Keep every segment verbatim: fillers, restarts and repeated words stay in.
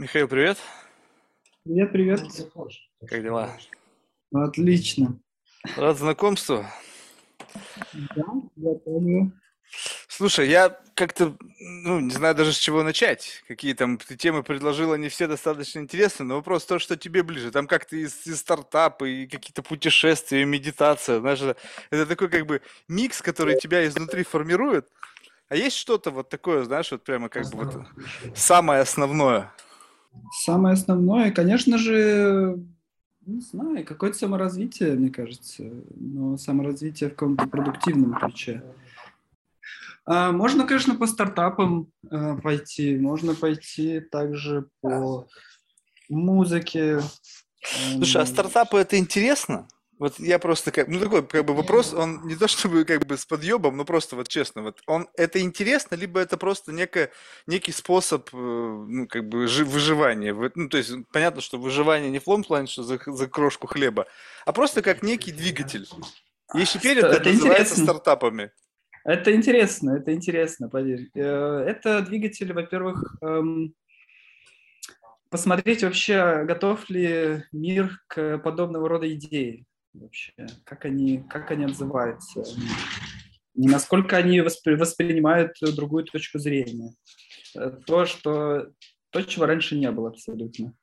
Михаил, привет. Привет, привет. Как дела? Отлично. Рад знакомству. Да, я помню. Слушай, я как-то, ну, не знаю даже с чего начать. Какие там ты темы предложила, не все достаточно интересны, но вопрос то, что тебе ближе. Там как-то и, и стартапы, и какие-то путешествия, и медитация. Знаешь, это, это такой как бы микс, который тебя изнутри формирует. А есть что-то вот такое, знаешь, вот прямо как бы вот самое основное? Самое основное, конечно же, не знаю, какое-то саморазвитие, мне кажется. Но саморазвитие в каком-то продуктивном ключе. Можно, конечно, по стартапам пойти, можно пойти также по музыке. Слушай, а стартапы это интересно? Вот я просто как, ну такой как бы вопрос, он не то чтобы как бы с подъебом, но просто вот честно, вот он это интересно, либо это просто некое, некий способ, ну как бы жи, выживания, ну то есть понятно, что выживание не в том плане, что за, за крошку хлеба, а просто как некий двигатель. И теперь это, это называется интересно. Стартапами. Это интересно, это интересно, поверь. Это двигатель, во-первых, посмотреть вообще, готов ли мир к подобного рода идее вообще, как они, как они отзываются, насколько они воспри- воспринимают другую точку зрения, то, что... То, чего раньше не было абсолютно.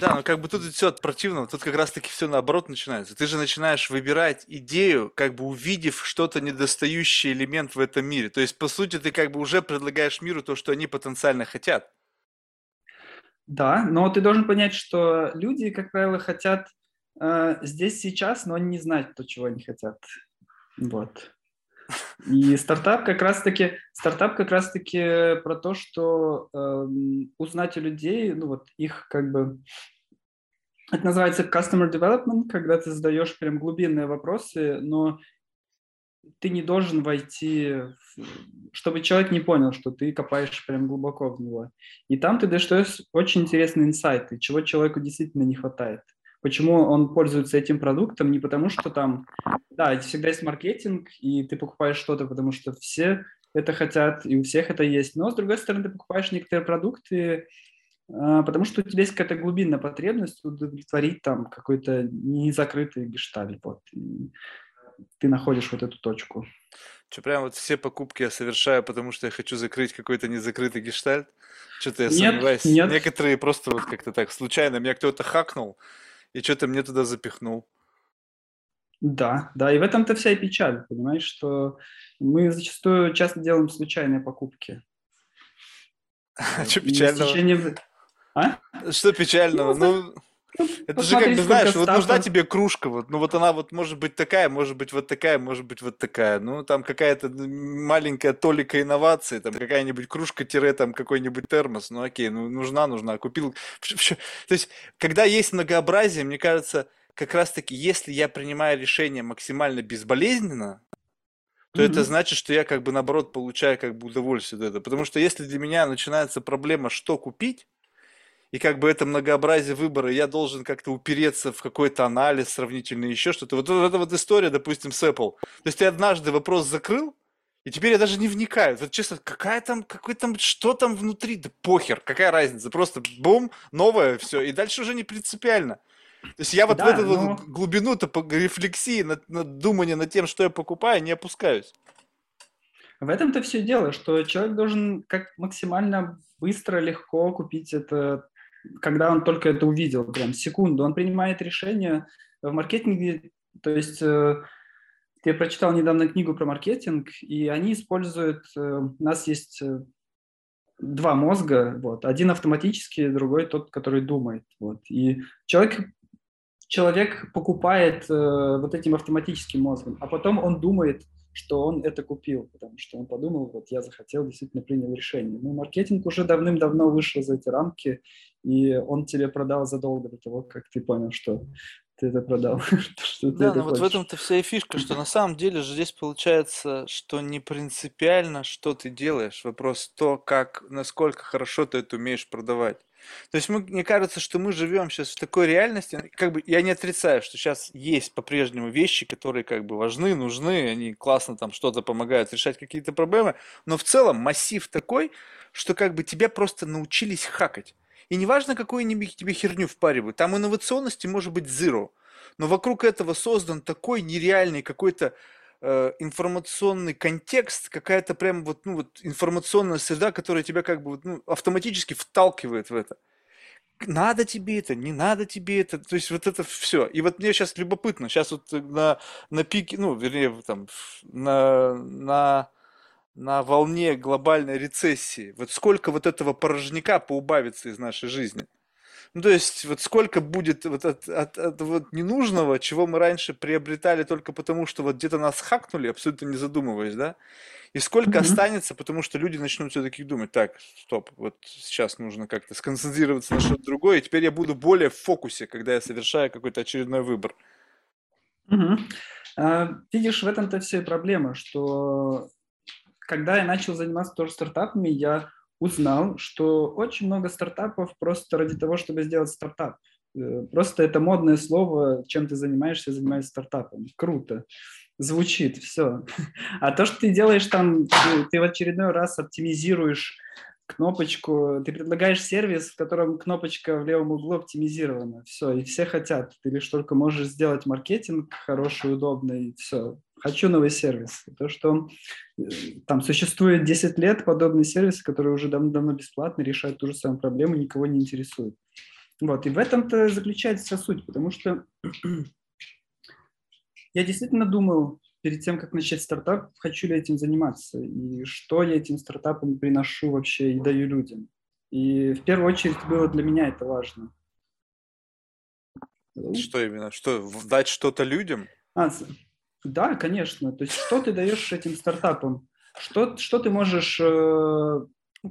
Да, но как бы тут все от противного, тут как раз-таки все наоборот начинается. Ты же начинаешь выбирать идею, как бы увидев что-то недостающий элемент в этом мире. То есть, по сути, ты как бы уже предлагаешь миру то, что они потенциально хотят. Да, но ты должен понять, что люди, как правило, хотят э, здесь сейчас, но они не знают то, чего они хотят. Вот. И стартап как раз-таки стартап как раз-таки про то, что э, узнать у людей, ну вот их как бы это называется customer development, когда ты задаешь прям глубинные вопросы, но ты не должен войти, в, чтобы человек не понял, что ты копаешь прям глубоко в него. И там ты даешь очень интересные инсайты, чего человеку действительно не хватает. Почему он пользуется этим продуктом? Не потому, что там, да, всегда есть маркетинг, и ты покупаешь что-то, потому что все это хотят, и у всех это есть. Но, с другой стороны, ты покупаешь некоторые продукты, потому что у тебя есть какая-то глубинная потребность удовлетворить там какой-то незакрытый гештальт. Вот. И ты находишь вот эту точку. Что, прям вот все покупки я совершаю, потому что я хочу закрыть какой-то незакрытый гештальт? Что-то я нет, сомневаюсь. Нет. Некоторые просто вот как-то так случайно. Меня кто-то хакнул. И что-то мне туда запихнул. Да, да, и в этом-то вся и печаль, понимаешь, что мы зачастую часто делаем случайные покупки. А что печального? Течение... А? Что печального? Ну, ну это же как бы, знаешь, стартов... вот нужна тебе кружка, вот, ну вот она вот может быть такая, может быть вот такая, может быть вот такая. Ну там какая-то маленькая толика инновации, там какая-нибудь кружка-тире, там какой-нибудь термос, ну окей, ну нужна, нужна, купил. То есть, когда есть многообразие, мне кажется, как раз-таки, если я принимаю решение максимально безболезненно, то mm-hmm. это значит, что я как бы наоборот получаю как бы удовольствие от этого. Потому что если для меня начинается проблема, что купить, и как бы это многообразие выбора, я должен как-то упереться в какой-то анализ сравнительный, еще что-то. Вот, вот эта вот история, допустим, с Apple. То есть ты однажды вопрос закрыл, и теперь я даже не вникаю. Вот честно, какая там, какой там, что там внутри? Да похер, какая разница? Просто бум, новое, все, и дальше уже не принципиально. То есть я вот да, в эту но... глубину-то по рефлексии, над, над думанием над тем, что я покупаю, не опускаюсь. В этом-то все дело, что человек должен как максимально быстро, легко купить это... когда он только это увидел, прям секунду, он принимает решение в маркетинге, то есть э, я прочитал недавно книгу про маркетинг, и они используют, э, у нас есть два мозга, вот, один автоматический, другой тот, который думает, вот, и человек, человек покупает э, вот этим автоматическим мозгом, а потом он думает, что он это купил, потому что он подумал, вот я захотел, действительно принял решение. Но маркетинг уже давным-давно вышел за эти рамки, и он тебе продал задолго до того, как ты понял, что ты это продал. что да, это но хочешь. Вот в этом-то вся и фишка, что на самом деле же здесь получается, что не принципиально, что ты делаешь, вопрос то, как, насколько хорошо ты это умеешь продавать. То есть мы, мне кажется, что мы живем сейчас в такой реальности, как бы я не отрицаю, что сейчас есть по-прежнему вещи, которые как бы важны, нужны, они классно там что-то помогают решать какие-то проблемы, но в целом массив такой, что как бы тебя просто научились хакать. И неважно, какую тебе херню впаривают, там инновационности может быть zero. Но вокруг этого создан такой нереальный какой-то э, информационный контекст, какая-то прям вот, ну, вот информационная среда, которая тебя как бы ну, автоматически вталкивает в это. Надо тебе это, не надо тебе это, то есть вот это все. И вот мне сейчас любопытно, сейчас вот на, на пике, ну, вернее, там, на, на, на волне глобальной рецессии, вот сколько вот этого порожняка поубавится из нашей жизни. Ну, то есть вот сколько будет вот от, от, от вот ненужного, чего мы раньше приобретали только потому, что вот где-то нас хакнули, абсолютно не задумываясь, да? И сколько mm-hmm. останется, потому что люди начнут все-таки думать, так, стоп, вот сейчас нужно как-то сконцентрироваться на что-то другое, и теперь я буду более в фокусе, когда я совершаю какой-то очередной выбор. Mm-hmm. А, видишь, в этом-то все проблема, что когда я начал заниматься тоже стартапами, я узнал, что очень много стартапов просто ради того, чтобы сделать стартап. Просто это модное слово, чем ты занимаешься, занимаешься стартапом. Круто. Звучит, все. А то, что ты делаешь там, ты, ты в очередной раз оптимизируешь кнопочку, ты предлагаешь сервис, в котором кнопочка в левом углу оптимизирована, все, и все хотят. Ты лишь только можешь сделать маркетинг хороший, удобный, все. Хочу новый сервис. То, что там существует десять лет подобные сервисы, которые уже давно-давно бесплатны, решают ту же самую проблему, никого не интересуют. Вот, и в этом-то заключается суть, потому что... Я действительно думал, перед тем, как начать стартап, хочу ли этим заниматься, и что я этим стартапом приношу вообще и даю людям. И в первую очередь было для меня это важно. Что именно? Что, дать что-то людям? А, да, конечно. То есть что ты даешь этим стартапам? Что, что ты можешь...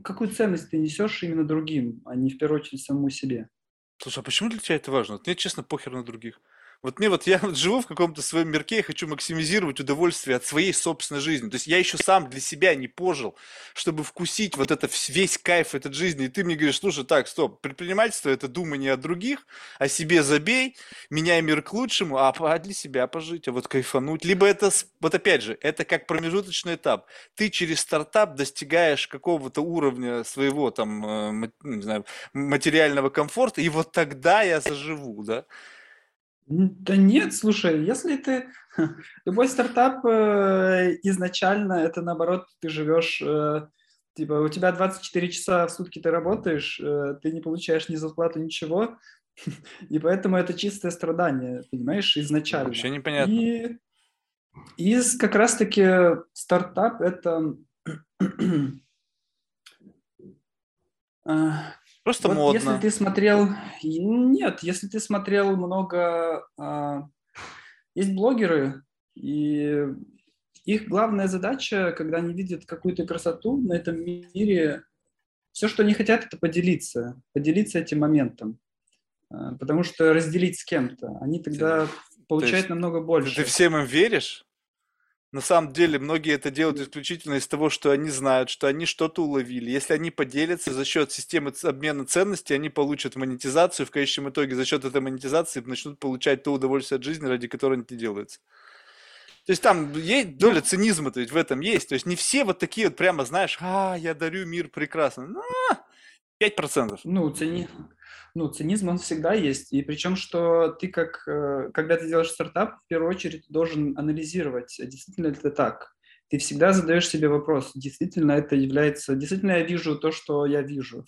Какую ценность ты несешь именно другим, а не в первую очередь самому себе? Слушай, а почему для тебя это важно? Мне, честно, похер на других. Вот мне вот я вот живу в каком-то своем мирке, я хочу максимизировать удовольствие от своей собственной жизни. То есть я еще сам для себя не пожил, чтобы вкусить вот это весь кайф этой жизни. И ты мне говоришь, слушай, так, стоп, предпринимательство – это думание о других, о себе забей, меняй мир к лучшему, а для себя пожить, а вот кайфануть. Либо это, вот опять же, это как промежуточный этап. Ты через стартап достигаешь какого-то уровня своего там, не знаю, материального комфорта, и вот тогда я заживу, да? Да нет, слушай, если ты... Любой стартап э, изначально, это наоборот, ты живешь... Э, типа у тебя двадцать четыре часа в сутки ты работаешь, э, ты не получаешь ни зарплату, ничего. И поэтому это чистое страдание, понимаешь, изначально. Вообще непонятно. И, и как раз-таки стартап это... Просто вот модно. Если ты смотрел... Нет, если ты смотрел много... А... Есть блогеры, и их главная задача, когда они видят какую-то красоту на этом мире, все, что они хотят, это поделиться. Поделиться этим моментом. А, потому что разделить с кем-то. Они тогда получают то намного больше. Ты всем им веришь? На самом деле, многие это делают исключительно из того, что они знают, что они что-то уловили. Если они поделятся за счет системы обмена ценностей, они получат монетизацию. В конечном итоге за счет этой монетизации начнут получать то удовольствие от жизни, ради которого они это делаются. То есть там есть доля цинизма-то ведь в этом есть. То есть не все вот такие вот прямо, знаешь, а, я дарю мир прекрасно. Ну, пять процентов. Ну, цини... ну, цинизм, он всегда есть. И причем, что ты как, когда ты делаешь стартап, в первую очередь должен анализировать, действительно ли это так. Ты всегда задаешь себе вопрос, действительно это является, действительно я вижу то, что я вижу,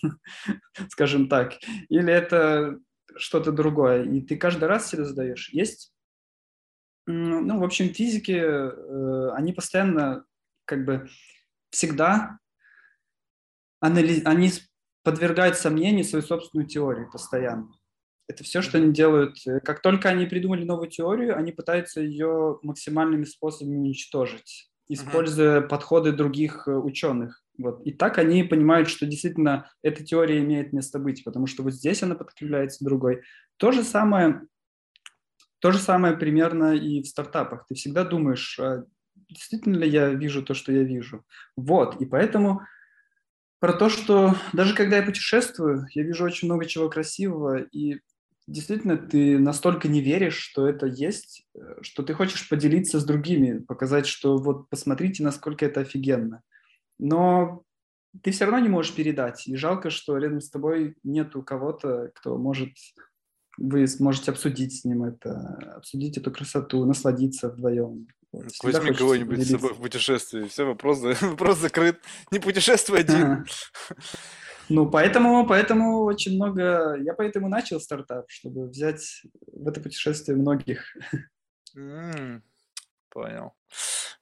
скажем так, или это что-то другое. И ты каждый раз себе задаешь. Есть, ну, в общем, физики, они постоянно, как бы, всегда анализ... они подвергают сомнению свою собственную теорию постоянно. Это все, что они делают. Как только они придумали новую теорию, они пытаются ее максимальными способами уничтожить, используя uh-huh. подходы других ученых. Вот. И так они понимают, что действительно эта теория имеет место быть, потому что вот здесь она подкрепляется другой. То же самое, то же самое примерно и в стартапах. Ты всегда думаешь, действительно ли я вижу то, что я вижу. Вот, и поэтому... Про то, что даже когда я путешествую, я вижу очень много чего красивого, и действительно ты настолько не веришь, что это есть, что ты хочешь поделиться с другими, показать, что вот посмотрите, насколько это офигенно. Но ты все равно не можешь передать. И жалко, что рядом с тобой нету кого-то, кто может... Вы сможете обсудить с ним это, обсудить эту красоту, насладиться вдвоем. Вот. Возьми кого-нибудь с собой в путешествии. Все, вопрос, вопрос закрыт. Не путешествуй один. Ну, поэтому, поэтому очень много... Я поэтому начал стартап, чтобы взять в это путешествие многих. Mm, понял.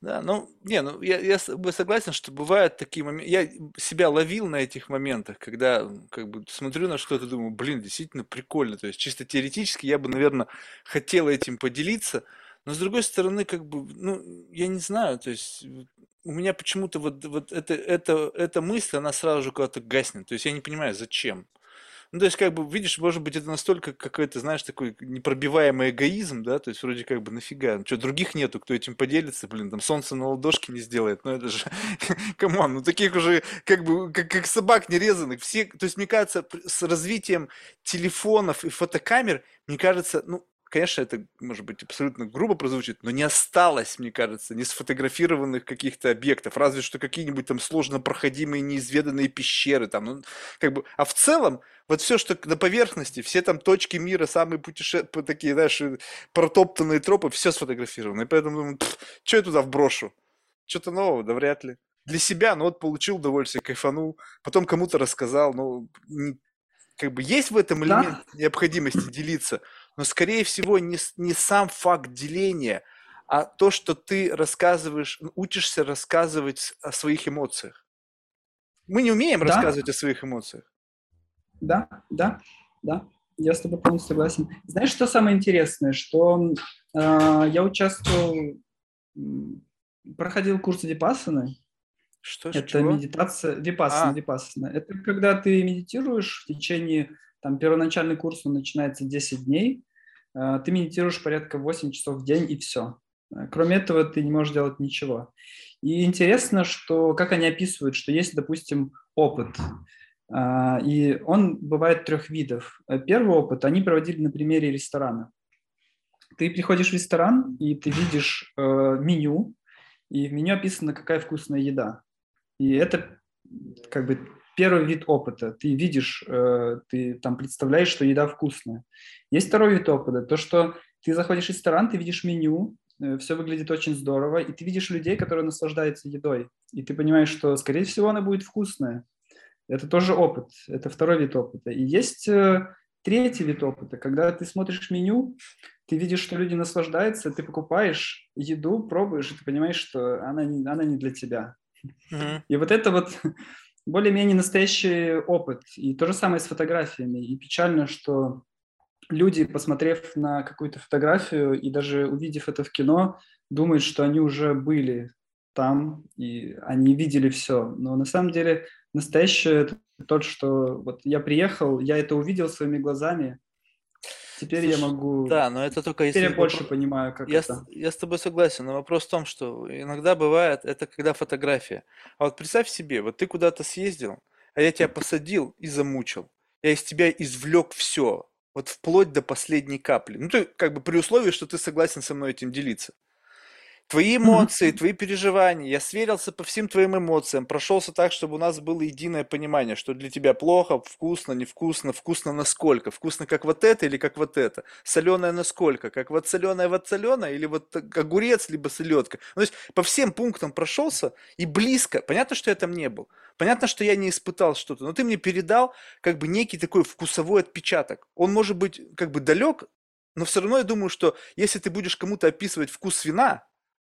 Да, ну, не, ну, я, я согласен, что бывают такие моменты. Я себя ловил на этих моментах, когда, как бы, смотрю на что-то, думаю, блин, действительно прикольно. То есть, чисто теоретически я бы, наверное, хотел этим поделиться, но, с другой стороны, как бы, ну, я не знаю, то есть... У меня почему-то вот, вот это, это, эта мысль, она сразу же куда-то гаснет. То есть я не понимаю, зачем. Ну, то есть, как бы, видишь, может быть, это настолько какой-то, знаешь, такой непробиваемый эгоизм, да, то есть вроде как бы нафига. Ну, что, других нету, кто этим поделится, блин, там солнце на ладошке не сделает. Ну, это же, камон, ну, таких уже, как бы, как, как собак нерезанных. Все, то есть, мне кажется, с развитием телефонов и фотокамер, мне кажется, ну, конечно, это, может быть, абсолютно грубо прозвучит, но не осталось, мне кажется, не сфотографированных каких-то объектов, разве что какие-нибудь там сложно проходимые неизведанные пещеры. Там, ну, как бы. А в целом, вот все, что на поверхности, все там точки мира, самые путеше... такие, знаешь, протоптанные тропы, все сфотографировано. И поэтому думаю, что я туда вброшу? Что-то нового, да вряд ли. Для себя, ну вот получил удовольствие, кайфанул, потом кому-то рассказал, ну, не... как бы есть в этом элемент да? необходимости делиться. Но, скорее всего, не, не сам факт деления, а то, что ты рассказываешь, учишься рассказывать о своих эмоциях. Мы не умеем да. рассказывать о своих эмоциях. Да, да, да. Я с тобой полностью согласен. Знаешь, что самое интересное? Что э, я участвовал, проходил курс Випассаны. Что? Это чего? Медитация. Випассана, а. Випассана. Это когда ты медитируешь в течение... Там первоначальный курс, он начинается десять дней. Ты медитируешь порядка восемь часов в день, и все. Кроме этого, ты не можешь делать ничего. И интересно, что, как они описывают, что есть, допустим, опыт. И он бывает трех видов. Первый опыт они проводили на примере ресторана. Ты приходишь в ресторан, и ты видишь меню, и в меню описано, какая вкусная еда. И это как бы... Первый вид опыта. Ты видишь, ты там представляешь, что еда вкусная. Есть второй вид опыта. То, что ты заходишь в ресторан, ты видишь меню, все выглядит очень здорово, и ты видишь людей, которые наслаждаются едой. И ты понимаешь, что, скорее всего, она будет вкусная. Это тоже опыт. Это второй вид опыта. И есть третий вид опыта. Когда ты смотришь меню, ты видишь, что люди наслаждаются, ты покупаешь еду, пробуешь, и ты понимаешь, что она не, она не для тебя. Mm-hmm. И вот это вот... более-менее настоящий опыт. И то же самое с фотографиями. И печально, что люди, посмотрев на какую-то фотографию и даже увидев это в кино, думают, что они уже были там, и они видели все. Но на самом деле настоящее это то, что вот я приехал, я это увидел своими глазами. Теперь Слушай, я могу... Да, но это только Теперь если... я больше вопрос... понимаю, как я это... С... Я с тобой согласен, но вопрос в том, что иногда бывает, это когда фотография. А вот представь себе, вот ты куда-то съездил, а я тебя посадил и замучил. Я из тебя извлек все, вот вплоть до последней капли. Ну, ты как бы при условии, что ты согласен со мной этим делиться. Твои эмоции, mm-hmm. твои переживания. Я сверился по всем твоим эмоциям, прошелся так, чтобы у нас было единое понимание, что для тебя плохо, вкусно, невкусно, вкусно насколько. Вкусно как вот это или как вот это. Соленое насколько, как вот соленое, вот соленое, или вот огурец, либо селедка. Ну, то есть по всем пунктам прошелся и близко. Понятно, что я там не был. Понятно, что я не испытал что-то, но ты мне передал как бы некий такой вкусовой отпечаток. Он может быть как бы далек, но все равно я думаю, что если ты будешь кому-то описывать вкус вина,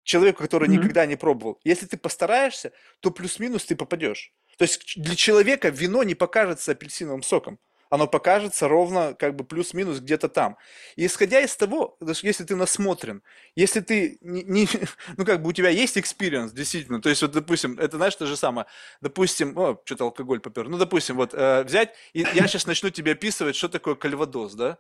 человеку, который mm-hmm. никогда не пробовал. Если ты постараешься, то плюс-минус ты попадешь. То есть для человека вино не покажется апельсиновым соком. Оно покажется ровно как бы плюс-минус где-то там. И исходя из того, если ты насмотрен, если ты, не, не, ну как бы у тебя есть экспириенс, действительно, то есть вот допустим, это знаешь, то же самое, допустим, о, что-то алкоголь попер, ну допустим, вот э, взять, и я сейчас начну тебе описывать, что такое кальвадос, да?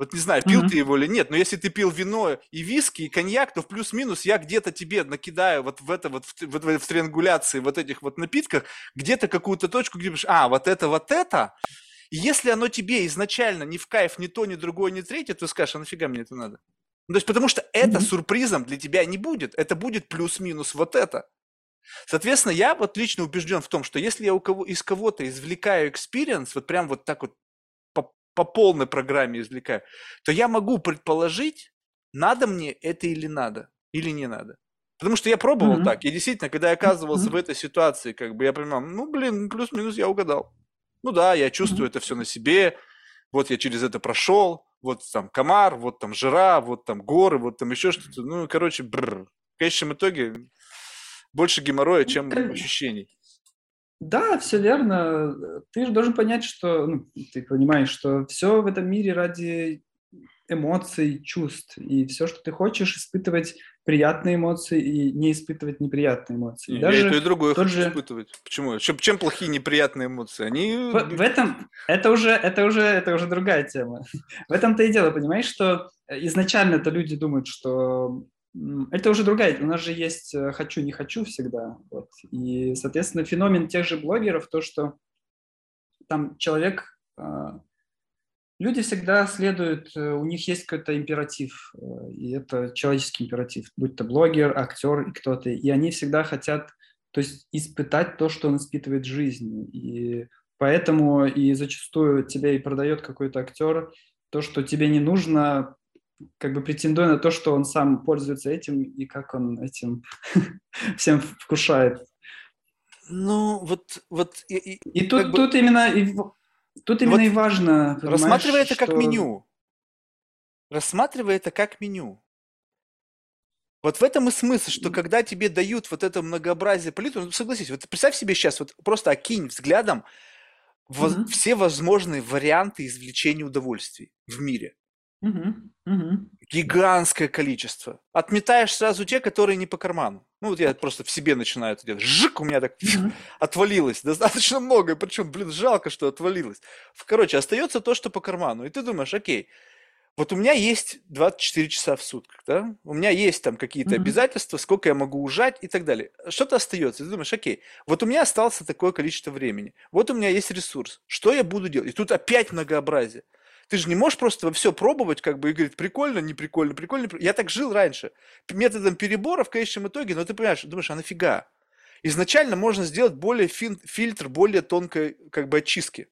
Вот не знаю, пил mm-hmm. ты его или нет, но если ты пил вино и виски, и коньяк, то в плюс-минус я где-то тебе накидаю вот в это вот, в, в, в триангуляции вот этих вот напитках, где-то какую-то точку, где ты говоришь, а, вот это, вот это. И если оно тебе изначально не в кайф ни то, ни другое, ни третье, то скажешь, а нафига мне это надо? Ну, то есть потому что это mm-hmm. сюрпризом для тебя не будет, это будет плюс-минус вот это. Соответственно, я вот лично убежден в том, что если я у кого, из кого-то извлекаю experience, вот прям вот так вот по, по полной программе извлекаю, то я могу предположить, надо мне это или надо, или не надо. Потому что я пробовал mm-hmm. так, и действительно, когда я оказывался mm-hmm. в этой ситуации, как бы я понимал, ну, блин, плюс-минус я угадал. Ну да, я чувствую mm-hmm. это все на себе, вот я через это прошел, вот там комар, вот там жара, вот там горы, вот там еще что-то. Ну, короче, бррр. В конечном итоге больше геморроя, чем mm-hmm. ощущений. Да, все верно. Ты же должен понять, что, ну, ты понимаешь, что все в этом мире ради эмоций, чувств. И все, что ты хочешь, испытывать приятные эмоции и не испытывать неприятные эмоции. И даже я и то, и другое хочу же... испытывать. Почему? Чем, чем плохие неприятные эмоции? Они... В, в этом... Это уже, это, уже, это уже другая тема. В этом-то и дело, понимаешь, что изначально-то люди думают, что... Это уже другая. У нас же есть «хочу-не хочу» всегда. Вот. И, соответственно, феномен тех же блогеров, то, что там человек... Люди всегда следуют, у них есть какой-то императив, и это человеческий императив, будь то блогер, актер и кто-то, и они всегда хотят, то есть, испытать то, что он испытывает в жизни, и поэтому и зачастую тебе и продает какой-то актер то, что тебе не нужно, как бы претендуя на то, что он сам пользуется этим и как он этим всем вкушает. Ну, вот... вот и, и, и тут, бы... тут именно... И... Тут именно вот и важно, рассматривай это что... как меню. Рассматривай это как меню. Вот в этом и смысл, что когда тебе дают вот это многообразие палитры, ну, согласись, вот представь себе сейчас, вот просто окинь взглядом mm-hmm. все возможные варианты извлечения удовольствий в мире. Mm-hmm. Mm-hmm. Гигантское количество. Отметаешь сразу те, которые не по карману. Ну, вот я просто в себе начинаю это делать. Жик, у меня так mm-hmm. отвалилось. Достаточно много. Причем, блин, жалко, что отвалилось. Короче, остается то, что по карману. И ты думаешь, окей, вот у меня есть двадцать четыре часа в сутках, да? У меня есть там какие-то mm-hmm. обязательства, сколько я могу ужать и так далее. Что-то остается. И ты думаешь, окей, вот у меня осталось такое количество времени. Вот у меня есть ресурс. Что я буду делать? И тут опять многообразие. Ты же не можешь просто все пробовать, как бы, и говорить, прикольно, не прикольно, прикольно. Я так жил раньше. Методом перебора в конечном итоге, но ты понимаешь, думаешь, а нафига? Изначально можно сделать более фин- фильтр, более тонкой, как бы, очистки.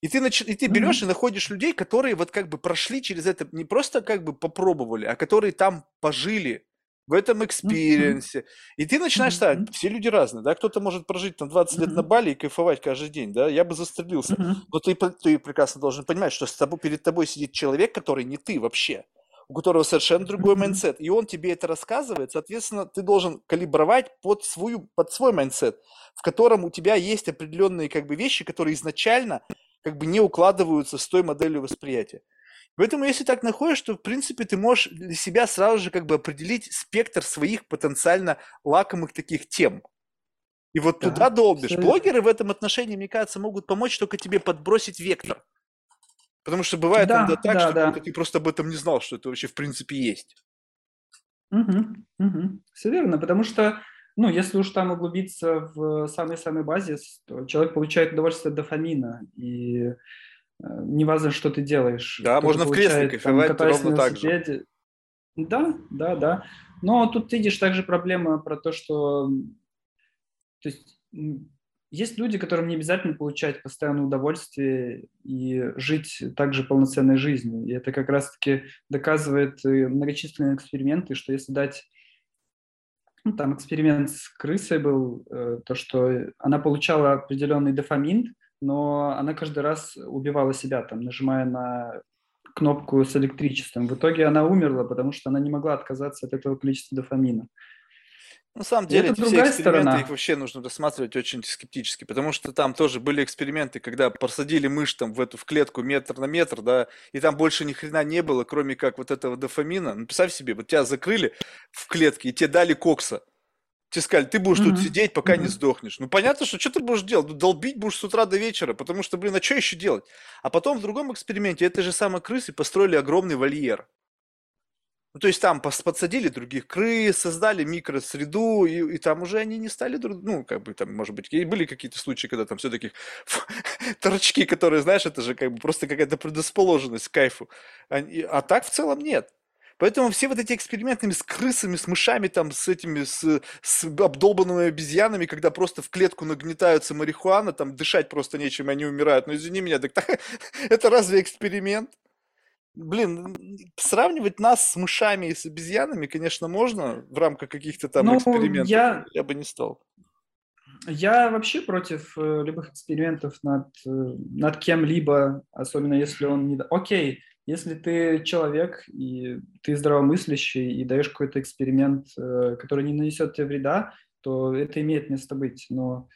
И ты, нач... и ты берешь mm-hmm. и находишь людей, которые вот как бы прошли через это, не просто как бы попробовали, а которые там пожили в этом экспириенсе. Mm-hmm. И ты начинаешь mm-hmm. ставить, все люди разные, да, кто-то может прожить там двадцать mm-hmm. лет на Бали и кайфовать каждый день, да, я бы застрелился. Mm-hmm. Но ты, ты прекрасно должен понимать, что с тобой, перед тобой сидит человек, который не ты вообще, у которого совершенно другой майндсет, mm-hmm. и он тебе это рассказывает, соответственно, ты должен калибровать под, свою, под свой майндсет, в котором у тебя есть определенные, как бы, вещи, которые изначально, как бы, не укладываются с той моделью восприятия. Поэтому, если так находишь, то, в принципе, ты можешь для себя сразу же, как бы, определить спектр своих потенциально лакомых таких тем. И вот да, туда долбишь. Абсолютно. Блогеры в этом отношении, мне кажется, могут помочь только тебе подбросить вектор. Потому что бывает да, иногда так, да, что да. ты просто об этом не знал, что это вообще в принципе есть. Угу, угу. Все верно, потому что, ну, если уж там углубиться в самый-самый базис, то человек получает удовольствие от дофамина и... Не важно, что ты делаешь. Да, кто-то можно в кресле кайфовать ровно так же. Да, да, да. Но тут, видишь, также проблема про то, что... То есть, есть люди, которым не обязательно получать постоянное удовольствие и жить также полноценной жизнью. И это как раз-таки доказывает многочисленные эксперименты, что если дать... Ну, там эксперимент с крысой был, то, что она получала определенный дофамин, но она каждый раз убивала себя, там, нажимая на кнопку с электричеством. В итоге она умерла, потому что она не могла отказаться от этого количества дофамина. На самом деле, все эксперименты, сторона. Их вообще нужно рассматривать очень скептически, потому что там тоже были эксперименты, когда посадили мышь там в эту в клетку метр на метр, да, и там больше ни хрена не было, кроме как вот этого дофамина. Ну, представь себе, вот тебя закрыли в клетке и тебе дали кокса. Тебе сказали, ты будешь mm-hmm. тут сидеть, пока mm-hmm. не сдохнешь. Ну, понятно, что что ты будешь делать? Ну, долбить будешь с утра до вечера, потому что, блин, а что еще делать? А потом в другом эксперименте этой же самой крысы построили огромный вольер. Ну, то есть там подсадили других крыс, создали микросреду, и, и там уже они не стали друг... Ну, как бы там, может быть, были какие-то случаи, когда там все-таки торчки, которые, знаешь, это же как бы просто какая-то предрасположенность к кайфу. А, а так в целом нет. Поэтому все вот эти эксперименты с крысами, с мышами, там, с этими, с, с обдолбанными обезьянами, когда просто в клетку нагнетаются марихуана, там дышать просто нечем, и они умирают. Ну, извини меня, так, так это разве эксперимент? Блин, сравнивать нас с мышами и с обезьянами, конечно, можно в рамках каких-то там ну, экспериментов. Я... я бы не стал. Я вообще против любых экспериментов над, над кем-либо, особенно если он не... Окей, если ты человек, и ты здравомыслящий, и даешь какой-то эксперимент, который не нанесет тебе вреда, то это имеет место быть. Но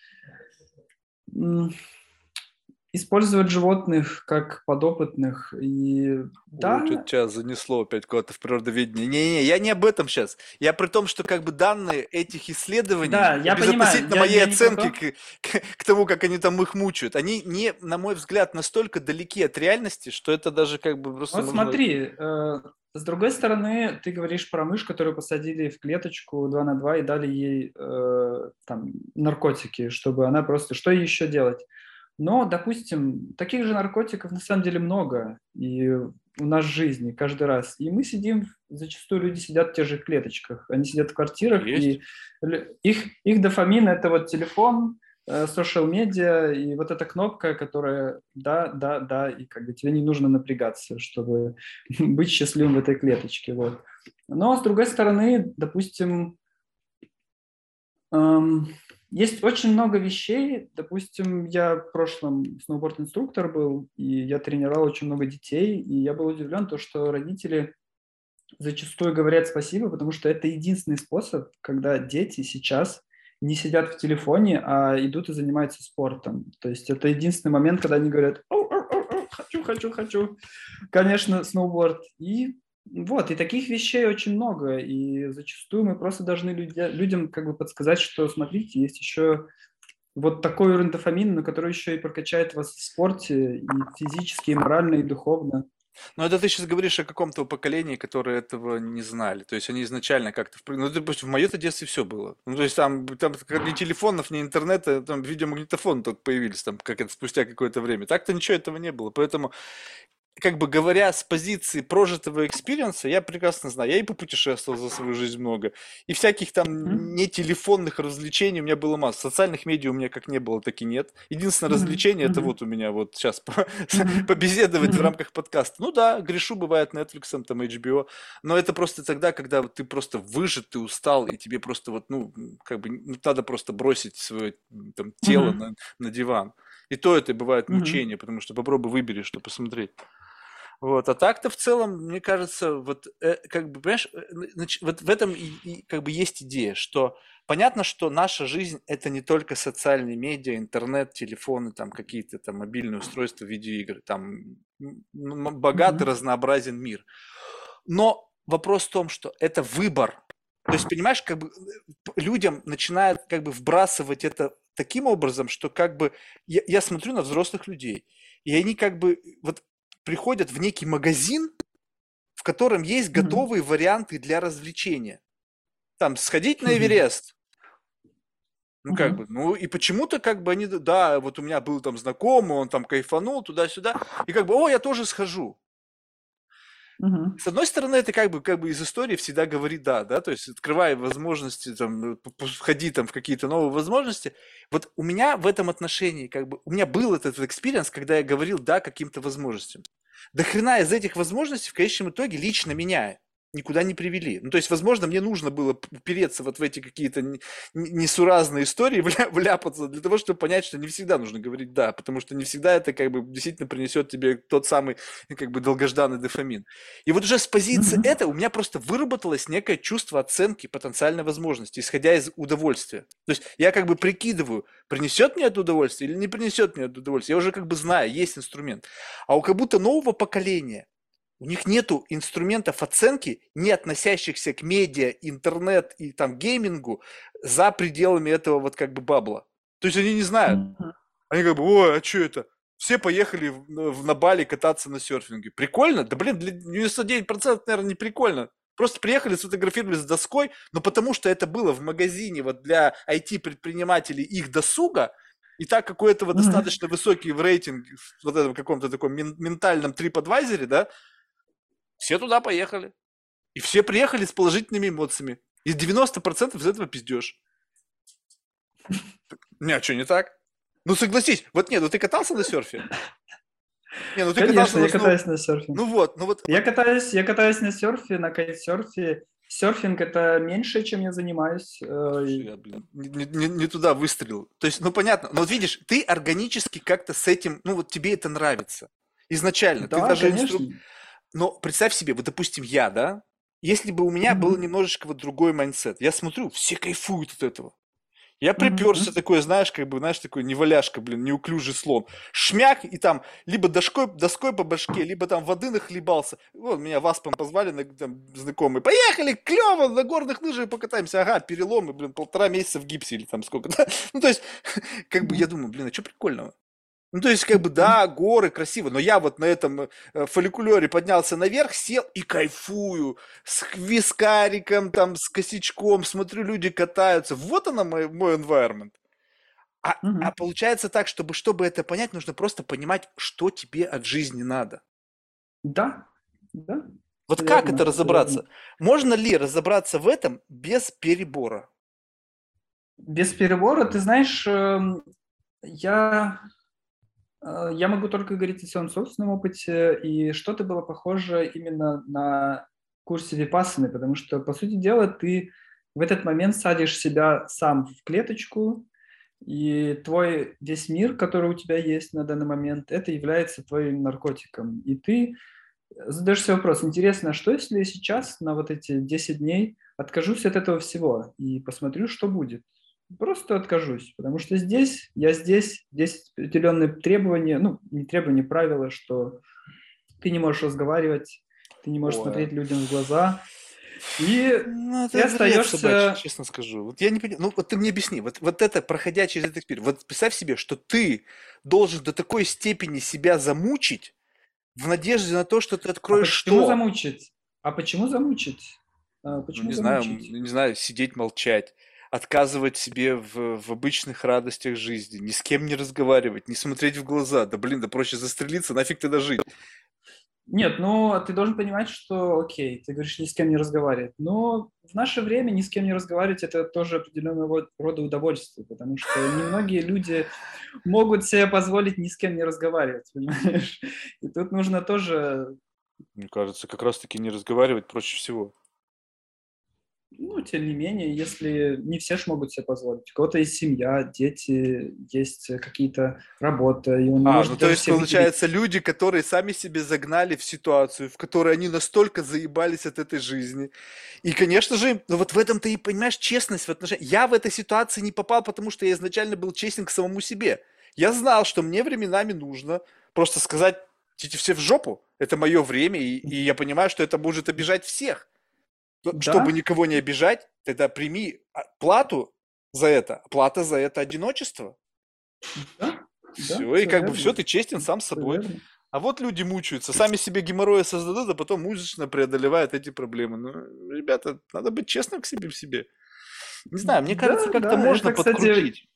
использовать животных как подопытных и... Да. Ой, тебя занесло опять куда-то в природоведение. Не-не-не, я не об этом сейчас. Я при том, что как бы данные этих исследований, да, я безотносительно я, моей я оценки к, к, к тому, как они там их мучают, они не, на мой взгляд, настолько далеки от реальности, что это даже как бы просто... Ну можно... смотри, э, с другой стороны, ты говоришь про мышь, которую посадили в клеточку два на два и дали ей э, там, наркотики, чтобы она просто... Что ей еще делать? Но, допустим, таких же наркотиков на самом деле много и у нас в жизни каждый раз. И мы сидим, зачастую люди сидят в тех же клеточках. Они сидят в квартирах, есть. И их, их дофамин – это вот телефон, социал-медиа и вот эта кнопка, которая да, да, да, и как бы тебе не нужно напрягаться, чтобы быть счастливым в этой клеточке. Вот. Но, с другой стороны, допустим… Эм, Есть очень много вещей. Допустим, я в прошлом сноуборд-инструктор был, и я тренировал очень много детей, и я был удивлен, то, что родители зачастую говорят спасибо, потому что это единственный способ, когда дети сейчас не сидят в телефоне, а идут и занимаются спортом. То есть это единственный момент, когда они говорят «О-о-о-о, хочу, хочу, хочу». Конечно, сноуборд. И вот, и таких вещей очень много, и зачастую мы просто должны людя, людям как бы подсказать, что, смотрите, есть еще вот такой уровень дофамина, который еще и прокачает вас в спорте, и физически, и морально, и духовно. Ну, это ты сейчас говоришь о каком-то поколении, которые этого не знали. То есть они изначально как-то... Ну, допустим, в моё-то детстве все было. Ну, то есть там, там ни телефонов, ни интернета, там видеомагнитофоны только появились, там, как это, спустя какое-то время. Так-то ничего этого не было, поэтому... Как бы говоря с позиции прожитого экспириенса, я прекрасно знаю, я и попутешествовал за свою жизнь много, и всяких там не телефонных развлечений у меня было масса, социальных медиа у меня как не было, так и нет. Единственное развлечение mm-hmm. это вот у меня вот сейчас mm-hmm. побеседовать mm-hmm. в рамках подкаста. Ну да, грешу, бывает Netflix, там эйч би о, но это просто тогда, когда ты просто выжат, ты устал, и тебе просто вот, ну, как бы надо просто бросить свое там, тело mm-hmm. на, на диван. И то это бывает мучение, mm-hmm. потому что попробуй выбери, что посмотреть. Вот, а так-то в целом, мне кажется, вот, э, как бы, понимаешь, вот в этом и, и, как бы есть идея, что понятно, что наша жизнь – это не только социальные медиа, интернет, телефоны, там, какие-то там мобильные устройства, видеоигры, там, богат и mm-hmm. разнообразен мир. Но вопрос в том, что это выбор. То есть, понимаешь, как бы людям начинают как бы вбрасывать это таким образом, что как бы я, я смотрю на взрослых людей, и они как бы вот приходят в некий магазин, в котором есть готовые mm-hmm. варианты для развлечения. Там сходить на Эверест. Mm-hmm. Ну, как mm-hmm. бы, ну, и почему-то как бы они, да, вот у меня был там знакомый, он там кайфанул туда-сюда, и как бы, о, я тоже схожу. Mm-hmm. С одной стороны, это как бы, как бы из истории всегда говорит «да», да, то есть открывая возможности, там, входи там в какие-то новые возможности. Вот у меня в этом отношении, как бы, у меня был этот экспириенс, когда я говорил «да» каким-то возможностям. До хрена из этих возможностей в конечном итоге лично меня никуда не привели. Ну, то есть, возможно, мне нужно было упереться вот в эти какие-то несуразные истории, вляпаться для того, чтобы понять, что не всегда нужно говорить «да», потому что не всегда это как бы действительно принесет тебе тот самый как бы долгожданный дофамин. И вот уже с позиции mm-hmm. этого у меня просто выработалось некое чувство оценки потенциальной возможности, исходя из удовольствия. То есть, я как бы прикидываю, принесет мне это удовольствие или не принесет мне это удовольствие. Я уже как бы знаю, есть инструмент. А у как будто нового поколения у них нету инструментов оценки, не относящихся к медиа, интернет и там геймингу за пределами этого вот как бы бабла. То есть они не знают. Они как бы, ой, а что это? Все поехали в, в, на Бали кататься на серфинге. Прикольно? Да блин, для девяносто девять процентов, наверное, не прикольно. Просто приехали, сфотографировали с доской, но потому что это было в магазине вот для ай ти-предпринимателей их досуга, и так как у этого достаточно высокий рейтинг в вот этом каком-то таком ментальном TripAdvisor, да, все туда поехали. И И все приехали с положительными эмоциями. И девяносто процентов из этого пиздеж. Не, а что, не так? Ну согласись, вот нет, ну ты катался на серфе? Не, ну ты Конечно, катался я на... катаюсь на серфе. Ну вот, ну вот. Я катаюсь, я катаюсь на серфе, на кайтсерфе. Серфинг — это меньше, чем я занимаюсь. Я, блин, не, не, не туда выстрелил. То есть, ну понятно, но вот видишь, ты органически как-то с этим, ну вот тебе это нравится. Изначально. Да, ты даже инструк... Но представь себе, вот допустим я, да, если бы у меня mm-hmm. был немножечко вот другой майндсет, я смотрю, все кайфуют от этого. Я приперся mm-hmm. такой, знаешь, как бы, знаешь, такой неваляшка, блин, неуклюжий слон. Шмяк, и там либо доской, доской по башке, либо там воды нахлебался. Вот меня васпом позвали, там, знакомые. Поехали, клево, на горных лыжах покатаемся. Ага, переломы, блин, полтора месяца в гипсе или там сколько-то. Ну, то есть, как бы, я думаю, блин, а что прикольного? Ну, то есть, как бы, да, горы, красиво, но я вот на этом фолликулёре поднялся наверх, сел и кайфую. С вискариком, там, с косячком, смотрю, люди катаются. Вот она, мой, мой environment. А, угу. а получается так, чтобы, чтобы это понять, нужно просто понимать, что тебе от жизни надо. Да, да. Вот верно, как это разобраться? Верно. Можно ли разобраться в этом без перебора? Без перебора, ты знаешь, я... Я могу только говорить о своем собственном опыте, и что-то было похоже именно на курсе Випассаны, потому что, по сути дела, ты в этот момент садишь себя сам в клеточку, и твой весь мир, который у тебя есть на данный момент, это является твоим наркотиком. И ты задаешь себе вопрос, интересно, что если я сейчас на вот эти десять дней откажусь от этого всего и посмотрю, что будет? Просто откажусь, потому что здесь, я здесь, здесь определенные требования, ну, не требования, правила, что ты не можешь разговаривать, ты не можешь Ой. смотреть людям в глаза, и ну, ты остаешься... Собачий, честно скажу, вот я не понимаю, ну, вот ты мне объясни, вот, вот это, проходя через этот эксперимент, вот представь себе, что ты должен до такой степени себя замучить в надежде на то, что ты откроешь а почему что? Замучить? А почему замучить? А почему ну, не замучить? Знаю, не знаю, сидеть, молчать. Отказывать себе в, в обычных радостях жизни, ни с кем не разговаривать, не смотреть в глаза. Да блин, да проще застрелиться, нафиг тогда жить. Нет, ну ты должен понимать, что окей, ты говоришь, ни с кем не разговаривать. Но в наше время ни с кем не разговаривать — это тоже определенного рода удовольствие, потому что немногие люди могут себе позволить ни с кем не разговаривать, понимаешь? И тут нужно тоже... Мне кажется, как раз-таки не разговаривать проще всего. Ну, тем не менее, если не все ж могут себе позволить. У кого-то есть семья, дети, есть какие-то работы. И он а, может ну то есть, получается, быть... люди, которые сами себе загнали в ситуацию, в которой они настолько заебались от этой жизни. И, конечно же, ну вот в этом-то и, понимаешь, честность в отношении. Я в этой ситуации не попал, потому что я изначально был честен к самому себе. Я знал, что мне временами нужно просто сказать, идите все в жопу, это мое время, и, и я понимаю, что это может обижать всех. Чтобы да? никого не обижать, тогда прими плату за это. Плата за это одиночество. Да? Все, да, и как верно. бы все, ты честен сам с собой. Верно. А вот люди мучаются, сами себе геморроя создадут, а потом музычно преодолевают эти проблемы. Ну, ребята, надо быть честным к себе в себе. Не знаю, мне кажется, да, как-то да, можно это, подкрутить.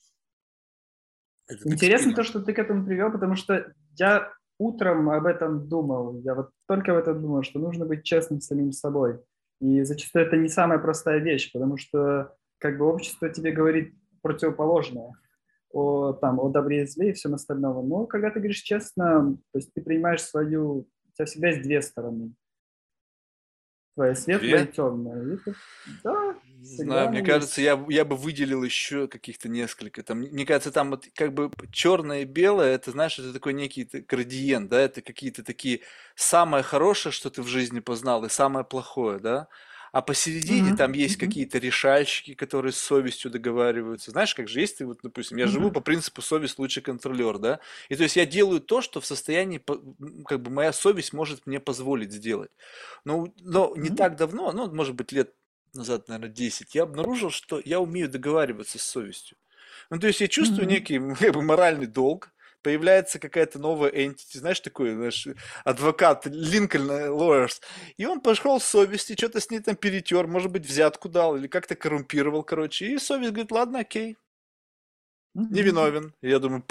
Кстати, интересно то, что ты к этому привел, потому что я утром об этом думал. Я вот только об этом думал, что нужно быть честным с самим собой. И зачастую это не самая простая вещь, потому что как бы общество тебе говорит противоположное о, там, о добре и зле и всем остальном. Но когда ты говоришь честно, то есть ты принимаешь свою... У тебя всегда есть две стороны. Твоя светлая и темная. И ты... Да, всегда. Знаю, мне есть. Кажется, я, я бы выделил еще каких-то несколько. Там, мне кажется, там вот как бы черное и белое, это, знаешь, это такой некий градиент, да, это какие-то такие самое хорошее, что ты в жизни познал, и самое плохое, да. А посередине mm-hmm. там есть mm-hmm. какие-то решальщики, которые с совестью договариваются. Знаешь, как же есть, ты вот, допустим, я mm-hmm. живу по принципу совесть лучше контролер, да? И то есть я делаю то, что в состоянии, как бы моя совесть может мне позволить сделать. Но, но не mm-hmm. так давно, ну, может быть, лет назад, наверное, десять, я обнаружил, что я умею договариваться с совестью. Ну, то есть я чувствую mm-hmm. некий, как бы, моральный долг, появляется какая-то новая entity, знаешь, такой, знаешь, адвокат Линкольн Lawyers, и он пошел с совести, что-то с ней там перетер, может быть, взятку дал или как-то коррумпировал, короче, и совесть говорит, ладно, окей, невиновен. И я думаю,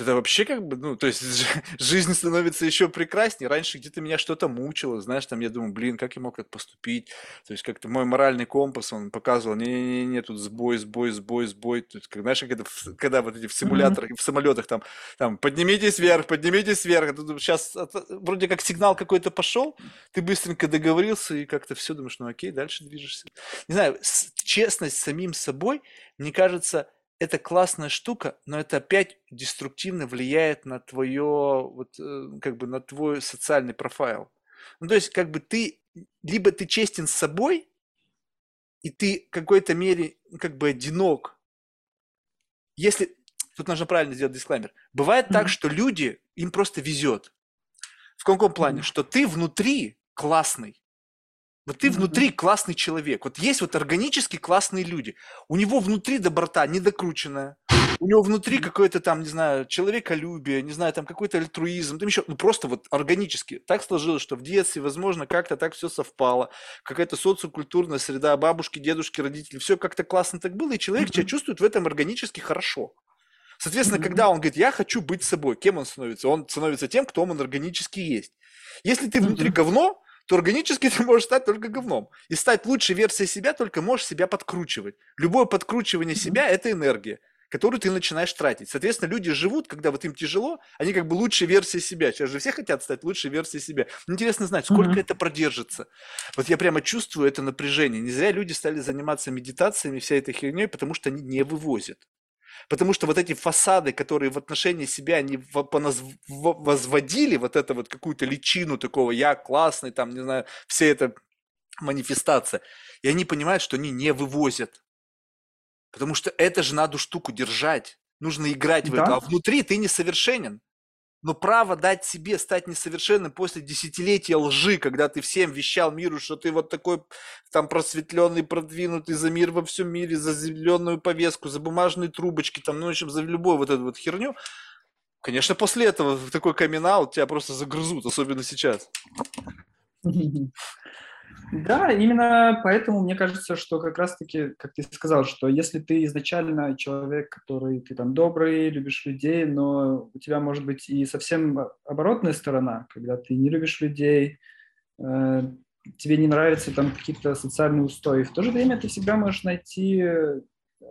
это вообще как бы, ну, то есть жизнь становится еще прекраснее. Раньше где-то меня что-то мучило, знаешь, там я думаю, блин, как я мог так поступить? То есть как-то мой моральный компас, он показывал, не-не-не, тут сбой, сбой, сбой, сбой. То есть, как, знаешь, когда, когда вот эти в симуляторах, mm-hmm. в самолетах там, там, поднимитесь вверх, поднимитесь вверх. Тут сейчас вроде как сигнал какой-то пошел, ты быстренько договорился и как-то все, думаешь, ну окей, дальше движешься. Не знаю, честность с самим собой, мне кажется, это классная штука, но это опять деструктивно влияет на твое, вот, как бы на твой социальный профайл. Ну, то есть, как бы ты, либо ты честен с собой, и ты в какой-то мере, как бы, одинок. Если, тут нужно правильно сделать дисклеймер. Бывает mm-hmm. так, что люди, им просто везет. В каком плане? Mm-hmm. Что ты внутри классный. Вот ты внутри классный человек. Вот есть вот органически классные люди. У него внутри доброта недокрученная. У него внутри какое-то там, не знаю, человеколюбие, не знаю, там какой-то альтруизм. Там еще, ну просто вот органически. Так сложилось, что в детстве, возможно, как-то так все совпало. Какая-то социокультурная среда, бабушки, дедушки, родители. Все как-то классно так было, и человек себя чувствует в этом органически хорошо. Соответственно, когда он говорит, я хочу быть собой, кем он становится? Он становится тем, кто он органически есть. Если ты внутри говно, то органически ты можешь стать только говном. И стать лучшей версией себя только можешь себя подкручивать. Любое подкручивание себя – это энергия, которую ты начинаешь тратить. Соответственно, люди живут, когда вот им тяжело, они как бы лучшей версией себя. Сейчас же все хотят стать лучшей версией себя. Интересно знать, сколько mm-hmm. это продержится. Вот я прямо чувствую это напряжение. Не зря люди стали заниматься медитациями, вся этой херней, потому что они не вывозят. Потому что вот эти фасады, которые в отношении себя они возводили, вот это вот какую-то личину такого «я классный», там, не знаю, вся эта манифестация, и они понимают, что они не вывозят. Потому что это же надо штуку держать, нужно играть в да. это, а внутри ты несовершенен. Но право дать себе стать несовершенным после десятилетия лжи, когда ты всем вещал миру, что ты вот такой там просветленный, продвинутый за мир во всем мире, за зеленую повестку, за бумажные трубочки, там, ну, в общем, за любую вот эту вот херню. Конечно, после этого в такой камин-аут тебя просто загрызут, особенно сейчас. Да, именно поэтому мне кажется, что как раз-таки, как ты сказал, что если ты изначально человек, который ты там добрый, любишь людей, но у тебя может быть и совсем оборотная сторона, когда ты не любишь людей, э, тебе не нравятся там какие-то социальные устои. В то же время ты всегда можешь найти...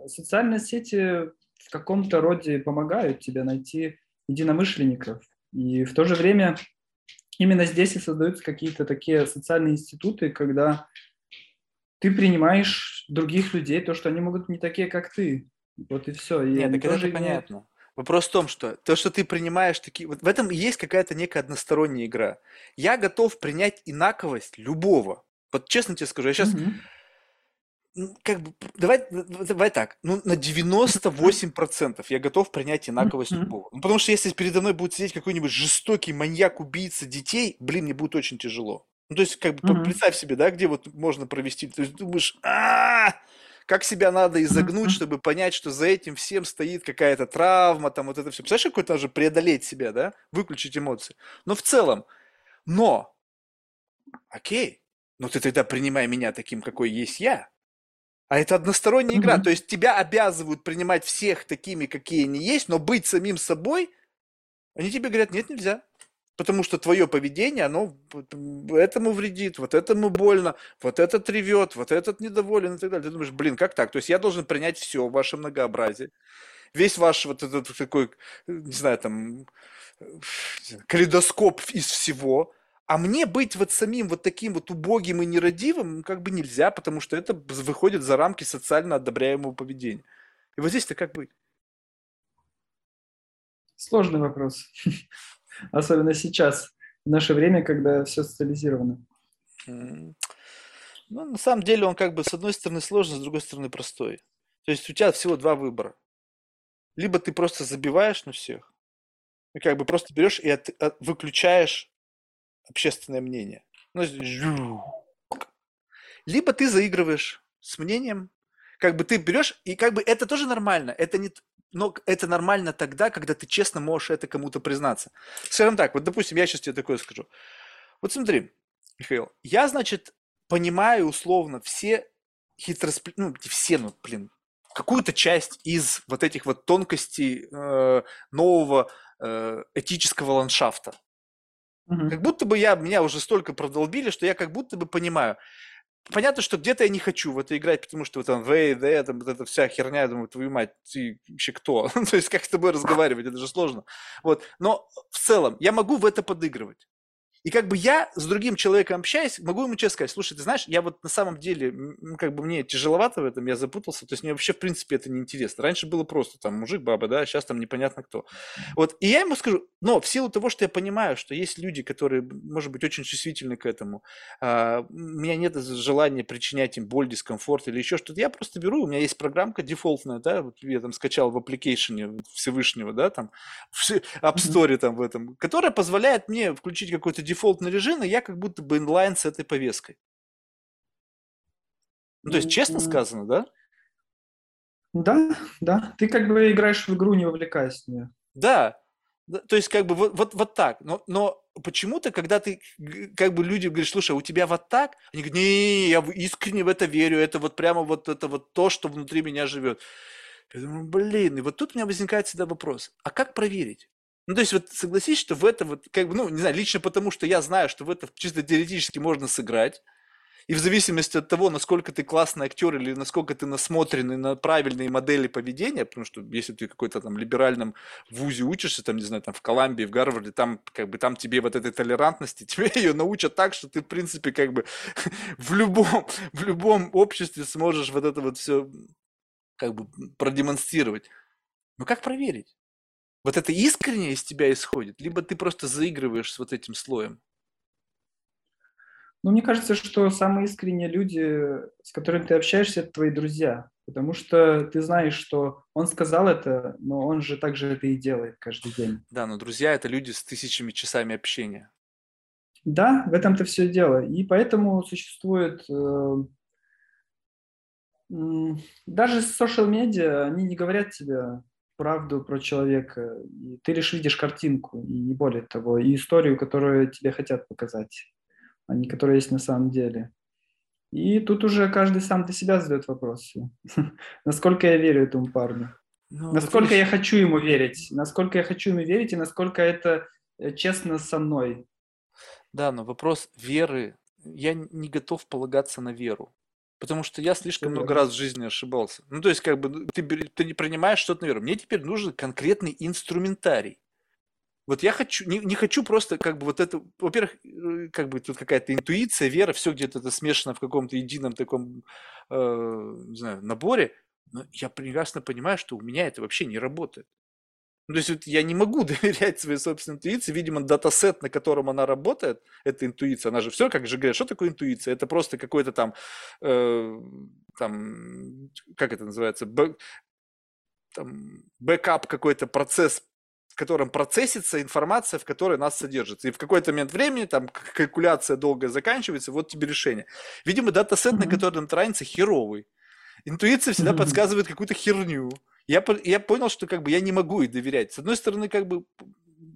Социальные сети в каком-то роде помогают тебе найти единомышленников. И в то же время... Именно здесь и создаются какие-то такие социальные институты, когда ты принимаешь других людей, то, что они могут не такие, как ты. Вот и все. И нет, так это же понятно. Вопрос в том, что то, что ты принимаешь такие... Вот в этом и есть какая-то некая односторонняя игра. Я готов принять инаковость любого. Вот честно тебе скажу, я сейчас... Угу. Как бы, давай, давай так, ну, на девяносто восемь процентов я готов принять инаковость любого. Ну, потому что если передо мной будет сидеть какой-нибудь жестокий маньяк, убийца детей, блин, мне будет очень тяжело. Ну, то есть, как бы, mm-hmm. представь себе, да, где вот можно провести, то есть, думаешь, а-а-а! Как себя надо изогнуть, чтобы понять, что за этим всем стоит какая-то травма, там, вот это все. Представляешь, какой-то даже преодолеть себя, да, выключить эмоции. Но в целом, но, окей, но ты тогда принимай меня таким, какой есть я. А это односторонняя игра, mm-hmm. то есть тебя обязывают принимать всех такими, какие они есть, но быть самим собой, они тебе говорят, нет, нельзя, потому что твое поведение, оно этому вредит, вот этому больно, вот этот ревет, вот этот недоволен и так далее. Ты думаешь, блин, как так? То есть я должен принять все ваше многообразие, весь ваш вот этот такой, не знаю, там, калейдоскоп из всего. А мне быть вот самим вот таким вот убогим и нерадивым как бы нельзя, потому что это выходит за рамки социально одобряемого поведения. И вот здесь-то как быть? Сложный вопрос. Особенно сейчас, в наше время, когда все социализировано. Ну, на самом деле он как бы с одной стороны сложный, с другой стороны простой. То есть у тебя всего два выбора. Либо ты просто забиваешь на всех, и как бы просто берешь и от, от, выключаешь общественное мнение. Либо ты заигрываешь с мнением, как бы ты берешь, и как бы это тоже нормально, это не, но это нормально тогда, когда ты честно можешь это кому-то признаться. Скажем так, вот допустим, я сейчас тебе такое скажу. Вот смотри, Михаил, я, значит, понимаю условно все хитросплетения, ну, все, ну, блин, какую-то часть из вот этих вот тонкостей э, нового э, этического ландшафта. Mm-hmm. Как будто бы я, меня уже столько продолбили, что я как будто бы понимаю. Понятно, что где-то я не хочу в это играть, потому что вот он, вей, да, там вот эта вся херня, я думаю, твою мать, ты вообще кто? То есть как с тобой разговаривать, это же сложно. Вот. Но в целом я могу в это подыгрывать. И как бы я с другим человеком общаюсь, могу ему честно сказать, слушай, ты знаешь, я вот на самом деле, ну, как бы мне тяжеловато в этом, я запутался, то есть мне вообще в принципе это неинтересно. Раньше было просто там мужик, баба, да, сейчас там непонятно кто. Вот, и я ему скажу, но в силу того, что я понимаю, что есть люди, которые, может быть, очень чувствительны к этому, а, у меня нет желания причинять им боль, дискомфорт или еще что-то, я просто беру, у меня есть программка дефолтная, да, вот я там скачал в аппликейшене Всевышнего, да, там, в App Store там в этом, которая позволяет мне включить какой-то дефолтный режим, и я как будто бы инлайн с этой повесткой. Ну, то есть, честно сказано, да? Да, да. Ты как бы играешь в игру, не вовлекаясь в нее. Да. То есть, как бы вот, вот, вот так. Но, но почему-то, когда ты, как бы люди говорят, слушай, у тебя вот так? Они говорят, не-не-не, я искренне в это верю, это вот прямо вот это вот то, что внутри меня живет. Я думаю, блин, и вот тут у меня возникает всегда вопрос, а как проверить? Ну, то есть, вот согласись, что в это вот, как бы, ну, не знаю, лично потому, что я знаю, что в это чисто теоретически можно сыграть, и в зависимости от того, насколько ты классный актер или насколько ты насмотренный на правильные модели поведения, потому что если ты в какой-то там либеральном вузе учишься, там, не знаю, там в Колумбии, в Гарварде, там, как бы, там тебе вот этой толерантности, тебе ее научат так, что ты, в принципе, как бы в любом, в любом обществе сможешь вот это вот все, как бы, продемонстрировать. Но как проверить? Вот это искренне из тебя исходит, либо ты просто заигрываешь с вот этим слоем? Ну, мне кажется, что самые искренние люди, с которыми ты общаешься, это твои друзья. Потому что ты знаешь, что он сказал это, но он же так же это и делает каждый день. Да, но друзья – это люди с тысячами часами общения. Да, в этом-то все дело. И поэтому существует... Э, э, даже социал-медиа, они не говорят тебе... правду про человека, и ты лишь видишь картинку, и не более того, и историю, которую тебе хотят показать, а не которая есть на самом деле. И тут уже каждый сам для себя задает вопросы. Насколько я верю этому парню? Ну, насколько я хочу ему верить? Насколько я хочу ему верить, и насколько это честно со мной? Да, но вопрос веры. Я не готов полагаться на веру. Потому что я слишком много раз в жизни ошибался. Ну, то есть, как бы, ты, ты не принимаешь что-то на веру. Мне теперь нужен конкретный инструментарий. Вот я хочу, не, не хочу просто, как бы, вот это, во-первых, как бы, тут какая-то интуиция, вера, все где-то это смешано в каком-то едином таком, э, не знаю, наборе. Но я прекрасно понимаю, что у меня это вообще не работает. Ну, то есть, вот я не могу доверять своей собственной интуиции. Видимо, датасет, на котором она работает, эта интуиция, она же все, как же говорят, что такое интуиция? Это просто какой-то там, э, там, как это называется, бэк, там, бэкап какой-то процесс, в котором процессится информация, в которой нас содержится. И в какой-то момент времени там калькуляция долгая заканчивается, вот тебе решение. Видимо, датасет, mm-hmm. на котором транится, херовый. Интуиция всегда mm-hmm. подсказывает какую-то херню. Я, я понял, что как бы я не могу и доверять. С одной стороны, как бы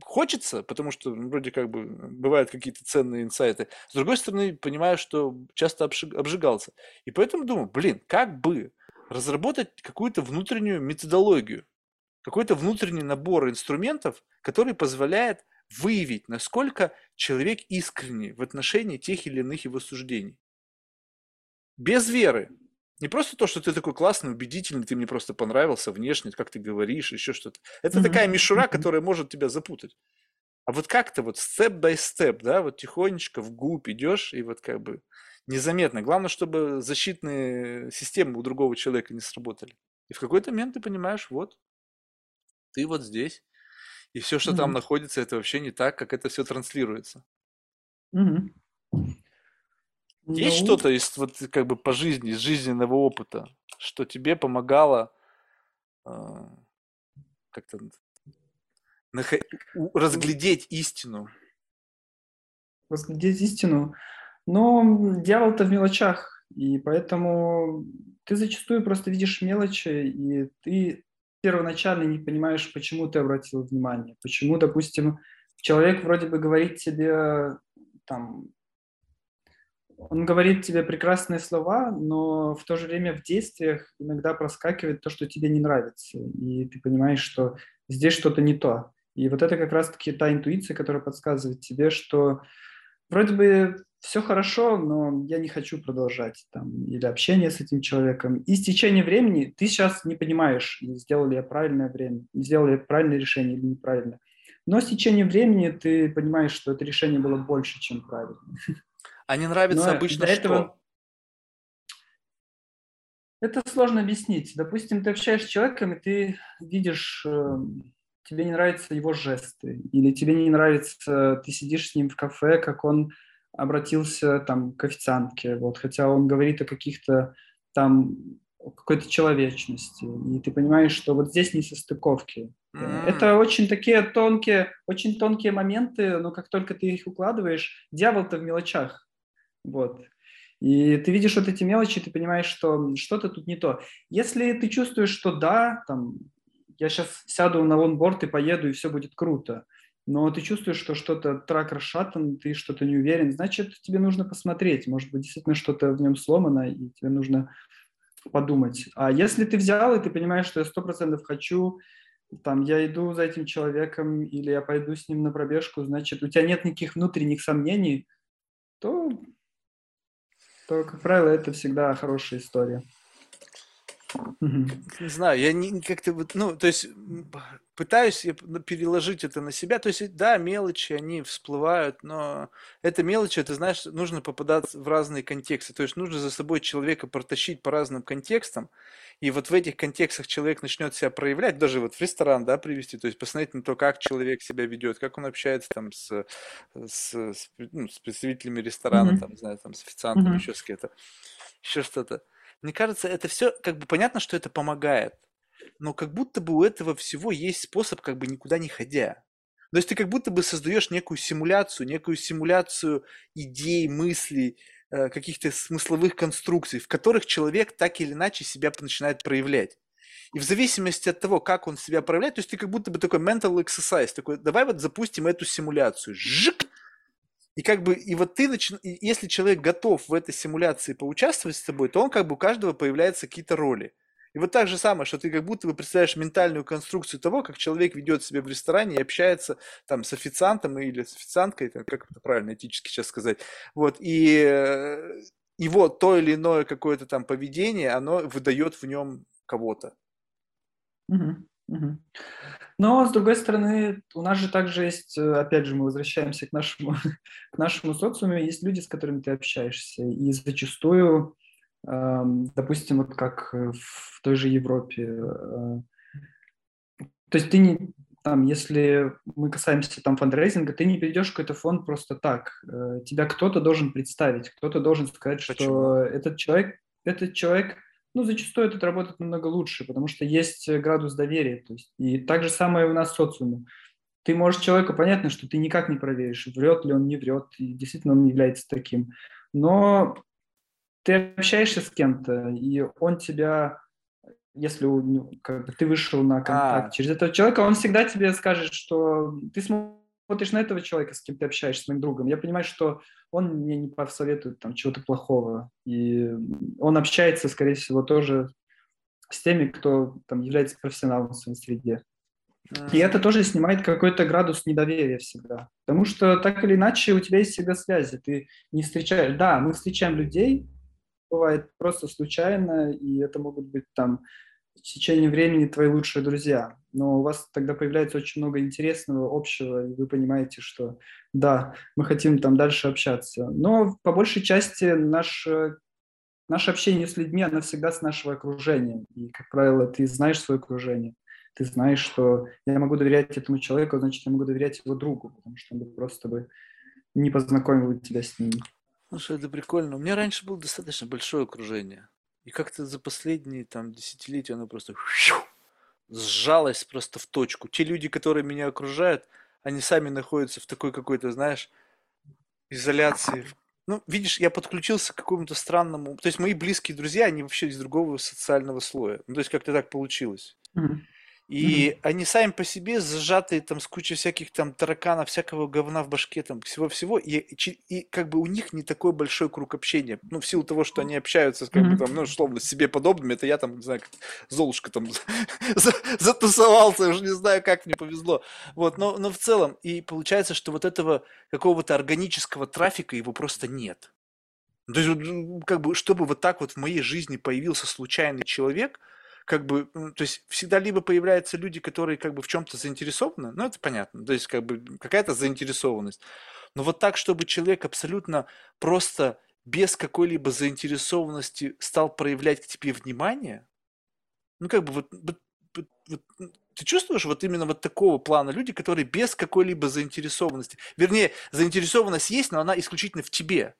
хочется, потому что вроде как бы бывают какие-то ценные инсайты. С другой стороны, понимаю, что часто обжигался. И поэтому думаю, блин, как бы разработать какую-то внутреннюю методологию, какой-то внутренний набор инструментов, который позволяет выявить, насколько человек искренний в отношении тех или иных его суждений. Без веры. Не просто то, что ты такой классный, убедительный, ты мне просто понравился внешне, как ты говоришь, еще что-то. Это mm-hmm. такая мишура, которая может тебя запутать. А вот как-то вот степ-бай-степ, да, вот тихонечко вглубь идешь, и вот как бы незаметно. Главное, чтобы защитные системы у другого человека не сработали. И в какой-то момент ты понимаешь, вот, ты вот здесь, и все, что mm-hmm. там находится, это вообще не так, как это все транслируется. Mm-hmm. Есть ну... что-то из вот как бы по жизни, из жизненного опыта, что тебе помогало э, как-то нах... разглядеть истину? Разглядеть истину. Но дьявол-то в мелочах, и поэтому ты зачастую просто видишь мелочи, и ты первоначально не понимаешь, почему ты обратил внимание, почему, допустим, человек вроде бы говорит тебе там он говорит тебе прекрасные слова, но в то же время в действиях иногда проскакивает то, что тебе не нравится. И ты понимаешь, что здесь что-то не то. И вот это как раз-таки та интуиция, которая подсказывает тебе, что вроде бы все хорошо, но я не хочу продолжать там, или общение с этим человеком. И с течением времени ты сейчас не понимаешь, сделал ли я правильное время, сделал ли я правильное решение или неправильно. Но с течением времени ты понимаешь, что это решение было больше, чем правильно. А не нравится но обычно что? Этого... Это сложно объяснить. Допустим, ты общаешься с человеком, и ты видишь, тебе не нравятся его жесты, или тебе не нравится, ты сидишь с ним в кафе, как он обратился там, к официантке, вот, хотя он говорит о каких-то там какой-то человечности, и ты понимаешь, что вот здесь несостыковки. Mm-hmm. Это очень такие тонкие, очень тонкие моменты, но как только ты их укладываешь, дьявол-то в мелочах, вот. И ты видишь вот эти мелочи, ты понимаешь, что что-то тут не то. Если ты чувствуешь, что да, там, я сейчас сяду на лонгборд и поеду, и все будет круто, но ты чувствуешь, что что-то трак расшатан, ты что-то не уверен, значит, тебе нужно посмотреть, может быть, действительно что-то в нем сломано, и тебе нужно подумать. А если ты взял, и ты понимаешь, что я сто процентов хочу, там, я иду за этим человеком, или я пойду с ним на пробежку, значит, у тебя нет никаких внутренних сомнений, то, то как правило, это всегда хорошая история. Не знаю, я не, как-то вот, ну, то есть пытаюсь переложить это на себя, то есть, да, мелочи, они всплывают, но это мелочи, это, знаешь, нужно попадать в разные контексты, то есть нужно за собой человека протащить по разным контекстам, и вот в этих контекстах человек начнет себя проявлять, даже вот в ресторан, да, привести, то есть посмотреть на то, как человек себя ведет, как он общается там с, с, с, ну, с представителями ресторана, mm-hmm. там, не знаю, там, с официантом, mm-hmm. еще с кем-то, еще что-то. Мне кажется, это все, как бы понятно, что это помогает, но как будто бы у этого всего есть способ, как бы никуда не ходя. То есть ты как будто бы создаешь некую симуляцию, некую симуляцию идей, мыслей, каких-то смысловых конструкций, в которых человек так или иначе себя начинает проявлять. И в зависимости от того, как он себя проявляет, то есть ты как будто бы такой mental exercise, такой, давай вот запустим эту симуляцию, жик! И как бы, и вот ты начи... если человек готов в этой симуляции поучаствовать с тобой, то он как бы у каждого появляются какие-то роли. И вот так же самое, что ты как будто бы представляешь ментальную конструкцию того, как человек ведет себя в ресторане и общается там с официантом или с официанткой, там, как это правильно этически сейчас сказать, вот, и его то или иное какое-то там поведение, оно выдает в нем кого-то. Mm-hmm. Но, с другой стороны, у нас же также есть, опять же, мы возвращаемся к нашему, к нашему социуму, есть люди, с которыми ты общаешься, и зачастую, допустим, вот как в той же Европе, то есть ты не, там, если мы касаемся там фандрейзинга, ты не перейдешь в какой-то фонд просто так, тебя кто-то должен представить, кто-то должен сказать, что Почему? этот человек, этот человек Ну, зачастую это работает намного лучше, потому что есть градус доверия. То есть, и так же самое у нас в социуме. Ты можешь человеку, понятно, что ты никак не проверишь, врет ли он, не врет, и действительно он является таким. Но ты общаешься с кем-то, и он тебя, если у, как бы, ты вышел на контакт а. через этого человека, он всегда тебе скажет, что ты смотришь на этого человека, с кем ты общаешься, с моим другом. Я понимаю, что он мне не посоветует там чего-то плохого. И он общается, скорее всего, тоже с теми, кто там является профессионалом в своей среде. А. И это тоже снимает какой-то градус недоверия всегда. Потому что так или иначе у тебя есть всегда связи. Ты не встречаешь... Да, мы встречаем людей, бывает просто случайно, и это могут быть там в течение времени твои лучшие друзья. Но у вас тогда появляется очень много интересного, общего, и вы понимаете, что да, мы хотим там дальше общаться. Но по большей части наше, наше общение с людьми, оно всегда с нашего окружения. И, как правило, ты знаешь свое окружение. Ты знаешь, что я могу доверять этому человеку, значит, я могу доверять его другу, потому что он просто бы не познакомил тебя с ним. Слушай, это прикольно. У меня раньше было достаточно большое окружение. И как-то за последние там десятилетия оно просто сжалось просто в точку. Те люди, которые меня окружают, они сами находятся в такой какой-то, знаешь, изоляции. Ну, видишь, я подключился к какому-то странному... То есть мои близкие друзья, они вообще из другого социального слоя. Ну, то есть как-то так получилось. Mm-hmm. И mm-hmm. они сами по себе сжатые там с кучей всяких там тараканов, всякого говна в башке, там всего-всего, и, и как бы у них не такой большой круг общения. Ну, в силу того, что они общаются, как mm-hmm. бы там, ну, словно себе подобными, это я там, не знаю, как Золушка там затусовался, уже не знаю, как мне повезло. Вот, но, но в целом, и получается, что вот этого какого-то органического трафика его просто нет. То есть, как бы, чтобы вот так вот в моей жизни появился случайный человек, как бы, то есть всегда либо появляются люди, которые как бы в чем-то заинтересованы, ну это понятно, то есть как бы какая-то заинтересованность, но вот так, чтобы человек абсолютно просто без какой-либо заинтересованности стал проявлять к тебе внимание, ну как бы вот, вот, вот ты чувствуешь вот именно вот такого плана люди, которые без какой-либо заинтересованности, вернее заинтересованность есть, но она исключительно в тебе.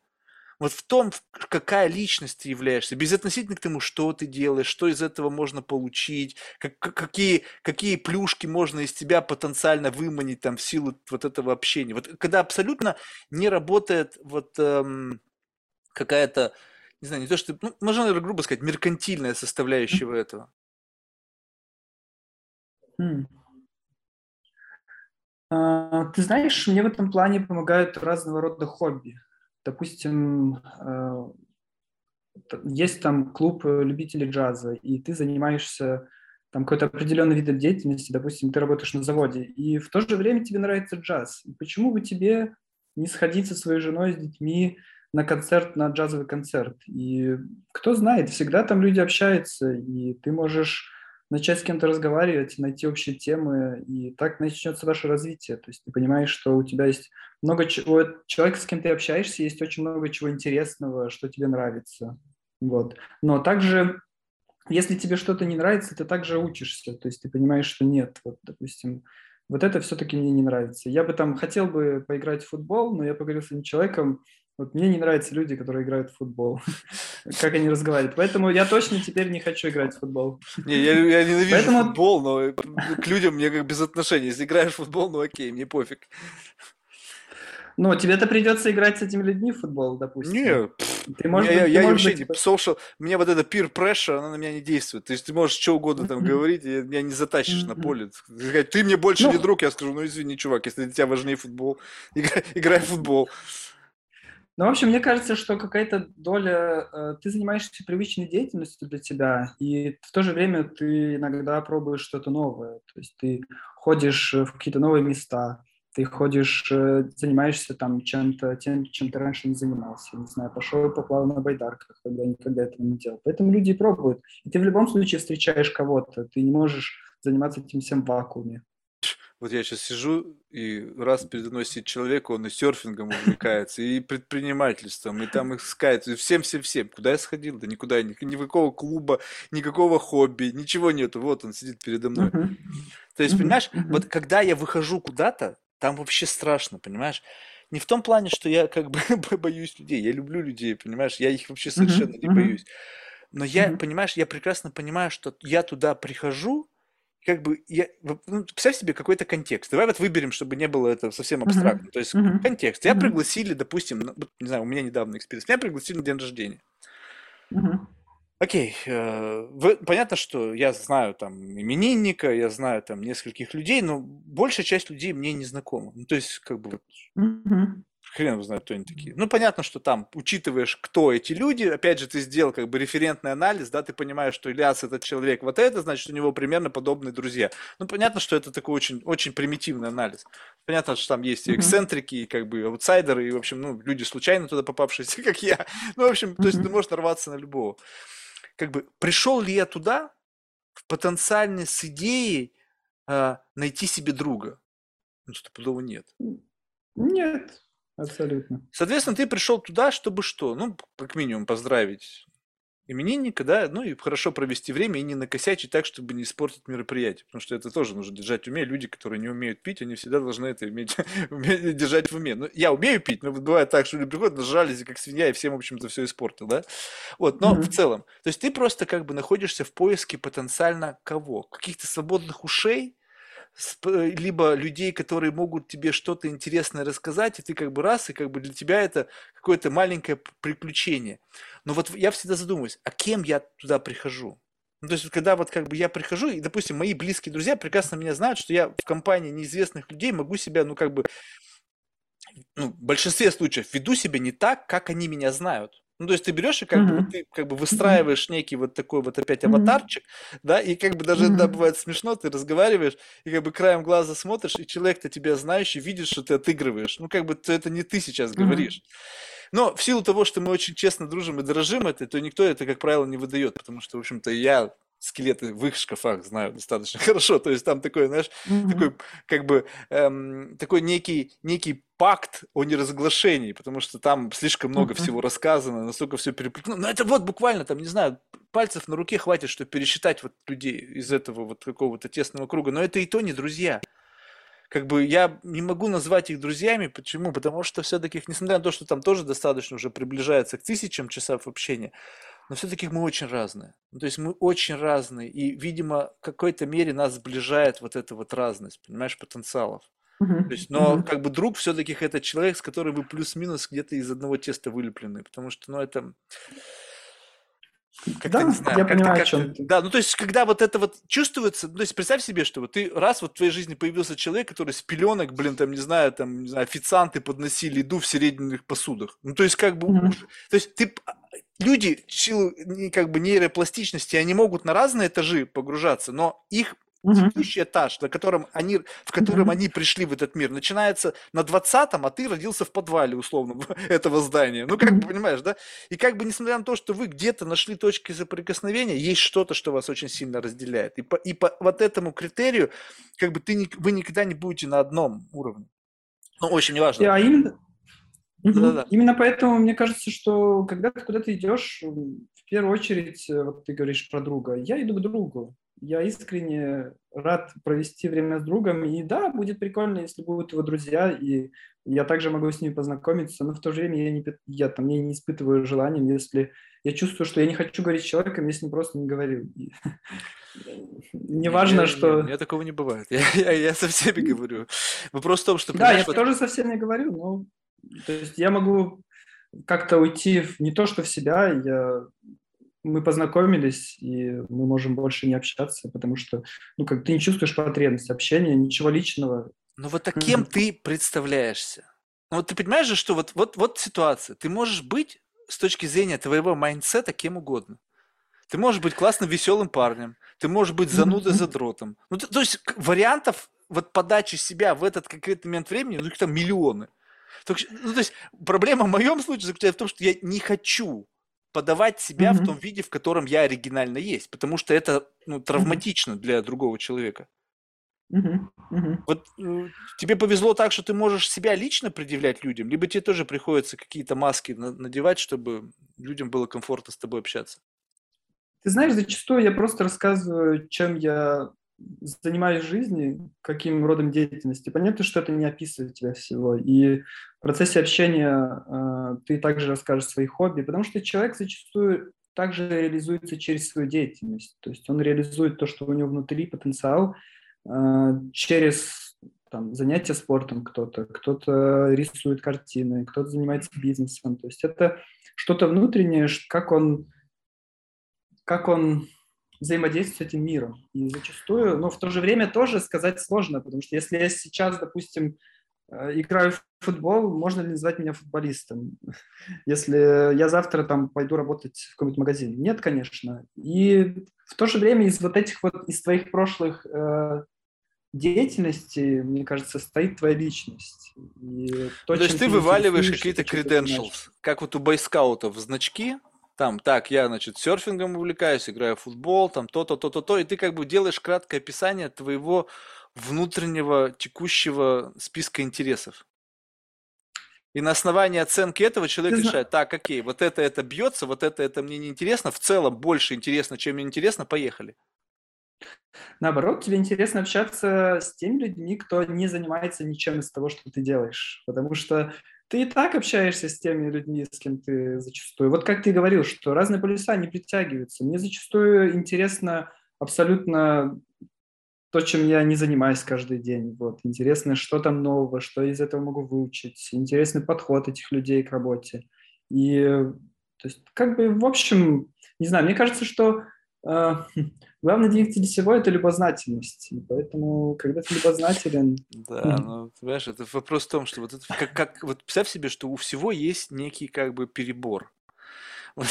Вот в том, какая личность ты являешься, безотносительно к тому, что ты делаешь, что из этого можно получить, как, какие, какие плюшки можно из тебя потенциально выманить там, в силу вот этого общения. Вот когда абсолютно не работает вот эм, какая-то, не знаю, не то что, ну, можно, наверное, грубо сказать, меркантильная составляющая mm. этого. Mm. А, ты знаешь, мне в этом плане помогают разного рода хобби. Допустим, есть там клуб любителей джаза, и ты занимаешься там какой-то определенным видом деятельности, допустим, ты работаешь на заводе, и в то же время тебе нравится джаз. И почему бы тебе не сходить со своей женой, с детьми на концерт, на джазовый концерт? И кто знает, всегда там люди общаются, и ты можешь начать с кем-то разговаривать, найти общие темы, и так начнется ваше развитие. То есть ты понимаешь, что у тебя есть много чего, человек, с кем ты общаешься, есть очень много чего интересного, что тебе нравится. Вот. Но также, если тебе что-то не нравится, ты также учишься. То есть ты понимаешь, что нет, вот, допустим, вот это все-таки мне не нравится. Я бы там хотел бы поиграть в футбол, но я поговорил с этим человеком, вот мне не нравятся люди, которые играют в футбол, как они разговаривают. Поэтому я точно теперь не хочу играть в футбол. Не, я, я ненавижу Поэтому... футбол, но к людям мне как без отношений. Если играешь в футбол, ну окей, мне пофиг. Ну, тебе-то придется играть с этими людьми в футбол, допустим. Нет, ты можешь, я, быть, я, ты я вообще быть... не... Social... У меня вот эта peer pressure, она на меня не действует. То есть ты можешь что угодно там говорить, и меня не затащишь на поле. Ты мне больше ну... не друг, я скажу, ну извини, чувак, если для тебя важнее футбол, играй, играй в футбол. Ну, в общем, мне кажется, что какая-то доля... Э, ты занимаешься привычной деятельностью для тебя, и в то же время ты иногда пробуешь что-то новое. То есть ты ходишь в какие-то новые места, ты ходишь, э, занимаешься там чем-то, тем, чем ты раньше не занимался. Не знаю, пошел и поплавал на байдарках, когда никогда этого не делал. Поэтому люди пробуют. И ты в любом случае встречаешь кого-то. Ты не можешь заниматься этим всем в вакууме. Вот я сейчас сижу, и раз передо мной сидит человек, он и серфингом увлекается, и предпринимательством, и там искает, и всем-всем-всем. Куда я сходил? Да никуда, никакого клуба, никакого хобби, ничего нету. Вот он сидит передо мной. Uh-huh. То есть, понимаешь, uh-huh. вот когда я выхожу куда-то, там вообще страшно, понимаешь? Не в том плане, что я как бы боюсь людей, я люблю людей, понимаешь? Я их вообще совершенно uh-huh. не боюсь. Но я, uh-huh. понимаешь, я прекрасно понимаю, что я туда прихожу, как бы, я, ну, представь себе какой-то контекст. Давай вот выберем, чтобы не было это совсем абстрактно. Uh-huh. То есть uh-huh. контекст. Меня uh-huh. пригласили, допустим, ну, не знаю, у меня недавно экспириенс, меня пригласили на день рождения. Uh-huh. Окей, э, вы, понятно, что я знаю там именинника, я знаю там нескольких людей, но большая часть людей мне не знакома. Ну, то есть, как бы, uh-huh. хрен его знает, кто они такие. Ну, понятно, что там учитываешь, кто эти люди. Опять же, ты сделал как бы референтный анализ, да, ты понимаешь, что Ильяс этот человек вот это, значит, у него примерно подобные друзья. Ну, понятно, что это такой очень, очень примитивный анализ. Понятно, что там есть и эксцентрики, и как бы аутсайдеры, и, в общем, ну, люди случайно туда попавшиеся, как я. Ну, в общем, то есть ты можешь нарваться на любого. Как бы, пришел ли я туда потенциально с идеей э, найти себе друга? Ну, стопудово нет. Нет. Абсолютно. Соответственно, ты пришел туда, чтобы что? Ну, как минимум, поздравить именинника, да, ну и хорошо провести время и не накосячить так, чтобы не испортить мероприятие. Потому что это тоже нужно держать в уме. Люди, которые не умеют пить, они всегда должны это иметь, уметь держать в уме. Ну, я умею пить, но бывает так, что люди приходят, нажрались, как свинья, и всем, в общем-то, все испортил, да? Вот, но mm-hmm. в целом. То есть ты просто как бы находишься в поиске потенциально кого? Каких-то свободных ушей, либо людей, которые могут тебе что-то интересное рассказать, и ты как бы раз, и как бы для тебя это какое-то маленькое приключение. Но вот я всегда задумываюсь, а кем я туда прихожу? Ну, то есть, когда вот как бы я прихожу, и, допустим, мои близкие друзья прекрасно меня знают, что я в компании неизвестных людей могу себя, ну, как бы, ну, в большинстве случаев веду себя не так, как они меня знают. Ну, то есть, ты берешь и как, mm-hmm. бы, ты, как бы выстраиваешь mm-hmm. некий вот такой вот опять аватарчик, mm-hmm. да, и как бы даже mm-hmm. иногда бывает смешно, ты разговариваешь, и как бы краем глаза смотришь, и человек-то тебя знающий видит, что ты отыгрываешь. Ну, как бы это не ты сейчас mm-hmm. говоришь. Но в силу того, что мы очень честно дружим и дорожим это, то никто это, как правило, не выдает, потому что, в общем-то, я скелеты в их шкафах знаю достаточно хорошо. То есть там такой, знаешь, mm-hmm. такой, как бы, эм, такой некий, некий пакт о неразглашении, потому что там слишком много mm-hmm. всего рассказано, настолько все переплетено. Ну, это вот буквально, там, не знаю, пальцев на руке хватит, чтобы пересчитать вот людей из этого вот какого-то тесного круга. Но это и то не друзья. Как бы я не могу назвать их друзьями. Почему? Потому что все-таки, несмотря на то, что там тоже достаточно уже приближается к тысячам часов общения, но все-таки мы очень разные. Ну, то есть мы очень разные. И, видимо, в какой-то мере нас сближает вот эта вот разность, понимаешь, потенциалов. Mm-hmm. То есть, но mm-hmm. как бы друг все-таки это человек, с которым вы плюс-минус где-то из одного теста вылеплены. Потому что, ну, это... Как-то, да, не знаю, я как-то, понимаю, как-то, о чем ты. Да, ну то есть, когда вот это вот чувствуется, ну, то есть, представь себе, что вот ты раз вот в твоей жизни появился человек, который с пеленок, блин, там, не знаю, там, не знаю, официанты подносили еду в серебряных посудах. Ну, то есть, как бы, mm-hmm. то есть, ты, люди, в силу, как бы, нейропластичности, они могут на разные этажи погружаться, но их mm-hmm. текущий этаж, на котором они, в котором mm-hmm. они пришли в этот мир, начинается на двадцатом, а ты родился в подвале, условно, этого здания. Ну, как mm-hmm. бы, понимаешь, да? И как бы, несмотря на то, что вы где-то нашли точки соприкосновения, есть что-то, что вас очень сильно разделяет. И по, и по вот этому критерию, как бы, ты, вы никогда не будете на одном уровне. Ну, очень важно. Yeah, именно... Mm-hmm. именно поэтому, мне кажется, что когда ты куда-то идешь, в первую очередь, вот ты говоришь про друга, я иду к другу. Я искренне рад провести время с другом. И да, будет прикольно, если будут его друзья, и я также могу с ними познакомиться, но в то же время я не, я, там, я не испытываю желания, если я чувствую, что я не хочу говорить с человеком, если просто не говорю. Неважно, что... У меня такого не бывает. Я со всеми говорю. Вопрос в том, что... Да, я тоже со всеми говорю, но... То есть я могу как-то уйти не то, что в себя, я... мы познакомились, и мы можем больше не общаться, потому что, ну, как ты не чувствуешь потребность общения, ничего личного. Ну, вот таким mm-hmm. ты представляешься. Ну, вот ты понимаешь же, что вот, вот, вот ситуация. Ты можешь быть, с точки зрения твоего майндсета, кем угодно. Ты можешь быть классным, веселым парнем, ты можешь быть занудой, задротом. Ну, то, то есть вариантов вот подачи себя в этот конкретный момент времени, ну, их там миллионы. Только, ну, то есть проблема в моем случае заключается в том, что я не хочу подавать себя mm-hmm. в том виде, в котором я оригинально есть, потому что это, ну, травматично mm-hmm. для другого человека. Mm-hmm. Mm-hmm. Вот тебе повезло так, что ты можешь себя лично предъявлять людям, либо тебе тоже приходится какие-то маски надевать, чтобы людям было комфортно с тобой общаться? Ты знаешь, зачастую я просто рассказываю, чем я занимаюсь в жизни, каким родом деятельности. Понятно, что это не описывает тебя всего. И в процессе общения э, ты также расскажешь свои хобби, потому что человек зачастую также реализуется через свою деятельность. То есть он реализует то, что у него внутри, потенциал, э, через там, занятия спортом кто-то, кто-то рисует картины, кто-то занимается бизнесом. То есть это что-то внутреннее, как он... Как он взаимодействовать с этим миром. И зачастую, но в то же время тоже сказать сложно, потому что если я сейчас, допустим, играю в футбол, можно ли назвать меня футболистом? Если я завтра там пойду работать в какой-нибудь магазин? Нет, конечно. И в то же время из вот этих вот, из твоих прошлых э, деятельностей, мне кажется, стоит твоя личность. И то, то есть ты вываливаешь какие-то credentials, как вот у бойскаутов значки, там, так, я, значит, серфингом увлекаюсь, играю в футбол, там, то-то, то-то, то, и ты как бы делаешь краткое описание твоего внутреннего текущего списка интересов. И на основании оценки этого человек ты решает, так, окей, вот это, это бьется, вот это, это мне неинтересно, в целом больше интересно, чем мне интересно, поехали. Наоборот, тебе интересно общаться с теми людьми, кто не занимается ничем из того, что ты делаешь, потому что ты и так общаешься с теми людьми, с кем ты зачастую. Вот как ты говорил, что разные полюса не притягиваются. Мне зачастую интересно абсолютно то, чем я не занимаюсь каждый день. Вот. Интересно, что там нового, что из этого могу выучить. Интересный подход этих людей к работе. И то есть, как бы, в общем, не знаю, мне кажется, что Главный двигатель всего – это любознательность. И поэтому, когда ты любознателен... Да, ну, понимаешь, это вопрос в том, что вот это... Как, как, вот представь себе, что у всего есть некий как бы перебор. Вот,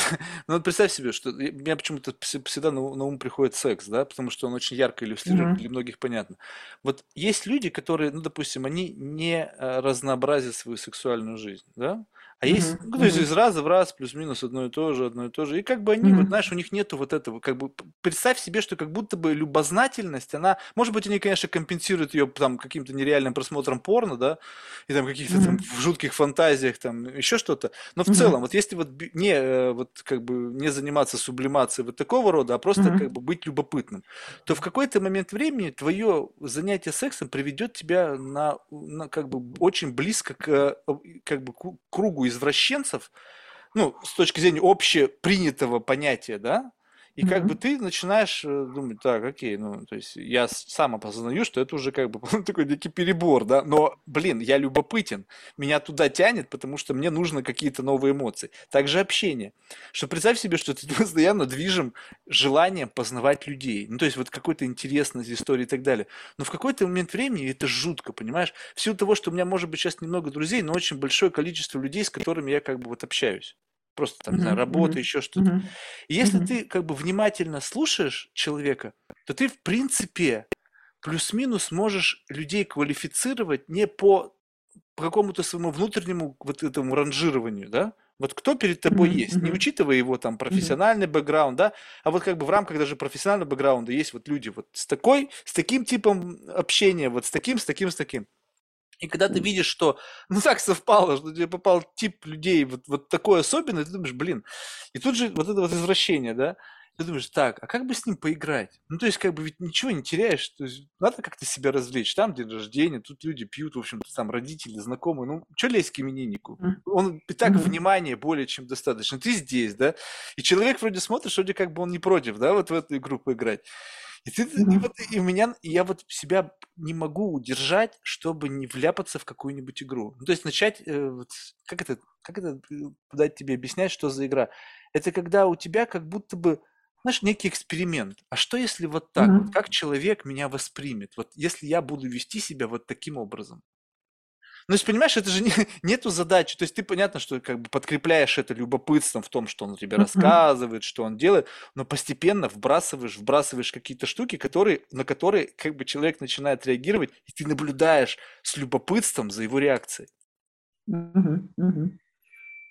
ну, вот представь себе, что... Мне почему-то всегда на, на ум приходит секс, да, потому что он очень ярко иллюстрирует, mm-hmm. для многих понятно. Вот есть люди, которые, ну, допустим, они не разнообразят свою сексуальную жизнь, да? А есть, mm-hmm. ну, то есть из раза в раз, плюс-минус одно и то же, одно и то же. И как бы они, mm-hmm. вот, знаешь, у них нету вот этого, как бы, представь себе, что как будто бы любознательность, она, может быть, они, конечно, компенсируют ее там каким-то нереальным просмотром порно, да, и там каких-то mm-hmm. там в жутких фантазиях, там, еще что-то. Но в mm-hmm. целом, вот если вот не, вот, как бы, не заниматься сублимацией вот такого рода, а просто, mm-hmm. как бы, быть любопытным, то в какой-то момент времени твое занятие сексом приведет тебя на, на как бы, очень близко к, как бы, к кругу извращенцев, ну, с точки зрения общепринятого понятия, да, и mm-hmm. как бы ты начинаешь думать, так, окей, ну, то есть я сам опознаю, что это уже как бы такой некий перебор, да, но, блин, я любопытен, меня туда тянет, потому что мне нужны какие-то новые эмоции. Также общение, что представь себе, что ты постоянно движим желанием познавать людей, ну, то есть вот какой-то интересность истории и так далее, но в какой-то момент времени это жутко, понимаешь, в силу того, что у меня может быть сейчас немного друзей, но очень большое количество людей, с которыми я как бы вот общаюсь. Просто там, не знаю, работа, еще что-то. И если ты как бы внимательно слушаешь человека, то ты, в принципе, плюс-минус можешь людей квалифицировать не по, по какому-то своему внутреннему вот этому ранжированию, да? Вот кто перед тобой есть, не учитывая его там профессиональный бэкграунд, да? А вот как бы в рамках даже профессионального бэкграунда есть вот люди вот с такой, с таким типом общения, вот с таким, с таким, с таким. И когда ты видишь, что ну так совпало, что тебе попал тип людей вот, вот такой особенный, ты думаешь, блин, и тут же вот это вот извращение, да, ты думаешь, так, а как бы с ним поиграть? Ну, то есть, как бы ведь ничего не теряешь, то есть, надо как-то себя развлечь, там день рождения, тут люди пьют, в общем-то, там родители, знакомые, ну, что лезть к имениннику? Он и так внимания более чем достаточно, ты здесь, да, и человек вроде смотришь, вроде как бы он не против, да, вот в эту игру поиграть. И, ты, и, вот, и у меня, и я вот себя не могу удержать, чтобы не вляпаться в какую-нибудь игру. Ну, то есть начать, э, вот, как это, как это дать тебе объяснять, что за игра? Это когда у тебя как будто бы, знаешь, некий эксперимент. А что если вот так? Mm-hmm. Вот как человек меня воспримет? Вот если я буду вести себя вот таким образом? Ну, то есть, понимаешь, это же не, нету задачи. То есть, ты понятно, что как бы подкрепляешь это любопытством в том, что он тебе рассказывает, что он делает, но постепенно вбрасываешь, вбрасываешь какие-то штуки, которые, на которые как бы человек начинает реагировать, и ты наблюдаешь с любопытством за его реакцией. Uh-huh, uh-huh.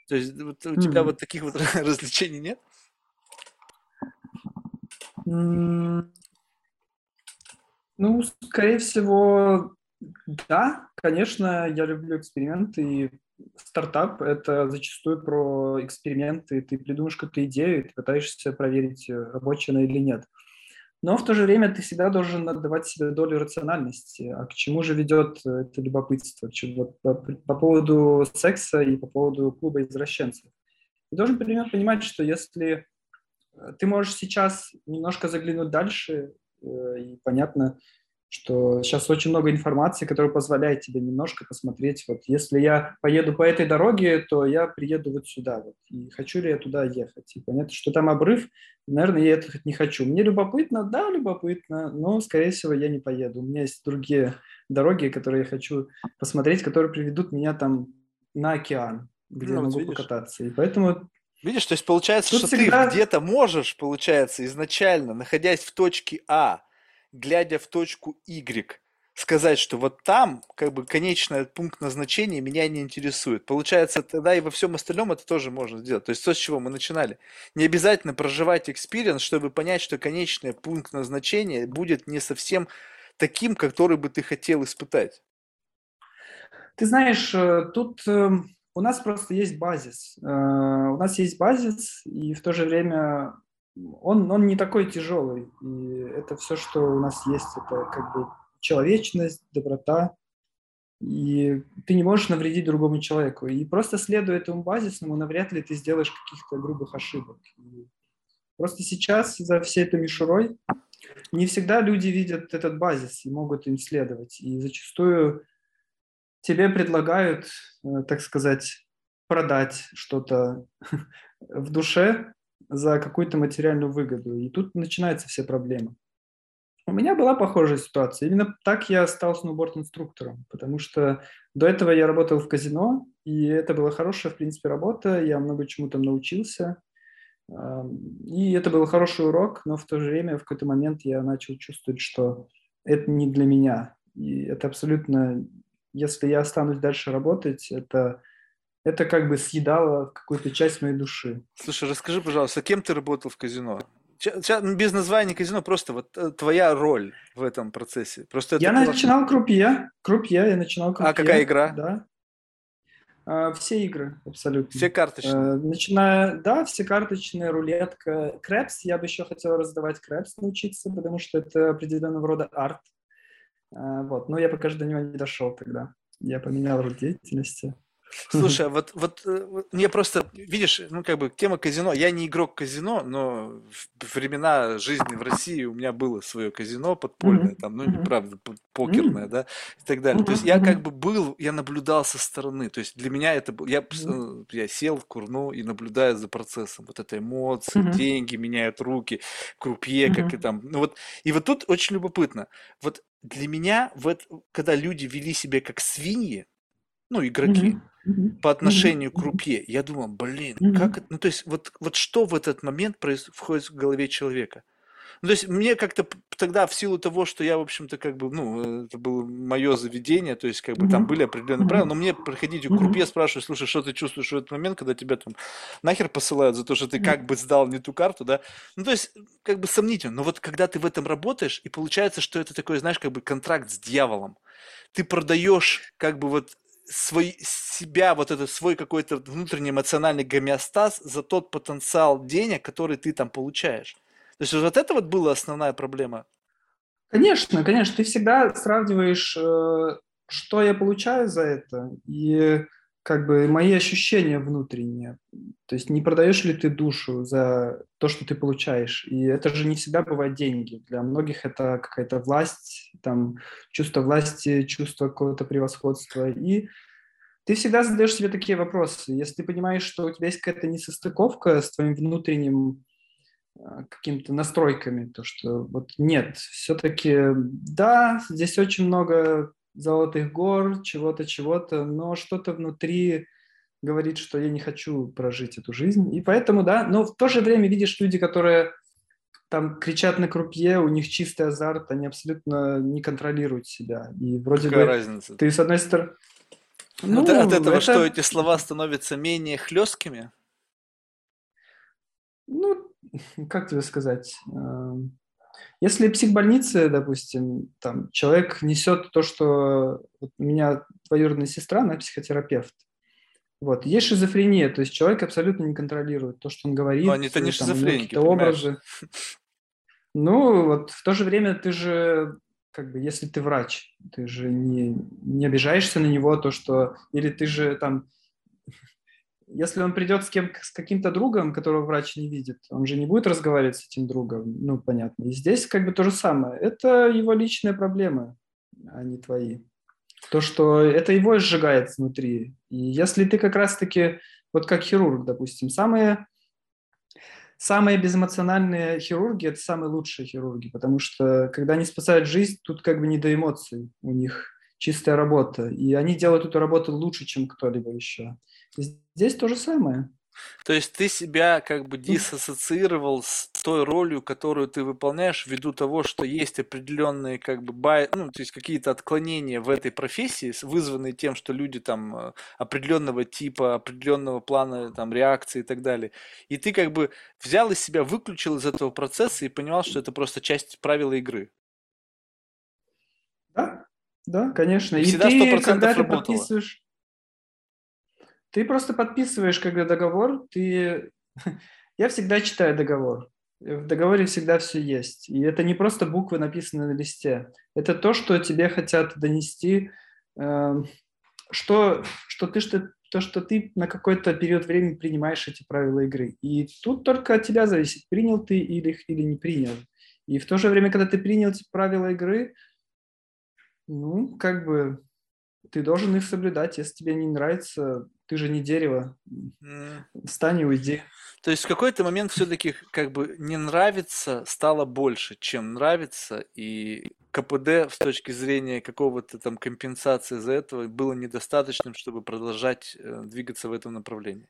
То есть, вот, у uh-huh. тебя вот таких вот развлечений нет? Mm-hmm. Ну, скорее всего... Да, конечно, я люблю эксперименты, и стартап – это зачастую про эксперименты. Ты придумаешь какую-то идею, ты пытаешься проверить, рабочая она или нет. Но в то же время ты всегда должен отдавать себе долю рациональности. А к чему же ведет это любопытство? По, по поводу секса и по поводу клуба извращенцев. Ты должен примерно понимать, что если ты можешь сейчас немножко заглянуть дальше, и понятно, что сейчас очень много информации, которая позволяет тебе немножко посмотреть, вот если я поеду по этой дороге, то я приеду вот сюда, вот, и хочу ли я туда ехать. И понятно, что там обрыв, наверное, я этого не хочу. Мне любопытно, да, любопытно, но, скорее всего, я не поеду. У меня есть другие дороги, которые я хочу посмотреть, которые приведут меня там на океан, где ну, я могу вот видишь. покататься. И поэтому... Видишь, то есть получается, Тут что всегда... ты где-то можешь, получается, изначально, находясь в точке А, глядя в точку Y, сказать, что вот там, как бы, конечный пункт назначения меня не интересует. Получается, тогда и во всем остальном это тоже можно сделать. То есть то, с чего мы начинали. Не обязательно проживать экспириенс, чтобы понять, что конечный пункт назначения будет не совсем таким, который бы ты хотел испытать. Ты знаешь, тут у нас просто есть базис. У нас есть базис, и в то же время... Он, он не такой тяжелый, и это все, что у нас есть, это как бы человечность, доброта, и ты не можешь навредить другому человеку. И просто следуя этому базисному, навряд ли ты сделаешь каких-то грубых ошибок. И просто сейчас за всей этой мишурой не всегда люди видят этот базис и могут им следовать. И зачастую тебе предлагают, так сказать, продать что-то в душе, за какую-то материальную выгоду. И тут начинаются все проблемы. У меня была похожая ситуация. Именно так я стал сноуборд-инструктором, потому что до этого я работал в казино, и это была хорошая, в принципе, работа. Я много чему там научился. И это был хороший урок, но в то же время в какой-то момент я начал чувствовать, что это не для меня. И это абсолютно... Если я останусь дальше работать, это... Это как бы съедало какую-то часть моей души. Слушай, расскажи, пожалуйста, кем ты работал в казино? Ч- ч- без названия казино, просто вот твоя роль в этом процессе. Просто это я было... начинал крупье. Крупье, я начинал крупье. А какая игра? Да. А, все игры, абсолютно. Все карточные? А, начиная, да, все карточные, рулетка. Крэпс, я бы еще хотел раздавать крэпс, научиться, потому что это определенного рода арт. А, вот. Но я пока до него не дошел тогда. Я поменял род деятельности. Слушай, вот, вот мне просто, видишь, ну как бы тема казино, я не игрок казино, но в времена жизни в России у меня было свое казино подпольное, там, ну правда, покерное, да, и так далее. То есть я как бы был, я наблюдал со стороны, то есть для меня это было, я, я сел, курну и наблюдаю за процессом, вот это эмоции, деньги меняют руки, крупье, как и там, ну вот, и вот тут очень любопытно, вот для меня, вот когда люди вели себя как свиньи, ну, игроки, mm-hmm. по отношению mm-hmm. к крупье. Я думал, блин, mm-hmm. как это... Ну, то есть, вот, вот что в этот момент происходит входит в голове человека? Ну, то есть, мне как-то тогда, в силу того, что я, в общем-то, как бы, ну, это было мое заведение, то есть, как бы, mm-hmm. там были определенные mm-hmm. правила, но мне приходить к крупье, спрашивать, слушай, что ты чувствуешь в этот момент, когда тебя там нахер посылают за то, что ты как бы сдал не ту карту, да? Ну, то есть, как бы сомнительно. Но вот когда ты в этом работаешь, и получается, что это такой, знаешь, как бы контракт с дьяволом. Ты продаешь, как бы, вот... свой, себя, вот этот свой какой-то внутренний эмоциональный гомеостаз за тот потенциал денег, который ты там получаешь. То есть вот это вот была основная проблема? Конечно, конечно. Ты всегда сравниваешь, что я получаю за это, и как бы мои ощущения внутренние. То есть не продаешь ли ты душу за то, что ты получаешь. И это же не всегда бывают деньги. Для многих это какая-то власть, там, чувство власти, чувство какого-то превосходства. И ты всегда задаешь себе такие вопросы. Если ты понимаешь, что у тебя есть какая-то несостыковка с твоим внутренним какими-то настройками, то что вот нет, все-таки да, здесь очень много... золотых гор, чего-то, чего-то, но что-то внутри говорит, что я не хочу прожить эту жизнь. И поэтому, да, но в то же время видишь люди, которые там кричат на крупье, у них чистый азарт, они абсолютно не контролируют себя. И вроде Какая бы разница? Ты с одной стороны... Ну, от, от этого это... что, эти слова становятся менее хлесткими? Ну, как тебе сказать... Если в психбольнице, допустим, там, человек несет то, что вот у меня двоюродная сестра, она психотерапевт. Вот. Есть шизофрения, то есть человек абсолютно не контролирует то, что он говорит. Но они-то не шизофреники, образы. Ну, вот в то же время ты же, как бы, если ты врач, ты же не, не обижаешься на него, то, что... Или ты же там... Если он придет с, кем, с каким-то другом, которого врач не видит, он же не будет разговаривать с этим другом, ну, понятно. И здесь как бы то же самое. Это его личные проблемы, а не твои. То, что это его сжигает внутри. И если ты как раз-таки, вот как хирург, допустим, самые, самые безэмоциональные хирурги – это самые лучшие хирурги, потому что, когда они спасают жизнь, тут как бы не до эмоций у них. Чистая работа. И они делают эту работу лучше, чем кто-либо еще. Здесь то же самое. То есть ты себя как бы диссоциировал с той ролью, которую ты выполняешь, ввиду того, что есть определенные как бы бай... ну, то есть какие-то отклонения в этой профессии, вызванные тем, что люди там определенного типа, определенного плана там реакции и так далее. И ты как бы взял из себя, выключил из этого процесса и понимал, что это просто часть правила игры. Да. Да, конечно. И всегда сто процентов ты, когда ты подписываешь, ты просто подписываешь, когда договор, ты... Я всегда читаю договор. В договоре всегда все есть. И это не просто буквы, написанные на листе. Это то, что тебе хотят донести, э, что, что ты, что, то, что ты на какой-то период времени принимаешь эти правила игры. И тут только от тебя зависит, принял ты или, или не принял. И в то же время, когда ты принял эти правила игры, ну, как бы ты должен их соблюдать. Если тебе не нравится, Ты же не дерево. Встань и уйди. То есть в какой-то момент все-таки как бы не нравится стало больше, чем нравится, и ка пэ дэ с точки зрения какого-то там компенсации за этого было недостаточным, чтобы продолжать двигаться в этом направлении.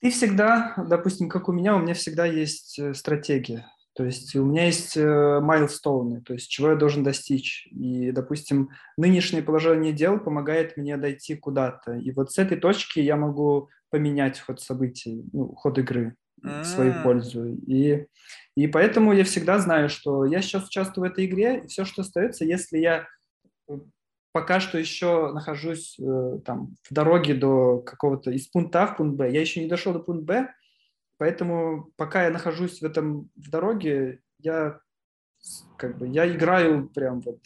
Ты всегда, допустим, как у меня, у меня всегда есть стратегия. То есть у меня есть майлстоуны, то есть чего я должен достичь. И, допустим, нынешнее положение дел помогает мне дойти куда-то. И вот с этой точки я могу поменять ход событий, ну, ход игры в свою пользу. И, и поэтому я всегда знаю, что я сейчас участвую в этой игре, и все, что остается, если я пока что еще нахожусь там, в дороге до какого-то из пункта А в пункт Б, я еще не дошел до пункта Б, поэтому пока я нахожусь в этом в дороге, я как бы я играю прям вот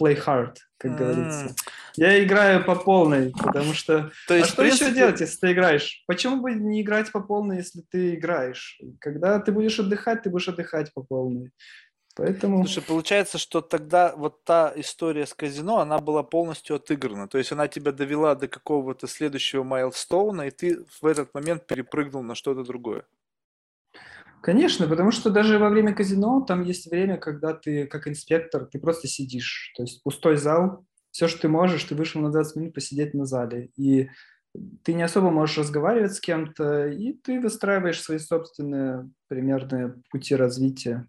play hard, как говорится. Я играю по полной, потому что... То есть, а что принципе... еще делать, если ты играешь? Почему бы не играть по полной, если ты играешь? Когда ты будешь отдыхать, ты будешь отдыхать по полной. Поэтому... Слушай, получается, что тогда вот та история с казино, она была полностью отыграна. То есть она тебя довела до какого-то следующего майлстоуна, и ты в этот момент перепрыгнул на что-то другое. Конечно, потому что даже во время казино там есть время, когда ты как инспектор, ты просто сидишь. То есть пустой зал, все, что ты можешь, ты вышел на двадцать минут посидеть на зале. И ты не особо можешь разговаривать с кем-то, и ты выстраиваешь свои собственные примерные пути развития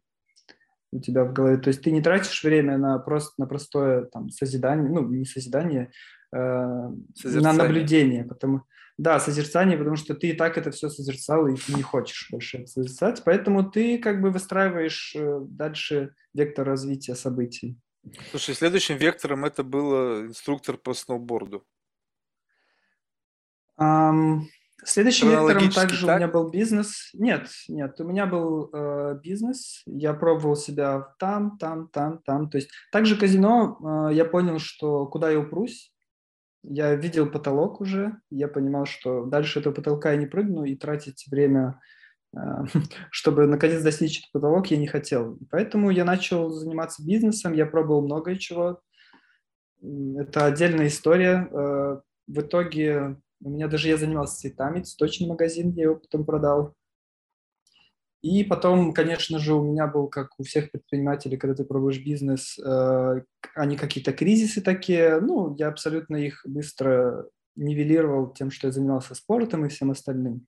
у тебя в голове. То есть ты не тратишь время на, просто, на простое там, созидание, ну не созидание, э, на наблюдение, потому Да, созерцание, потому что ты и так это все созерцал, и ты не хочешь больше это созерцать. Поэтому ты как бы выстраиваешь дальше вектор развития событий. Слушай, следующим вектором это был инструктор по сноуборду. Um, следующим вектором также так? у меня был бизнес. Нет, нет, у меня был э, бизнес. Я пробовал себя там, там, там, там. То есть также казино, э, я понял, что куда я упрусь. Я видел потолок уже, я понимал, что дальше этого потолка я не прыгну, и тратить время, чтобы наконец достичь этот потолок, я не хотел. Поэтому я начал заниматься бизнесом, я пробовал много чего. Это отдельная история. В итоге у меня даже я занимался цветами, цветочный магазин, я его потом продал. И потом, конечно же, у меня был, как у всех предпринимателей, когда ты пробуешь бизнес, э, они какие-то кризисы такие. Ну, я абсолютно их быстро нивелировал тем, что я занимался спортом и всем остальным.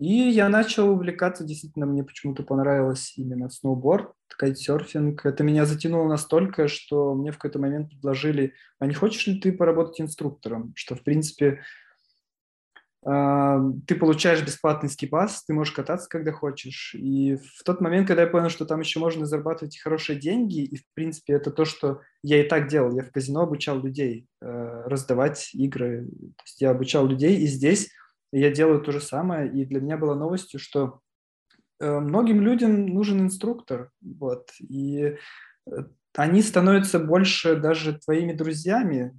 И я начал увлекаться. Действительно, мне почему-то понравилось именно сноуборд, кайтсерфинг. Это меня затянуло настолько, что мне в какой-то момент предложили, а не хочешь ли ты поработать инструктором? Что, в принципе... ты получаешь бесплатный скипас, ты можешь кататься, когда хочешь. И в тот момент, когда я понял, что там еще можно зарабатывать хорошие деньги, и, в принципе, это то, что я и так делал. Я в казино обучал людей раздавать игры. То есть я обучал людей, и здесь я делаю то же самое. И для меня было новостью, что многим людям нужен инструктор. Вот. И они становятся больше даже твоими друзьями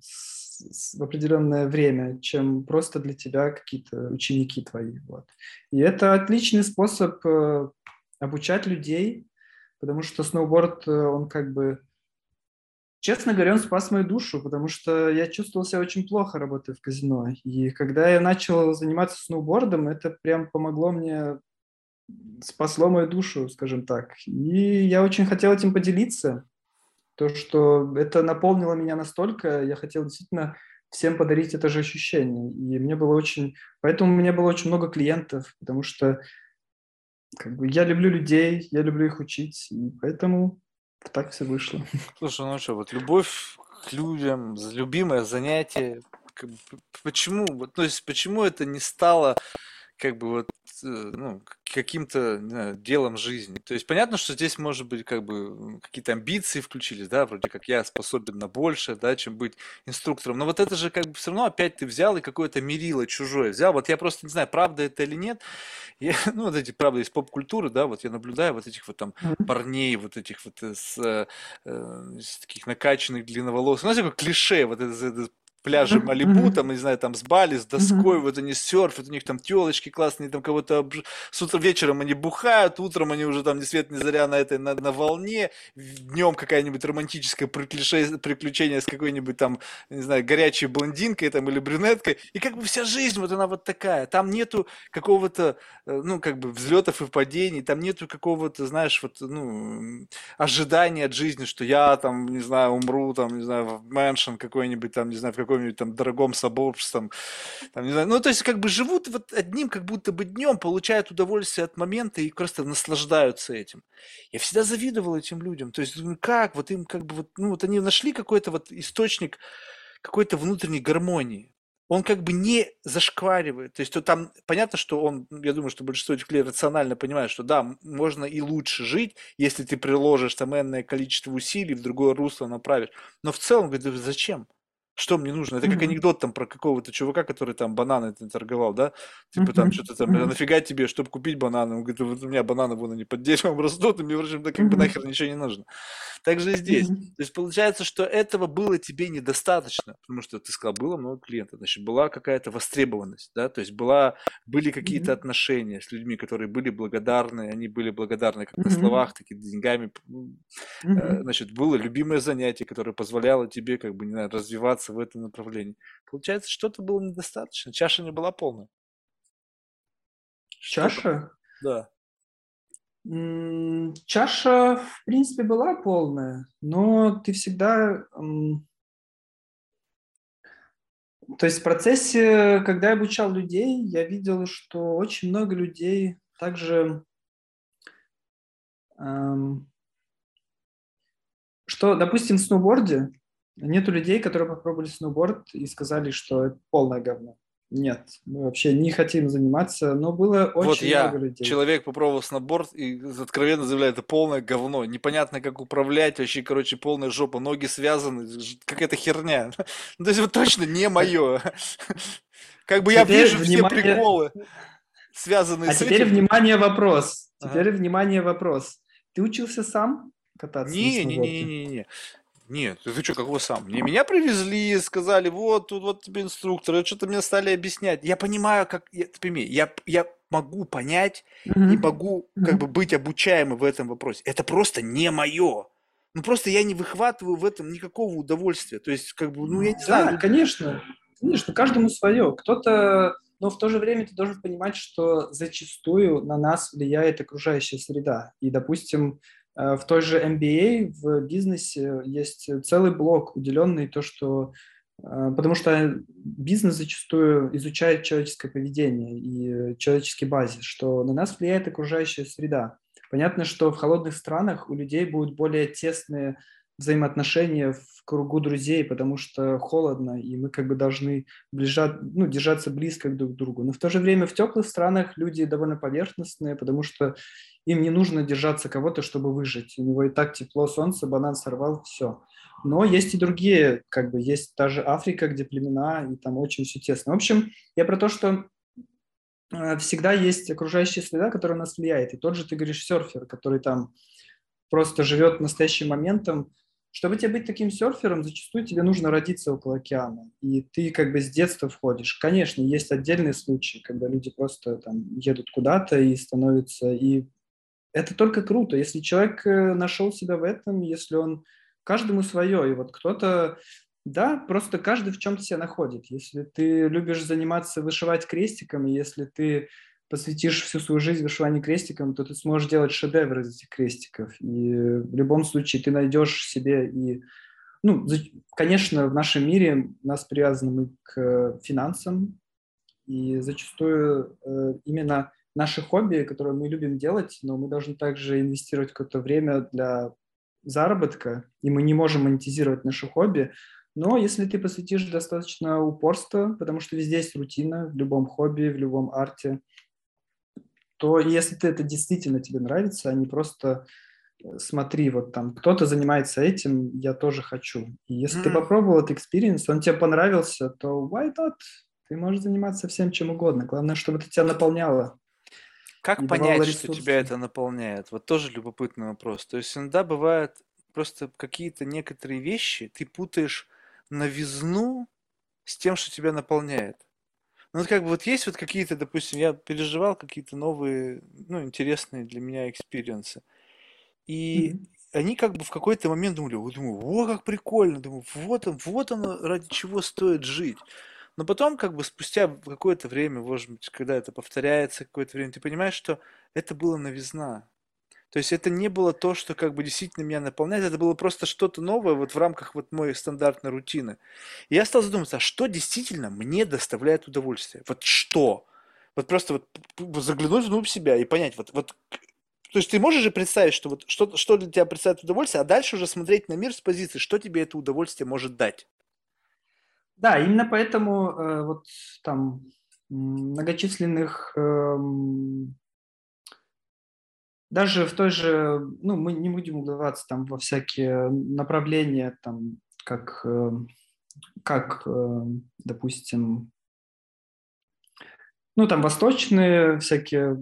в определенное время, чем просто для тебя какие-то ученики твои. Вот. И это отличный способ э, обучать людей, потому что сноуборд, э, он как бы, честно говоря, он спас мою душу, потому что я чувствовал себя очень плохо, работая в казино. И когда я начал заниматься сноубордом, это прям помогло мне, спасло мою душу, скажем так. И я очень хотел этим поделиться. То, что это наполнило меня настолько, я хотел действительно всем подарить это же ощущение. И мне было очень... Поэтому у меня было очень много клиентов, потому что как бы, я люблю людей, я люблю их учить, и поэтому так все вышло. Слушай, ну что, вот любовь к людям, любимое занятие, как бы, почему, вот, то есть, почему это не стало... как бы вот, ну, каким-то не знаю, делом жизни. То есть понятно, что здесь, может быть, как бы какие-то амбиции включились, да, вроде как я способен на больше, да, чем быть инструктором. Но вот это же как бы все равно опять ты взял и какое-то мерило чужое взял. Вот я просто не знаю, правда это или нет. Я, ну, вот эти, правда, из поп-культуры, да, вот я наблюдаю вот этих вот там парней, вот этих вот с, э, э, с таких накачанных длинноволосых. Знаете, как клише, вот это, это пляжи Малибу, mm-hmm. там, не знаю, там с Бали, с доской, mm-hmm. вот они серфят, у них там телочки классные, там кого-то обж... с утра вечером они бухают, утром они уже там ни свет ни заря на этой, на, на волне, днем какая-нибудь романтическое приключение, приключение с какой-нибудь там, не знаю, горячей блондинкой там или брюнеткой, и как бы вся жизнь вот она вот такая, там нету какого-то, ну, как бы взлетов и падений, там нету какого-то, знаешь, вот, ну, ожидания от жизни, что я там, не знаю, умру, там, не знаю, в мэншн какой-нибудь там, не знаю, в какой каком-нибудь там дорогом соборстве, там, не знаю, ну, то есть, как бы живут вот одним, как будто бы днем, получают удовольствие от момента и просто наслаждаются этим. Я всегда завидовал этим людям, то есть, ну, как, вот им, как бы, вот, ну, вот они нашли какой-то вот источник какой-то внутренней гармонии. Он как бы не зашкваривает. То есть, то там понятно, что он, я думаю, что большинство этих людей рационально понимает, что да, можно и лучше жить, если ты приложишь там энное количество усилий, в другое русло направишь. Но в целом, говорит, зачем? Что мне нужно? Это mm-hmm. как анекдот там про какого-то чувака, который там бананы торговал, да? Типа там mm-hmm. что-то там, а нафига тебе, чтобы купить бананы? Он говорит, вот у меня бананы вон они под деревом растут, и мне, в общем, да как mm-hmm. бы нахер ничего не нужно. Так же и здесь. Mm-hmm. То есть получается, что этого было тебе недостаточно, потому что ты сказал, было много клиентов, значит, была какая-то востребованность, да? То есть была, были какие-то mm-hmm. отношения с людьми, которые были благодарны, они были благодарны как mm-hmm. на словах, так и деньгами. Mm-hmm. Значит, было любимое занятие, которое позволяло тебе как бы, не знаю, развиваться в этом направлении. Получается, что-то было недостаточно. Чаша не была полная. Чаша? Да. Чаша, в принципе, была полная, но ты всегда... То есть в процессе, когда я обучал людей, я видел, что очень много людей также... Что, допустим, в сноуборде нету людей, которые попробовали сноуборд и сказали, что это полное говно. Нет, мы вообще не хотим заниматься, но было очень вот я, много людей. Человек попробовал сноуборд и откровенно заявляет, это полное говно. Непонятно, как управлять, вообще, короче, полная жопа, ноги связаны, какая-то херня. Ну, то есть, вот точно не мое. Как бы я вижу все приколы, связанные с этим. А теперь, внимание, вопрос. Теперь, внимание, вопрос. Ты учился сам кататься на сноуборде? Не-не-не-не-не. Нет, ты что, какого сам? Мне меня привезли, сказали, вот, тут вот тебе инструктор, что-то мне стали объяснять. Я понимаю, как, я, ты пойми, я, я могу понять mm-hmm. и могу как mm-hmm. бы быть обучаемым в этом вопросе. Это просто не мое. Ну, просто я не выхватываю в этом никакого удовольствия. То есть, как бы, ну, я не да, знаю. Да, конечно, конечно, каждому свое. Кто-то, но в то же время ты должен понимать, что зачастую на нас влияет окружающая среда. И, допустим, в той же эм би эй, в бизнесе есть целый блок, уделенный то, что... Потому что бизнес зачастую изучает человеческое поведение и человеческий базис, что на нас влияет окружающая среда. Понятно, что в холодных странах у людей будут более тесные взаимоотношения в кругу друзей, потому что холодно, и мы как бы должны ближать, ну, держаться близко друг к другу. Но в то же время в теплых странах люди довольно поверхностные, потому что им не нужно держаться кого-то, чтобы выжить. У него и так тепло, солнце, банан сорвал, все. Но есть и другие, как бы есть та же Африка, где племена, и там очень все тесно. В общем, я про то, что э, всегда есть окружающая среда, которая нас влияет. И тот же, ты говоришь, серфер, который там просто живет настоящим моментом. Чтобы тебе быть таким серфером, зачастую тебе нужно родиться около океана, и ты как бы с детства входишь. Конечно, есть отдельные случаи, когда люди просто там едут куда-то и становятся, и это только круто, если человек нашел себя в этом, если он каждому свое, и вот кто-то, да, просто каждый в чем-то себя находит. Если ты любишь заниматься, вышивать крестиками, если ты посвятишь всю свою жизнь вышиванию крестиком, то ты сможешь делать шедевр из этих крестиков. И в любом случае ты найдешь себе и... Ну, конечно, в нашем мире нас привязаны мы к финансам, и зачастую именно наши хобби, которые мы любим делать, но мы должны также инвестировать какое-то время для заработка, и мы не можем монетизировать наши хобби. Но если ты посвятишь достаточно упорства, потому что везде есть рутина, в любом хобби, в любом арте, то если ты это действительно тебе нравится, а не просто смотри, вот там кто-то занимается этим, я тоже хочу. И если mm-hmm. ты попробовал этот экспириенс, он тебе понравился, то why not? Ты можешь заниматься всем чем угодно. Главное, чтобы это тебя наполняло. Как понять, что тебя это наполняет? Вот тоже любопытный вопрос. То есть иногда бывают просто какие-то некоторые вещи, ты путаешь новизну с тем, что тебя наполняет. Ну, как бы вот есть вот какие-то, допустим, я переживал какие-то новые, ну, интересные для меня экспириенсы. И mm-hmm. они как бы в какой-то момент думали, вот, думаю, о, как прикольно, думаю, вот он, вот оно, ради чего стоит жить. Но потом, как бы спустя какое-то время, может быть, когда это повторяется какое-то время, ты понимаешь, что это была новизна. То есть это не было то, что как бы действительно меня наполняет, это было просто что-то новое вот в рамках вот моей стандартной рутины. И я стал задумываться, а что действительно мне доставляет удовольствие? Вот что? Вот просто вот заглянуть внутрь себя и понять, вот, вот. То есть ты можешь же представить, что вот что, что для тебя представляет удовольствие, а дальше уже смотреть на мир с позиции, что тебе это удовольствие может дать. Да, именно поэтому э, вот там многочисленных... Э, Даже в той же, ну, мы не будем углубляться там во всякие направления, там, как, как, допустим, ну, там, восточные всякие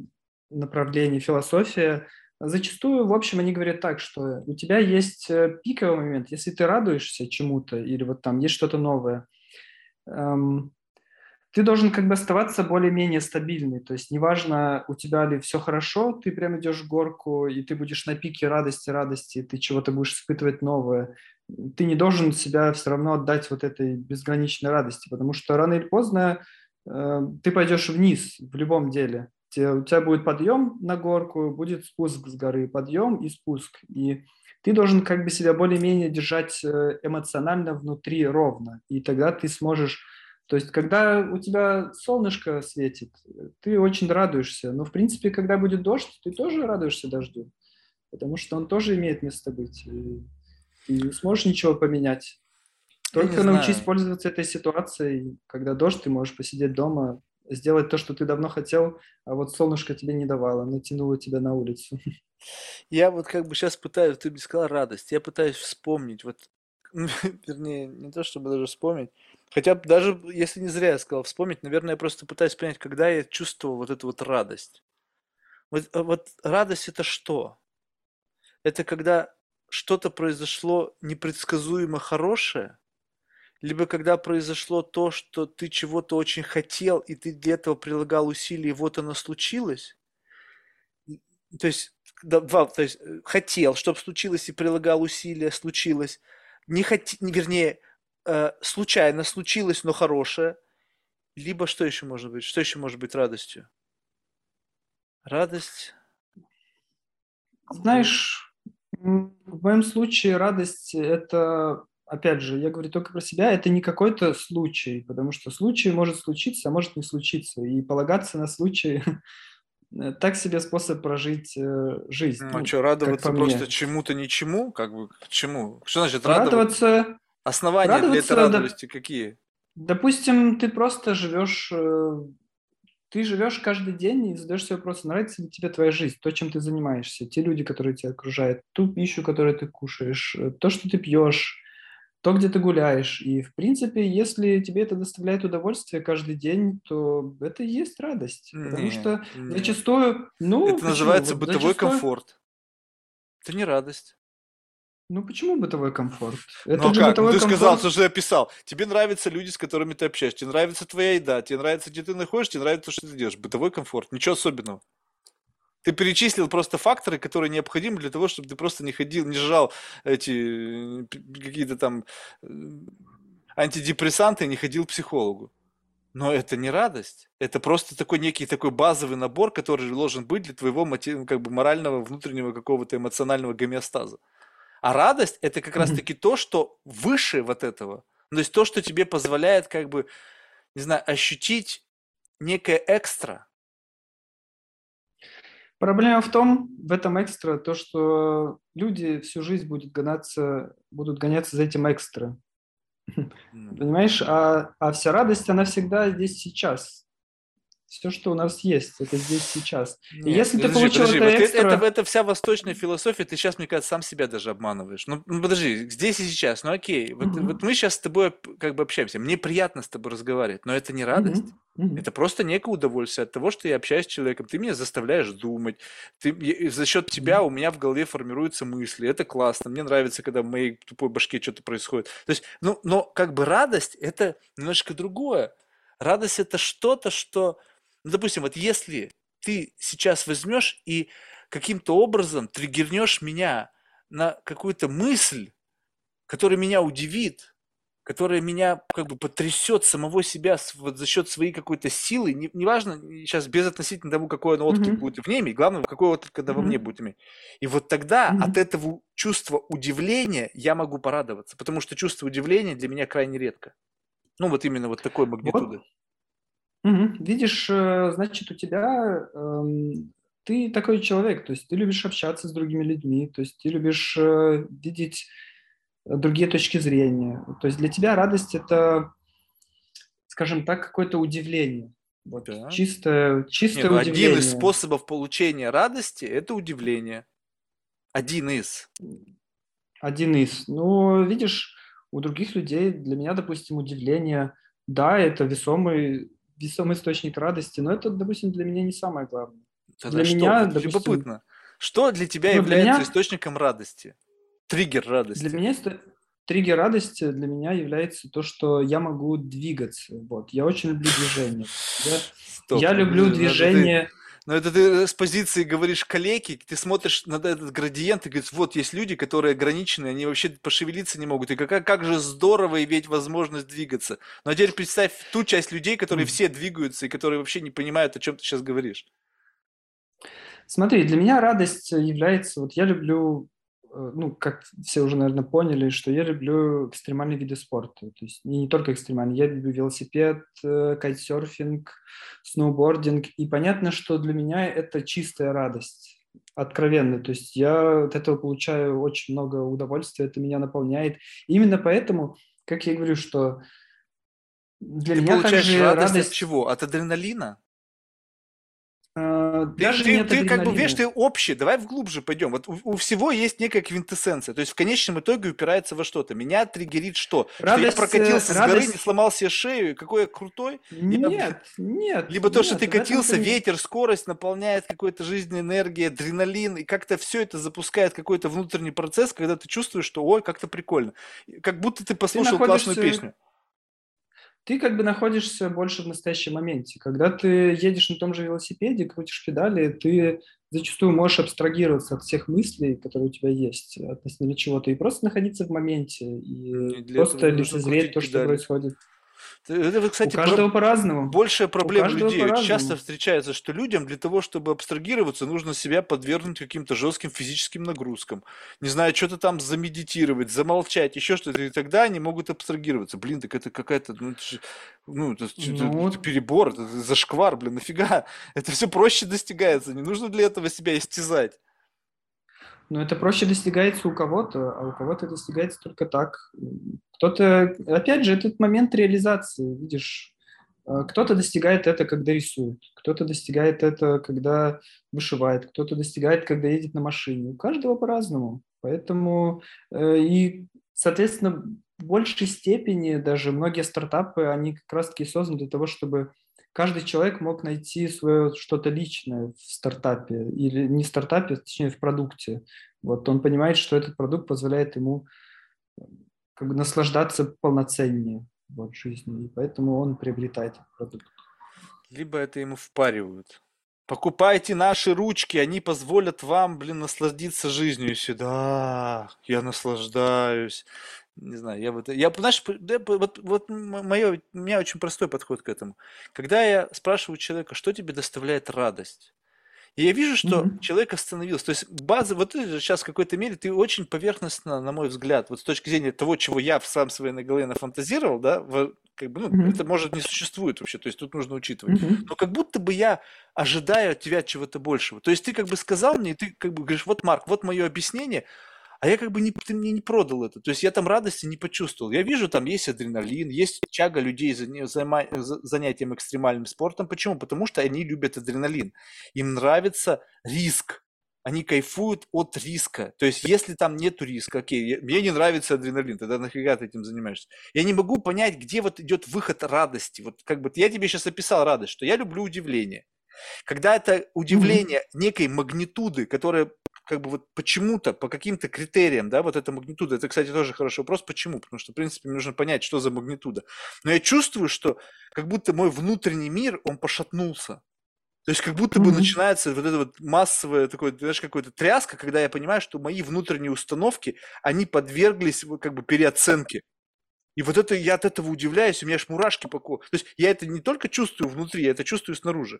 направления, философия. Зачастую, в общем, они говорят так, что у тебя есть пиковый момент, если ты радуешься чему-то или вот там есть что-то новое, ты должен как бы оставаться более-менее стабильный, то есть неважно, у тебя ли все хорошо, ты прям идешь в горку, и ты будешь на пике радости, радости, ты чего-то будешь испытывать новое. Ты не должен себя все равно отдать вот этой безграничной радости, потому что рано или поздно э, ты пойдешь вниз в любом деле. Те, у тебя будет подъем на горку, будет спуск с горы, подъем и спуск. И ты должен как бы себя более-менее держать эмоционально внутри ровно, и тогда ты сможешь... То есть, когда у тебя солнышко светит, ты очень радуешься. Но, в принципе, когда будет дождь, ты тоже радуешься дождю, потому что он тоже имеет место быть. И ты не сможешь ничего поменять. Только научись пользоваться этой ситуацией. Когда дождь, ты можешь посидеть дома, сделать то, что ты давно хотел, а вот солнышко тебе не давало, оно тянуло тебя на улицу. Я вот как бы сейчас пытаюсь, ты мне сказал радость, я пытаюсь вспомнить, вот, вернее, не то чтобы даже вспомнить, хотя даже, если не зря я сказал вспомнить, наверное, я просто пытаюсь понять, когда я чувствовал вот эту вот радость. Вот, вот радость – это что? Это когда что-то произошло непредсказуемо хорошее, либо когда произошло то, что ты чего-то очень хотел, и ты для этого прилагал усилия, и вот оно случилось? То есть, да, то есть хотел, чтобы случилось, и прилагал усилия, случилось. Не хот... Вернее, случайно случилось, но хорошее, либо что еще может быть? Что еще может быть радостью? Радость? Знаешь, в моем случае радость – это, опять же, я говорю только про себя, это не какой-то случай, потому что случай может случиться, а может не случиться, и полагаться на случай – так себе способ прожить жизнь. Ну, ну что, радоваться просто чему-то ничему? Как бы, к чему? Что значит радоваться? Радоваться... Основания радоваться, для этой радости доп... какие? Допустим, ты просто живешь, ты живешь каждый день и задаешь себе вопрос, нравится ли тебе твоя жизнь, то, чем ты занимаешься, те люди, которые тебя окружают, ту пищу, которую ты кушаешь, то, что ты пьешь, то, где ты гуляешь. И, в принципе, если тебе это доставляет удовольствие каждый день, то это и есть радость. Нет, потому что нет. зачастую... Ну, это почему? Называется вот бытовой зачастую... комфорт. Это не радость. Ну, почему бытовой комфорт? Это ну, же как? Бытовой ну, ты комфорт... сказал, что же я писал. Тебе нравятся люди, с которыми ты общаешься. Тебе нравится твоя еда. Тебе нравится, где ты находишься. Тебе нравится то, что ты делаешь. Бытовой комфорт. Ничего особенного. Ты перечислил просто факторы, которые необходимы для того, чтобы ты просто не ходил, не жрал эти какие-то там антидепрессанты и не ходил к психологу. Но это не радость. Это просто такой некий такой базовый набор, который должен быть для твоего как бы, морального, внутреннего какого-то эмоционального гомеостаза. А радость – это как раз-таки то, что выше вот этого. То есть то, что тебе позволяет как бы, не знаю, ощутить некое экстра. Проблема в том, в этом экстра, то, что люди всю жизнь будут гоняться, будут гоняться за этим экстра. Mm. Понимаешь? А, а вся радость, она всегда здесь сейчас. Все, что у нас есть, это здесь сейчас. Нет, и если подожди, ты получил подожди, это вот экстра... Это, это, это вся восточная философия, ты сейчас, мне кажется, сам себя даже обманываешь. Ну, ну подожди, здесь и сейчас, ну окей. Вот, mm-hmm. вот мы сейчас с тобой как бы общаемся, мне приятно с тобой разговаривать, но это не радость. Mm-hmm. Mm-hmm. Это просто некое удовольствие от того, что я общаюсь с человеком. Ты меня заставляешь думать, ты, я, за счет тебя mm-hmm. у меня в голове формируются мысли, это классно, мне нравится, когда в моей тупой башке что-то происходит. То есть, ну, но как бы радость – это немножко другое. Радость – это что-то, что… Ну, допустим, вот если ты сейчас возьмешь и каким-то образом триггернешь меня на какую-то мысль, которая меня удивит, которая меня как бы потрясет самого себя вот за счет своей какой-то силы, не, неважно сейчас безотносительно тому, какой он отклик mm-hmm. будет в ней, главное, какой отклик она mm-hmm. во мне будет иметь. И вот тогда mm-hmm. от этого чувства удивления я могу порадоваться, потому что чувство удивления для меня крайне редко. Ну, вот именно вот такой магнитуды. Вот. Угу. Видишь, значит, у тебя, эм, ты такой человек, то есть ты любишь общаться с другими людьми, то есть ты любишь э, видеть другие точки зрения. То есть для тебя радость – это, скажем так, какое-то удивление. Вот, да. Чистое, чистое Нет, удивление. Один из способов получения радости – это удивление. Один из. Один из. Ну, видишь, у других людей, для меня, допустим, удивление, да, это весомый... весомый источник радости, но это, допустим, для меня не самое главное. Тогда для что? Меня, допустим, любопытно. Что для тебя ну, для является меня... источником радости? Триггер радости. Для меня триггер радости для меня является то, что я могу двигаться. Вот. Я очень люблю движение. Я, Стоп, я люблю ну, движение... Но это ты с позиции говоришь калеки, ты смотришь на этот градиент и говоришь, вот есть люди, которые ограничены, они вообще пошевелиться не могут. И как, как же здорово иметь возможность двигаться. Но теперь представь ту часть людей, которые все двигаются и которые вообще не понимают, о чем ты сейчас говоришь. Смотри, для меня радость является, вот я люблю, ну, как все уже, наверное, поняли, что я люблю экстремальные виды спорта. То есть не, не только экстремальные. Я люблю велосипед, кайтсерфинг, сноубординг. И понятно, что для меня это чистая радость, откровенно. То есть я от этого получаю очень много удовольствия, это меня наполняет. И именно поэтому, как я говорю, что для Ты меня получаешь также радость... радость... от чего? От адреналина? Даже ты, ты как бы, видишь, ты общий, давай вглубже пойдем. Вот у, у всего есть некая квинтэссенция, то есть в конечном итоге упирается во что-то. Меня триггерит что? Радость, что я прокатился радость... с горы, не сломал себе шею, какой я крутой? Нет, я... нет. Либо нет, то, что ты катился, этом... ветер, скорость наполняет какой-то жизненной энергией, адреналин, и как-то все это запускает какой-то внутренний процесс, когда ты чувствуешь, что ой, как-то прикольно. Как будто ты послушал ты находишься... классную песню. Ты как бы находишься больше в настоящем моменте. Когда ты едешь на том же велосипеде, крутишь педали, ты зачастую можешь абстрагироваться от всех мыслей, которые у тебя есть относительно чего-то, и просто находиться в моменте, и, и просто лицезреть то, что педали. Происходит. Это, кстати, у каждого про... по-разному. Большая проблема людей. По-разному. Часто встречается, что людям для того, чтобы абстрагироваться, нужно себя подвергнуть каким-то жестким физическим нагрузкам. Не знаю, что-то там замедитировать, замолчать, еще что-то. И тогда они могут абстрагироваться. Блин, так это какая-то... Ну, это, ну, это, ну... это перебор, это зашквар, блин, нафига? Это все проще достигается. Не нужно для этого себя истязать. Но это проще достигается у кого-то, а у кого-то достигается только так. Кто-то, опять же, этот момент реализации, видишь, кто-то достигает это, когда рисует, кто-то достигает это, когда вышивает, кто-то достигает, когда едет на машине. У каждого по-разному. Поэтому и, соответственно, в большей степени даже многие стартапы, они как раз-таки созданы для того, чтобы... Каждый человек мог найти свое что-то личное в стартапе, или не в стартапе, точнее в продукте. Вот он понимает, что этот продукт позволяет ему как бы наслаждаться полноценнее вот, жизнью, и поэтому он приобретает этот продукт. Либо это ему впаривают. Покупайте наши ручки, они позволят вам, блин, насладиться жизнью. И сюда я наслаждаюсь. Не знаю, я вот, я, знаешь, вот, вот мое, у меня очень простой подход к этому. Когда я спрашиваю человека, что тебе доставляет радость, и я вижу, что mm-hmm. человек остановился. То есть база, вот ты же сейчас в какой-то мере, ты очень поверхностно, на мой взгляд, вот с точки зрения того, чего я в сам своей на голове нафантазировал, да, как бы, ну, mm-hmm. это, может, не существует вообще, то есть тут нужно учитывать. Mm-hmm. Но как будто бы я ожидаю от тебя чего-то большего. То есть ты как бы сказал мне, и ты как бы говоришь, вот, Марк, вот мое объяснение, А я как бы не, ты мне не продал это. То есть я там радости не почувствовал. Я вижу, там есть адреналин, есть тяга людей за занятием экстремальным спортом. Почему? Потому что они любят адреналин. Им нравится риск. Они кайфуют от риска. То есть если там нет риска, окей, мне не нравится адреналин, тогда нафига ты этим занимаешься? Я не могу понять, где вот идет выход радости. Вот как бы я тебе сейчас описал радость, что я люблю удивление. Когда это удивление некой магнитуды, которая как бы вот почему-то, по каким-то критериям, да, вот эта магнитуда, это, кстати, тоже хороший вопрос, почему, потому что, в принципе, мне нужно понять, что за магнитуда. Но я чувствую, что как будто мой внутренний мир, он пошатнулся. То есть как будто бы mm-hmm. начинается вот эта вот массовая такая, знаешь, какая-то тряска, когда я понимаю, что мои внутренние установки, они подверглись как бы переоценке. И вот это я от этого удивляюсь, у меня аж мурашки по коже. То есть я это не только чувствую внутри, я это чувствую снаружи.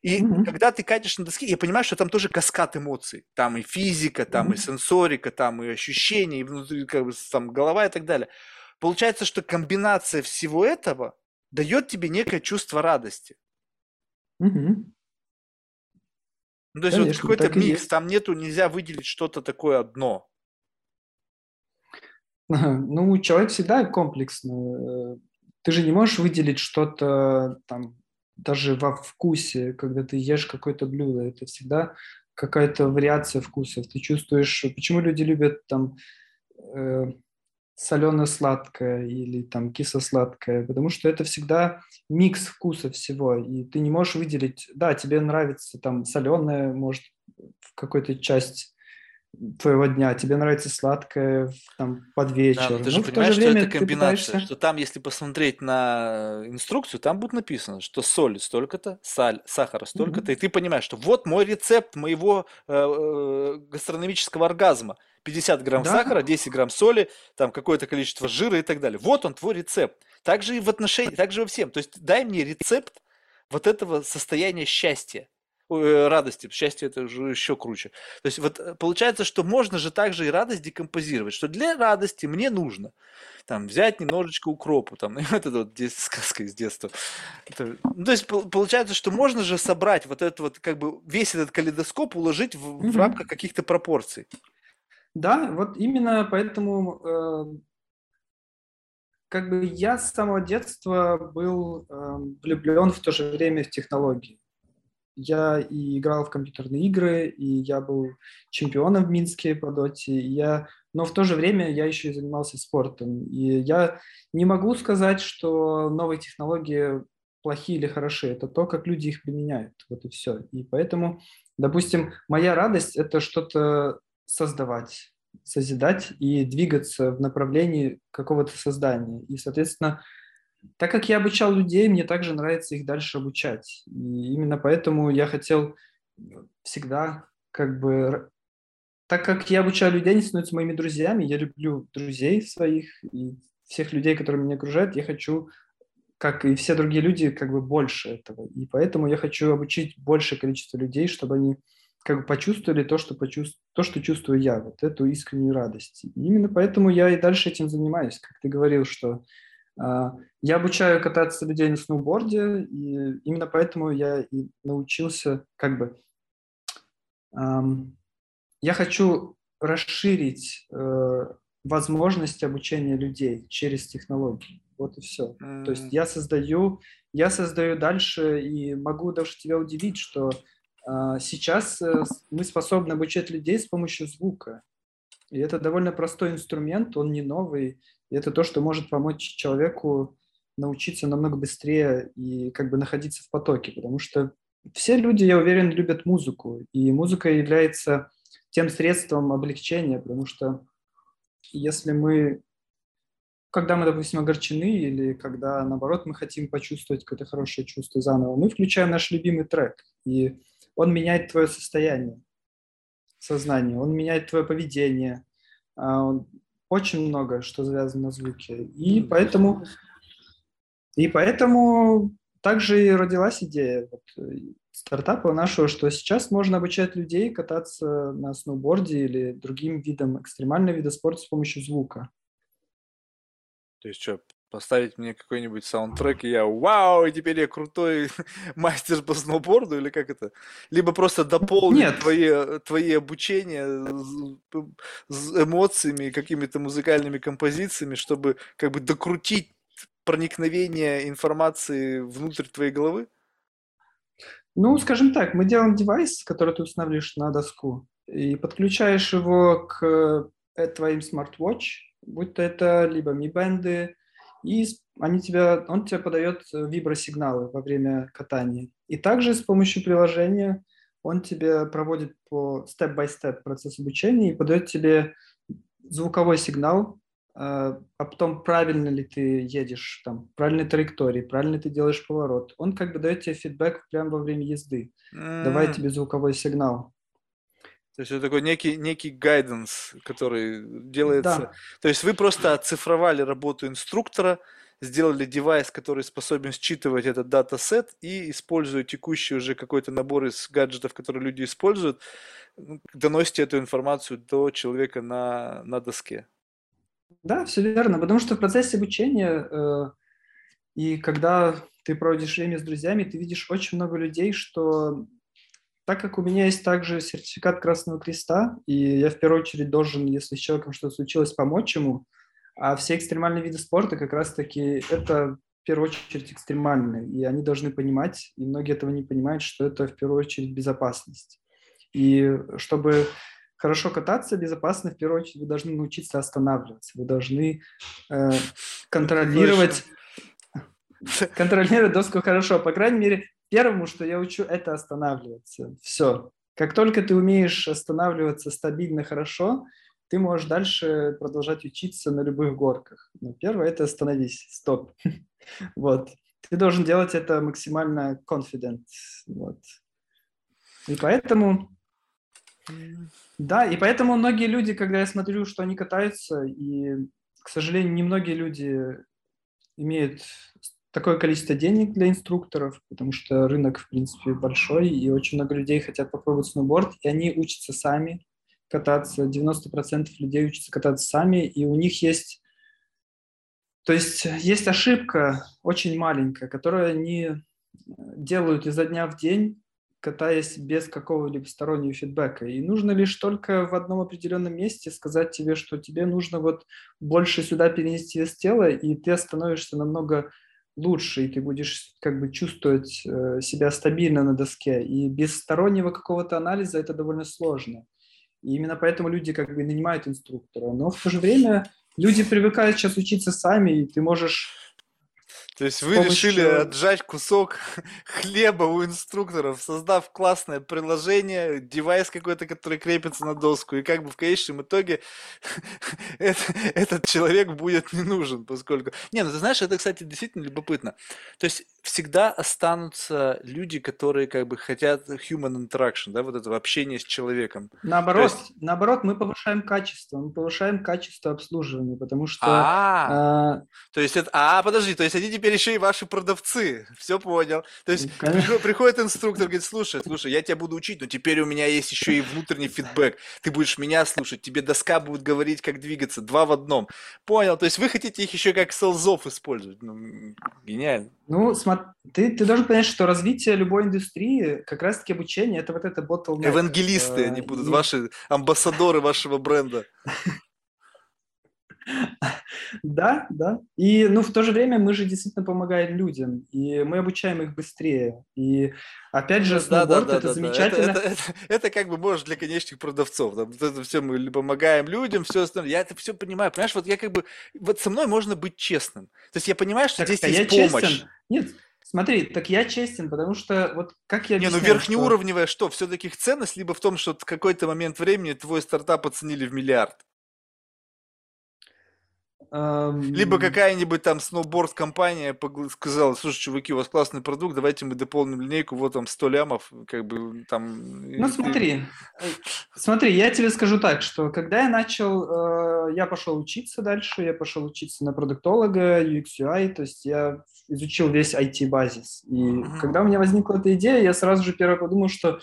И mm-hmm. когда ты катишь на доске, я понимаю, что там тоже каскад эмоций. Там и физика, там mm-hmm. и сенсорика, там и ощущения, и внутри как бы там голова и так далее. Получается, что комбинация всего этого дает тебе некое чувство радости. Угу. Ну, то есть Конечно, вот какой-то микс, там нету, нельзя выделить что-то такое одно. Ну, человек всегда комплексно. Ты же не можешь выделить что-то там даже во вкусе, когда ты ешь какое-то блюдо. Это всегда какая-то вариация вкусов. Ты чувствуешь, почему люди любят там э, солено-сладкое или там кисло-сладкое, потому что это всегда микс вкуса всего, и ты не можешь выделить, да, тебе нравится там соленое, может, в какой-то часть твоего дня, тебе нравится сладкое там под вечер. Да, ты же ну, понимаешь, же что это комбинация, пытаешься... что там, если посмотреть на инструкцию, там будет написано, что соль столько-то, саль, сахара столько-то, mm-hmm. и ты понимаешь, что вот мой рецепт моего э-э, гастрономического оргазма. пятьдесят грамм да. сахара, десять грамм соли, там какое-то количество жира и так далее. Вот он, твой рецепт. Так же и в отношении, так же во всем. То есть дай мне рецепт вот этого состояния счастья, э, радости. Счастье это уже еще круче. То есть вот получается, что можно же также и радость декомпозировать, что для радости мне нужно там, взять немножечко укропу. Там, вот это вот сказка из детства. Это, ну, то есть получается, что можно же собрать вот этот вот, как бы весь этот калейдоскоп, уложить в, mm-hmm. в рамках каких-то пропорций. Да, вот именно поэтому э, как бы я с самого детства был э, влюблен в то же время в технологии. Я и играл в компьютерные игры, и я был чемпионом в Минске по доте, и я, но в то же время я еще и занимался спортом. И я не могу сказать, что новые технологии плохие или хороши. Это то, как люди их применяют. Вот и все. И поэтому, допустим, моя радость – это что-то создавать, созидать и двигаться в направлении какого-то создания. И, соответственно, так как я обучал людей, мне также нравится их дальше обучать. И именно поэтому я хотел всегда как бы... Так как я обучаю людей, они становятся моими друзьями, я люблю друзей своих и всех людей, которые меня окружают, я хочу, как и все другие люди, как бы больше этого. И поэтому я хочу обучить большее количество людей, чтобы они... как бы почувствовали то, что, почувств... то, что чувствую я, вот эту искреннюю радость. И именно поэтому я и дальше этим занимаюсь. Как ты говорил, что э, я обучаю кататься людей на сноуборде, и именно поэтому я и научился как бы... Э, я хочу расширить э, возможности обучения людей через технологии. Вот и все. Mm-hmm. То есть я создаю, я создаю дальше и могу даже тебя удивить, что сейчас мы способны обучать людей с помощью звука. И это довольно простой инструмент, он не новый. И это то, что может помочь человеку научиться намного быстрее и как бы находиться в потоке. Потому что все люди, я уверен, любят музыку. И музыка является тем средством облегчения, потому что если мы... Когда мы, допустим, огорчены или когда, наоборот, мы хотим почувствовать какое-то хорошее чувство заново, мы включаем наш любимый трек. И он меняет твое состояние, сознание, он меняет твое поведение. Очень много, что завязано на звуке. И поэтому, и поэтому также и родилась идея вот, стартапа нашего, что сейчас можно обучать людей кататься на сноуборде или другим видом, экстремального вида спорта с помощью звука. То есть что, Поставить мне какой-нибудь саундтрек, и я вау, и теперь я крутой мастер по сноуборду, или как это? Либо просто дополнить твои, твои обучения с эмоциями, какими-то музыкальными композициями, чтобы как бы докрутить проникновение информации внутрь твоей головы? Ну, скажем так, мы делаем девайс, который ты устанавливаешь на доску, и подключаешь его к твоим смарт-вотч, будь то это либо ми-бенды, и они тебя, он тебе подает вибросигналы во время катания. И также с помощью приложения он тебе проводит по степ-бай-степ процесс обучения и подает тебе звуковой сигнал, а потом правильно ли ты едешь, там, правильной траектории, правильно ты делаешь поворот. Он как бы дает тебе фидбэк прямо во время езды, mm. давая тебе звуковой сигнал. То есть это такой некий, некий гайденс, который делается. Да. То есть вы просто оцифровали работу инструктора, сделали девайс, который способен считывать этот датасет, и, используя текущий уже какой-то набор из гаджетов, которые люди используют, доносите эту информацию до человека на, на доске. Да, все верно, потому что в процессе обучения э, и когда ты проводишь время с друзьями, ты видишь очень много людей, что... Так как у меня есть также сертификат Красного Креста, и я в первую очередь должен, если с человеком что-то случилось, помочь ему, а все экстремальные виды спорта как раз-таки это в первую очередь экстремальные, и они должны понимать, и многие этого не понимают, что это в первую очередь безопасность. И чтобы хорошо кататься безопасно, в первую очередь вы должны научиться останавливаться, вы должны э, контролировать, контролировать доску хорошо, по крайней мере. Первому, что я учу, это останавливаться. Все. Как только ты умеешь останавливаться стабильно, хорошо, ты можешь дальше продолжать учиться на любых горках. Но первое – это остановись, стоп. Вот. Ты должен делать это максимально confident. Вот. И поэтому... Да, и поэтому многие люди, когда я смотрю, что они катаются, и, к сожалению, немногие люди имеют... такое количество денег для инструкторов, потому что рынок, в принципе, большой, и очень много людей хотят попробовать сноуборд, и они учатся сами кататься. девяносто процентов людей учатся кататься сами, и у них есть... То есть есть ошибка очень маленькая, которую они делают изо дня в день, катаясь без какого-либо стороннего фидбэка. И нужно лишь только в одном определенном месте сказать тебе, что тебе нужно вот больше сюда перенести вес тела, и ты становишься намного... лучше, и ты будешь как бы чувствовать э, себя стабильно на доске. И без стороннего какого-то анализа это довольно сложно. И именно поэтому люди как бы нанимают инструктора. Но в то же время люди привыкают сейчас учиться сами, и ты можешь... То есть вы помощью... решили отжать кусок хлеба у инструкторов, создав классное приложение, девайс какой-то, который крепится на доску, и как бы в конечном итоге этот человек будет не нужен, поскольку... Не, ну ты знаешь, это, кстати, действительно любопытно. То есть всегда останутся люди, которые как бы хотят human interaction, да, вот этого общения с человеком. Наоборот, есть... наоборот, мы повышаем качество, мы повышаем качество обслуживания, потому что... А, то есть это... А, подожди, то есть они теперь еще и ваши продавцы. Все понял. То есть приход, приходит инструктор, говорит, слушай, слушай, я тебя буду учить, но теперь у меня есть еще и внутренний фидбэк. Ты будешь меня слушать, тебе доска будет говорить, как двигаться. Два в одном. Понял. То есть вы хотите их еще как селзов использовать. Ну, гениально. Ну, смотри, ты, ты должен понять, что развитие любой индустрии, как раз-таки обучение, это вот это bottleneck. Эвангелисты они будут, и... ваши амбассадоры вашего бренда. Да, да. И, ну, в то же время мы же действительно помогаем людям, и мы обучаем их быстрее. И, опять же, сноуборд, да, да, это да, замечательно. Да, да. Это, это, это, это как бы, может, для конечных продавцов. Да? Вот это все мы помогаем людям, все остальное. Я это все понимаю. Понимаешь, вот я как бы... Вот со мной можно быть честным. То есть я понимаю, что так, здесь а есть я помощь. Честен? Нет. Смотри, так я честен, потому что вот как я объясняю... Не, ну верхнеуровневая что? что? Все-таки их ценность либо в том, что в какой-то момент времени твой стартап оценили в миллиард? Либо какая-нибудь там сноуборд-компания сказала, слушай, чуваки, у вас классный продукт, давайте мы дополним линейку, вот там сто лямов, как бы там... Ну смотри, смотри, я тебе скажу так, что когда я начал, я пошел учиться дальше, я пошел учиться на продуктолога, ю экс ю ай, то есть я изучил весь ай ти-базис. И mm-hmm. когда у меня возникла эта идея, я сразу же первое подумал, что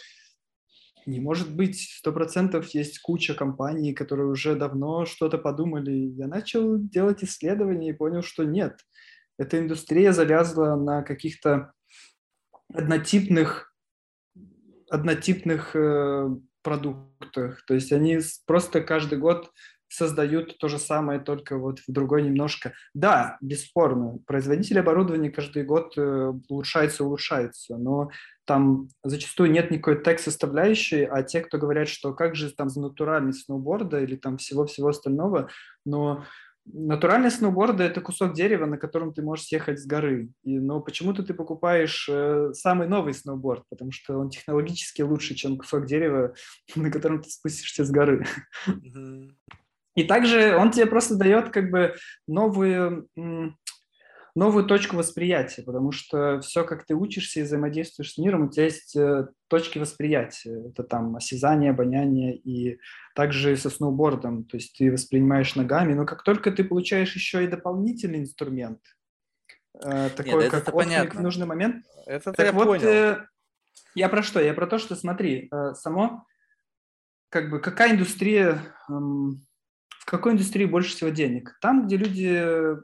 Не может быть, сто процентов есть куча компаний, которые уже давно что-то подумали. Я начал делать исследования и понял, что нет. Эта индустрия завязла на каких-то однотипных, однотипных э, продуктах. То есть они просто каждый год создают то же самое, только вот в другой немножко. Да, бесспорно, производитель оборудования каждый год улучшается, улучшается, но там зачастую нет никакой тег-составляющей, а те, кто говорят, что как же там за натуральность сноуборда или там всего-всего остального, но натуральность сноуборда – это кусок дерева, на котором ты можешь съехать с горы, и, но почему-то ты покупаешь э, самый новый сноуборд, потому что он технологически лучше, чем кусок дерева, на котором ты спустишься с горы. Mm-hmm. И также он тебе просто дает как бы новую, новую точку восприятия, потому что все, как ты учишься и взаимодействуешь с миром, у тебя есть точки восприятия. Это там осязание, обоняние и также со сноубордом. То есть ты воспринимаешь ногами, но как только ты получаешь еще и дополнительный инструмент, такой Нет, как отклик в нужный момент. Это так я вот, понял. Я про что? Я про то, что смотри, само, как бы какая индустрия... В какой индустрии больше всего денег? Там, где люди,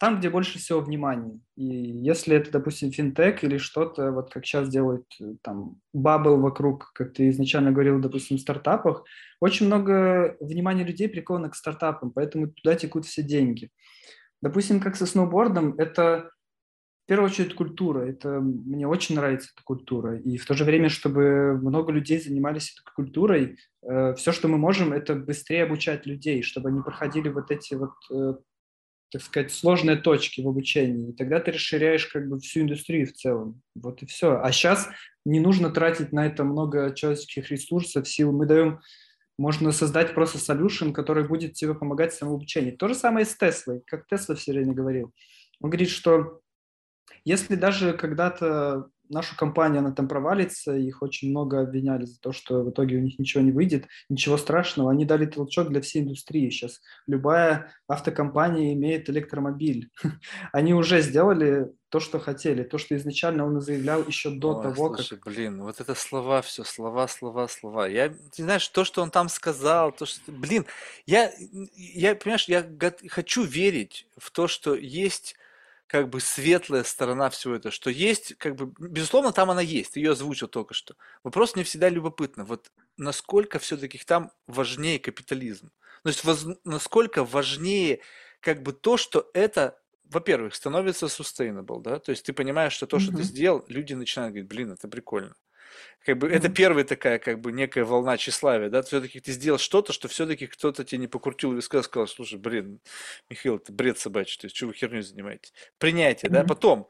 там, где больше всего внимания. И если это, допустим, финтех или что-то, вот как сейчас делают там бабл вокруг, как ты изначально говорил, допустим, в стартапах, очень много внимания людей приковано к стартапам, поэтому туда текут все деньги. Допустим, как со сноубордом, это в первую очередь культура. Это, мне очень нравится эта культура. И в то же время, чтобы много людей занимались этой культурой, все, что мы можем, это быстрее обучать людей, чтобы они проходили вот эти вот, э, так сказать, сложные точки в обучении. И тогда ты расширяешь как бы всю индустрию в целом. Вот и все. А сейчас не нужно тратить на это много человеческих ресурсов, сил. Мы даем, можно создать просто solution, который будет тебе помогать в самообучении. То же самое и с Теслой, как Тесла все время говорил. Он говорит, что если даже когда-то нашу компанию, она там провалится, их очень много обвиняли за то, что в итоге у них ничего не выйдет, ничего страшного. Они дали толчок для всей индустрии сейчас. Любая автокомпания имеет электромобиль. Они уже сделали то, что хотели, то, что изначально он заявлял еще до Ой, того, слушай, как... Блин, вот это слова все, слова, слова, слова. Я, ты знаешь, то, что он там сказал, то, что... Блин, я, я понимаешь, я хочу верить в то, что есть... как бы светлая сторона всего этого, что есть, как бы, безусловно, там она есть, ее озвучил только что. Вопрос мне всегда любопытно, вот насколько все-таки там важнее капитализм, то есть воз, насколько важнее, как бы, то, что это, во-первых, становится sustainable, да, то есть ты понимаешь, что то, mm-hmm. что ты сделал, люди начинают говорить, блин, это прикольно. Как бы, mm-hmm. это первая такая, как бы, некая волна тщеславия, да, все-таки ты сделал что-то, что все-таки кто-то тебе не покрутил виска, сказал, слушай, блин, Михаил, это бред собачий, то есть, что вы херню занимаетесь? Принятие, mm-hmm. да, потом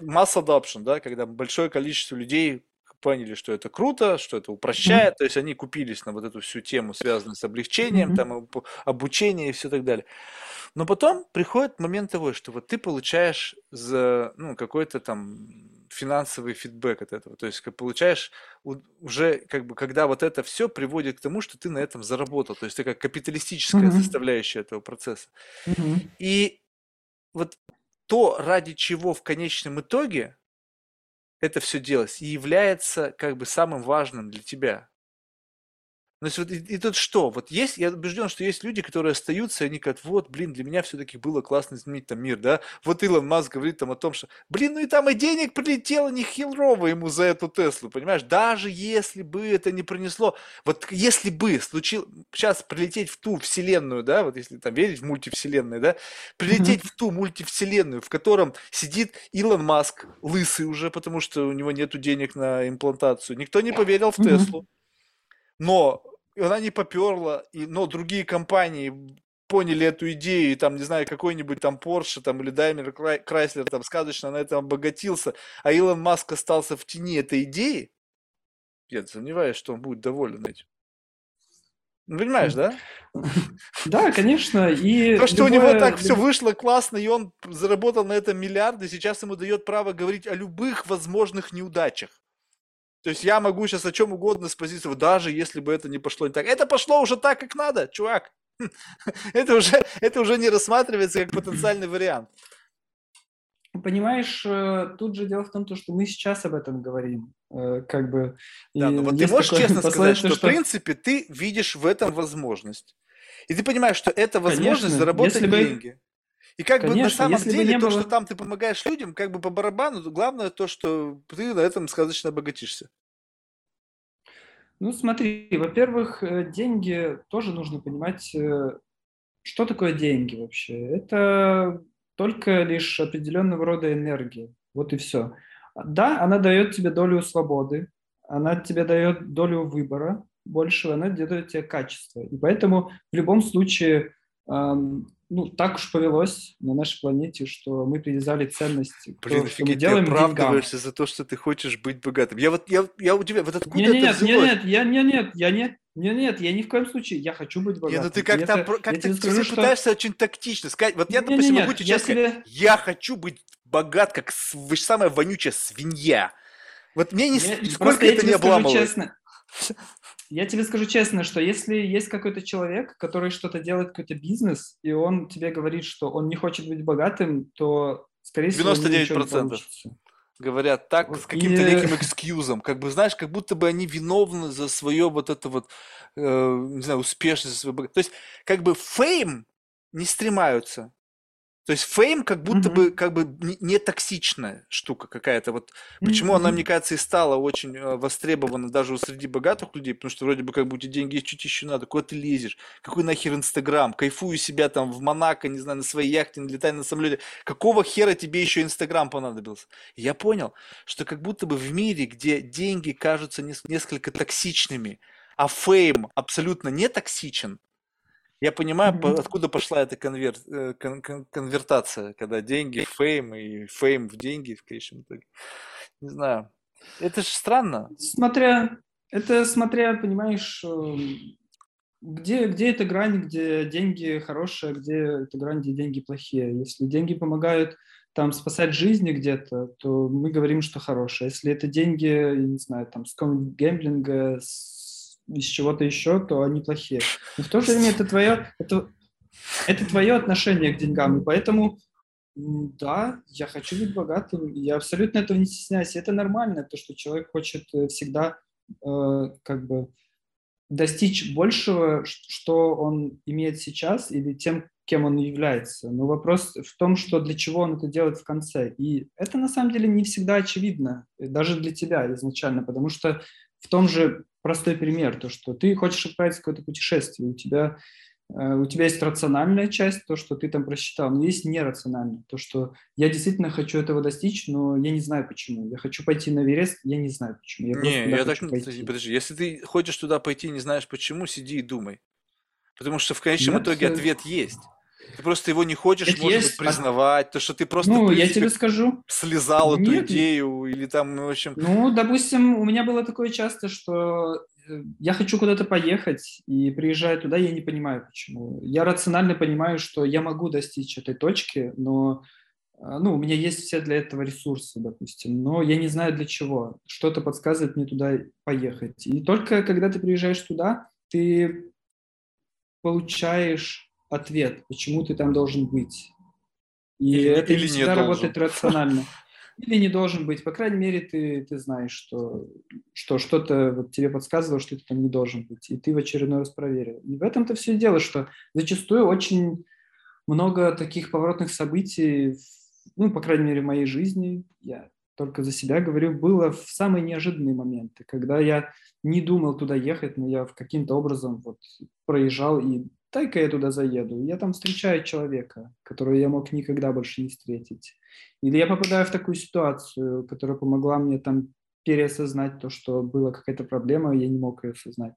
mass adoption, да, когда большое количество людей поняли, что это круто, что это упрощает, mm-hmm. то есть они купились на вот эту всю тему, связанную с облегчением, mm-hmm. там, обучение и все так далее. Но потом приходит момент того, что вот ты получаешь за, ну, какой-то там финансовый фидбэк от этого, то есть как получаешь уже, как бы, когда вот это все приводит к тому, что ты на этом заработал, то есть такая капиталистическая mm-hmm. составляющая этого процесса. Mm-hmm. И вот то, ради чего в конечном итоге это все делалось, и является, как бы, самым важным для тебя. То есть вот и, и тут что? Вот есть, я убежден, что есть люди, которые остаются, и они говорят, вот, блин, для меня все-таки было классно изменить там мир, да? Вот Илон Маск говорит там о том, что, блин, ну и там и денег прилетело не херово ему за эту Теслу, понимаешь? Даже если бы это не принесло, вот если бы случилось, сейчас прилететь в ту вселенную, да, вот если там верить в мультивселенную, да, прилететь mm-hmm. в ту мультивселенную, в котором сидит Илон Маск, лысый уже, потому что у него нету денег на имплантацию, никто не поверил в mm-hmm. Теслу. Но она не поперла, и, но другие компании поняли эту идею, и там, не знаю, какой-нибудь там Porsche там, или Daimler Chrysler там сказочно на этом обогатился, а Илон Маск остался в тени этой идеи, я сомневаюсь, что он будет доволен этим. Ну, понимаешь, да? Да, конечно. И то, что любое... у него так все вышло классно, и он заработал на этом миллиарды, сейчас ему дает право говорить о любых возможных неудачах. То есть я могу сейчас о чем угодно с позиции, даже если бы это не пошло не так. Это пошло уже так, как надо, чувак. Это уже, это уже не рассматривается как потенциальный вариант. Понимаешь, тут же дело в том, что мы сейчас об этом говорим. Как бы, да, но вот ты можешь честно сказать, что, что в принципе ты видишь в этом возможность. И ты понимаешь, что это возможность Конечно, заработать бы... деньги. И как Конечно, бы на самом деле то, было... что там ты помогаешь людям, как бы по барабану, главное то, что ты на этом сказочно обогатишься. Ну смотри, во-первых, деньги тоже нужно понимать, что такое деньги вообще. Это только лишь определенного рода энергия. Вот и все. Да, она дает тебе долю свободы, она тебе дает долю выбора большего, она дает тебе качество. И поэтому в любом случае, эм, ну, так уж повелось на нашей планете, что мы привязали ценности. Блин, то, офигеть, ты оправдываешься за то, что ты хочешь быть богатым. Я вот, я, я удивляюсь, вот откуда нет, это нет, взялось? Нет, я, нет, нет, я нет. Нет, нет, я ни в коем случае, я хочу быть богатым. Нет, ну ты как-то пытаешься очень тактично сказать. Вот я, допустим, могу тебе сказать, я хочу быть богат, как самая вонючая свинья. Вот мне нисколько это не обламывало. Я тебе скажу честно, что если есть какой-то человек, который что-то делает, какой-то бизнес, и он тебе говорит, что он не хочет быть богатым, то, скорее всего, ничего не получится. Говорят так, вот, с каким-то и... неким экскьюзом. Как бы, знаешь, как будто бы они виновны за свое вот это вот, э, не знаю, успешность. Свое... То есть, как бы фейм не стремаются. То есть, фейм как будто mm-hmm. бы, как бы не, не токсичная штука какая-то. Вот почему mm-hmm. она, мне кажется, и стала очень востребована даже среди богатых людей, потому что вроде бы как будто деньги чуть еще надо, куда ты лезешь? Какой нахер Инстаграм? Кайфую себя там в Монако, не знаю, на своей яхте, летай на самолете. Какого хера тебе еще Инстаграм понадобился? Я понял, что как будто бы в мире, где деньги кажутся несколько токсичными, а фейм абсолютно не токсичен, я понимаю, mm-hmm. откуда пошла эта конвер... кон- кон- конвертация, когда деньги в фейм и фейм в деньги в конечном итоге. Не знаю. Это же странно. Смотря, это смотря, понимаешь, где, где эта грань, где деньги хорошие, где эта грань, где деньги плохие. Если деньги помогают там спасать жизни где-то, то мы говорим, что хорошее. Если это деньги, я не знаю, там, с какого-нибудь гэмблинга, с из чего-то еще, то они плохие. Но в то же время это твое, это, это твое отношение к деньгам. И поэтому, да, я хочу быть богатым. Я абсолютно этого не стесняюсь. Это нормально, то, что человек хочет всегда э, как бы достичь большего, что он имеет сейчас, или тем, кем он является. Но вопрос в том, что для чего он это делает в конце. И это на самом деле не всегда очевидно, даже для тебя изначально, потому что в том же простой пример, то, что ты хочешь отправиться в какое-то путешествие, у тебя, э, у тебя есть рациональная часть, то, что ты там просчитал, но есть нерациональная, то, что я действительно хочу этого достичь, но я не знаю почему. Я хочу пойти на Эверест, я не знаю почему. Я не, я так не... Пойти. Подожди, если ты хочешь туда пойти и не знаешь почему, сиди и думай. Потому что в конечном Нет, итоге ответ есть. Ты просто его не хочешь, это может есть, быть, признавать, а... то, что ты просто ну, я тебе скажу. слезал Нет. эту идею или там, в общем... Ну, допустим, у меня было такое часто, что я хочу куда-то поехать, и приезжая туда, я не понимаю, почему. Я рационально понимаю, что я могу достичь этой точки, но ну, у меня есть все для этого ресурсы, допустим, но я не знаю для чего. Что-то подсказывает мне туда поехать. И только когда ты приезжаешь туда, ты получаешь... ответ, почему ты там должен быть. И или, это или не всегда должен. Работает рационально. Или не должен быть. По крайней мере, ты, ты знаешь, что, что что-то вот тебе подсказывало, что ты там не должен быть. И ты в очередной раз проверил. И в этом-то все и дело, что зачастую очень много таких поворотных событий, ну, по крайней мере, в моей жизни, я только за себя говорю, было в самые неожиданные моменты, когда я не думал туда ехать, но я в каким-то образом вот проезжал и дай-ка я туда заеду, я там встречаю человека, которого я мог никогда больше не встретить. Или я попадаю в такую ситуацию, которая помогла мне там переосознать то, что была какая-то проблема, и я не мог ее осознать.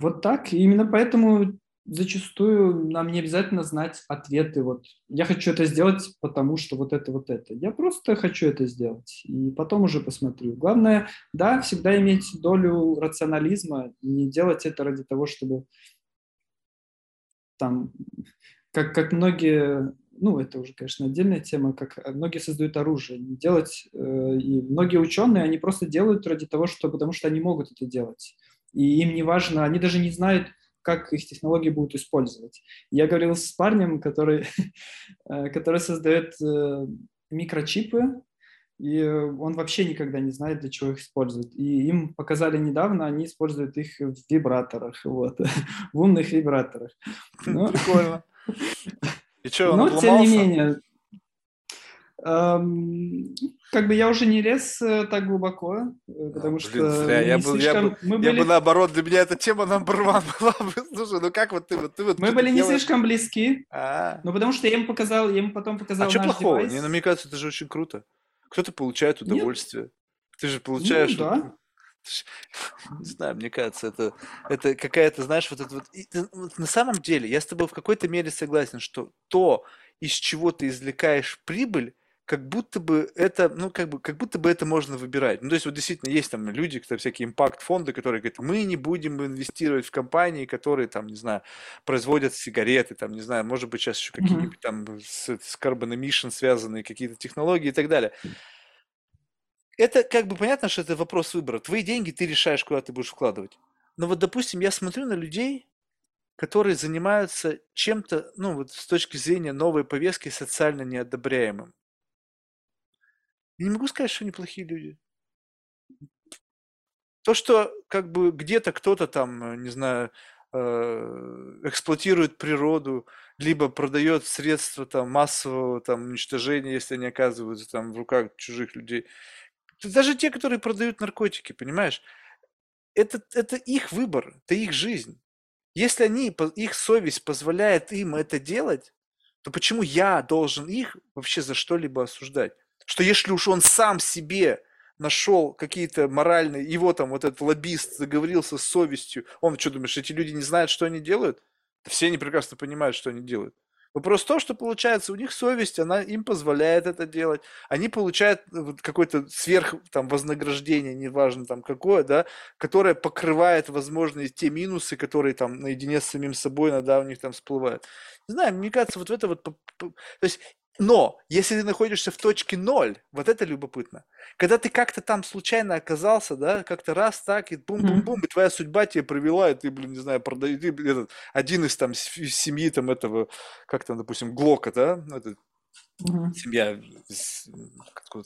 Вот так. И именно поэтому зачастую нам не обязательно знать ответы. Вот я хочу это сделать, потому что вот это, вот это. Я просто хочу это сделать. И потом уже посмотрю. Главное, да, всегда иметь долю рационализма, не делать это ради того, чтобы... Там, как, как многие, ну, это уже, конечно, отдельная тема, как многие создают оружие, делать, э, и многие ученые, они просто делают ради того, что, потому что они могут это делать, и им не важно, они даже не знают, как их технологии будут использовать. Я говорил с парнем, который, который создает э, микрочипы, и он вообще никогда не знает, для чего их используют. И им показали недавно, они используют их в вибраторах, вот, в умных вибраторах. Но... Прикольно. И что, он обломался? Но, тем не менее, эм, как бы я уже не лез так глубоко, потому а, блин, что зря. Я слишком... Я бы, мы были... я бы, наоборот, для меня эта тема number one была бы. Слушай, ну как вот ты вот... Ты, вот мы были не делаешь... слишком близки, А-а-а. но потому что я им показал, я им потом показал а что плохого? Девайс. Не, ну, мне кажется, это же очень круто. Кто-то получает удовольствие. Нет. Ты же получаешь... Ну, да. Не знаю, мне кажется, это, это какая-то, знаешь, вот это вот... И, на самом деле, я с тобой в какой-то мере согласен, что то, из чего ты извлекаешь прибыль, как будто бы это, ну, как бы, как будто бы это можно выбирать. Ну, то есть, вот действительно, есть там люди, там, всякие импакт-фонды, которые говорят, мы не будем инвестировать в компании, которые, там, не знаю, производят сигареты, там, не знаю, может быть, сейчас еще какие-нибудь там с, с carbon emission связанные какие-то технологии и так далее. Это как бы понятно, что это вопрос выбора. Твои деньги ты решаешь, куда ты будешь вкладывать. Но вот, допустим, я смотрю на людей, которые занимаются чем-то, ну, вот с точки зрения новой повестки социально неодобряемым. Я не могу сказать, что они плохие люди. То, что как бы где-то кто-то там, не знаю, эксплуатирует природу, либо продает средства там, массового там, уничтожения, если они оказываются там, в руках чужих людей. Даже те, которые продают наркотики, понимаешь, это, это их выбор, это их жизнь. Если они, их совесть позволяет им это делать, то почему я должен их вообще за что-либо осуждать? Что если уж он сам себе нашел какие-то моральные, его там вот этот лоббист заговорился с совестью, он что, думаешь, эти люди не знают, что они делают? Да все они прекрасно понимают, что они делают. Вопрос в том, что получается, у них совесть, она им позволяет это делать. Они получают какое-то сверх там, вознаграждение, неважно там какое, да, которое покрывает, возможно, те минусы, которые там наедине с самим собой иногда у них там всплывают. Не знаю, мне кажется, вот это вот... То есть, но, если ты находишься в точке ноль, вот это любопытно. Когда ты как-то там случайно оказался, да, как-то раз так, и бум-бум-бум, и твоя судьба тебя привела, и ты, блин, не знаю, продаешь, ты, блин, этот, один из там семьи там этого, как там, допустим, Глока, да, этот, mm-hmm. семья из,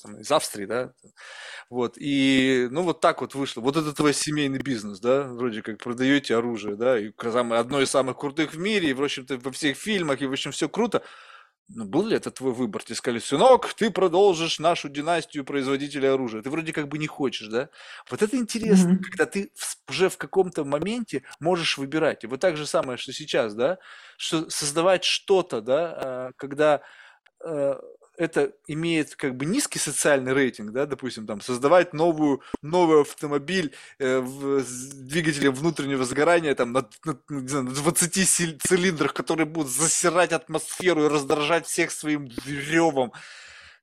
там, из Австрии, да, вот, и, ну, вот так вот вышло. Вот это твой семейный бизнес, да, вроде как продаете оружие, да, и одно из самых крутых в мире, и, в общем-то, во всех фильмах, и, в общем, все круто. Ну, был ли это твой выбор? Тебе сказали, сынок, ты продолжишь нашу династию производителей оружия. Ты вроде как бы не хочешь, да? Вот это интересно, mm-hmm. когда ты уже в каком-то моменте можешь выбирать. И вот так же самое, что сейчас, да? Что создавать что-то, да, когда это имеет как бы низкий социальный рейтинг, да, допустим, там, создавать новую, новый автомобиль э, в, с двигателем внутреннего сгорания там, на, на, не знаю, на двадцати цилиндрах, которые будут засирать атмосферу и раздражать всех своим ревом.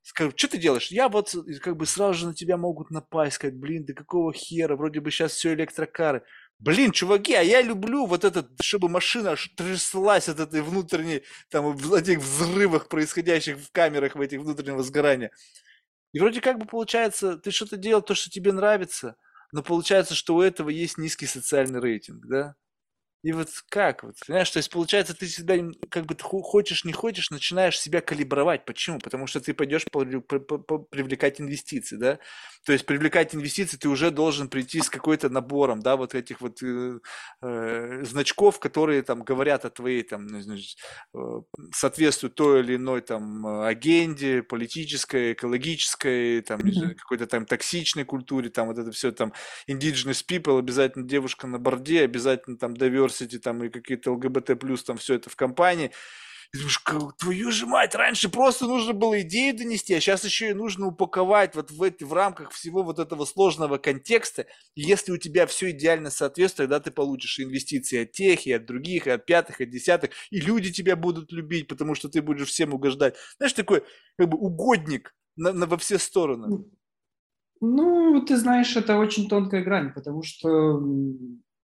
Скажу, что ты делаешь? Я вот как бы сразу же на тебя могут напасть, сказать, блин, да какого хера, вроде бы сейчас все электрокары. Блин, чуваки, а я люблю вот этот, чтобы машина аж тряслась от этой внутренней, там, от этих взрывах, происходящих в камерах, в этих внутреннего сгорания. И вроде как бы получается, ты что-то делал, то, что тебе нравится, но получается, что у этого есть низкий социальный рейтинг, да? И вот как вот, понимаешь, то есть получается, ты себя как бы хочешь, не хочешь, начинаешь себя калибровать. Почему? Потому что ты пойдешь привлекать инвестиции, да? То есть привлекать инвестиции ты уже должен прийти с какой-то набором, да, вот этих вот э, э, значков, которые там говорят о твоей там, значит, э, соответствуют той или иной там агенде политической, экологической, там mm-hmm. какой-то там токсичной культуре, там вот это все там indigenous people, обязательно девушка на борде, обязательно там довер там и какие-то ЛГБТ+, там все это в компании. И думаешь, твою же мать, раньше просто нужно было идею донести, а сейчас еще и нужно упаковать вот в, эти, в рамках всего вот этого сложного контекста. И если у тебя все идеально соответствует, тогда ты получишь инвестиции от тех, и от других, и от пятых, и от десятых, и люди тебя будут любить, потому что ты будешь всем угождать. Знаешь, такой как бы угодник на, на, во все стороны. Ну, ты знаешь, это очень тонкая грань, потому что...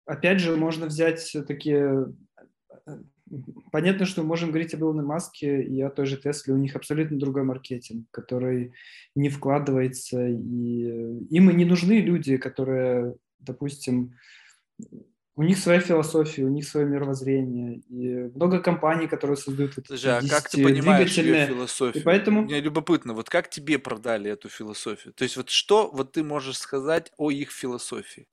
Опять же, можно взять такие... Понятно, что мы можем говорить об Илоне Маске и о той же Тесле. У них абсолютно другой маркетинг, который не вкладывается. И им и не нужны люди, которые, допустим, У них своя философия, у них свое мировоззрение. И много компаний, которые создают Слушай, а как ты понимаешь ее философию? И поэтому... Мне любопытно, вот как тебе продали эту философию? То есть вот что вот ты можешь сказать о их философии?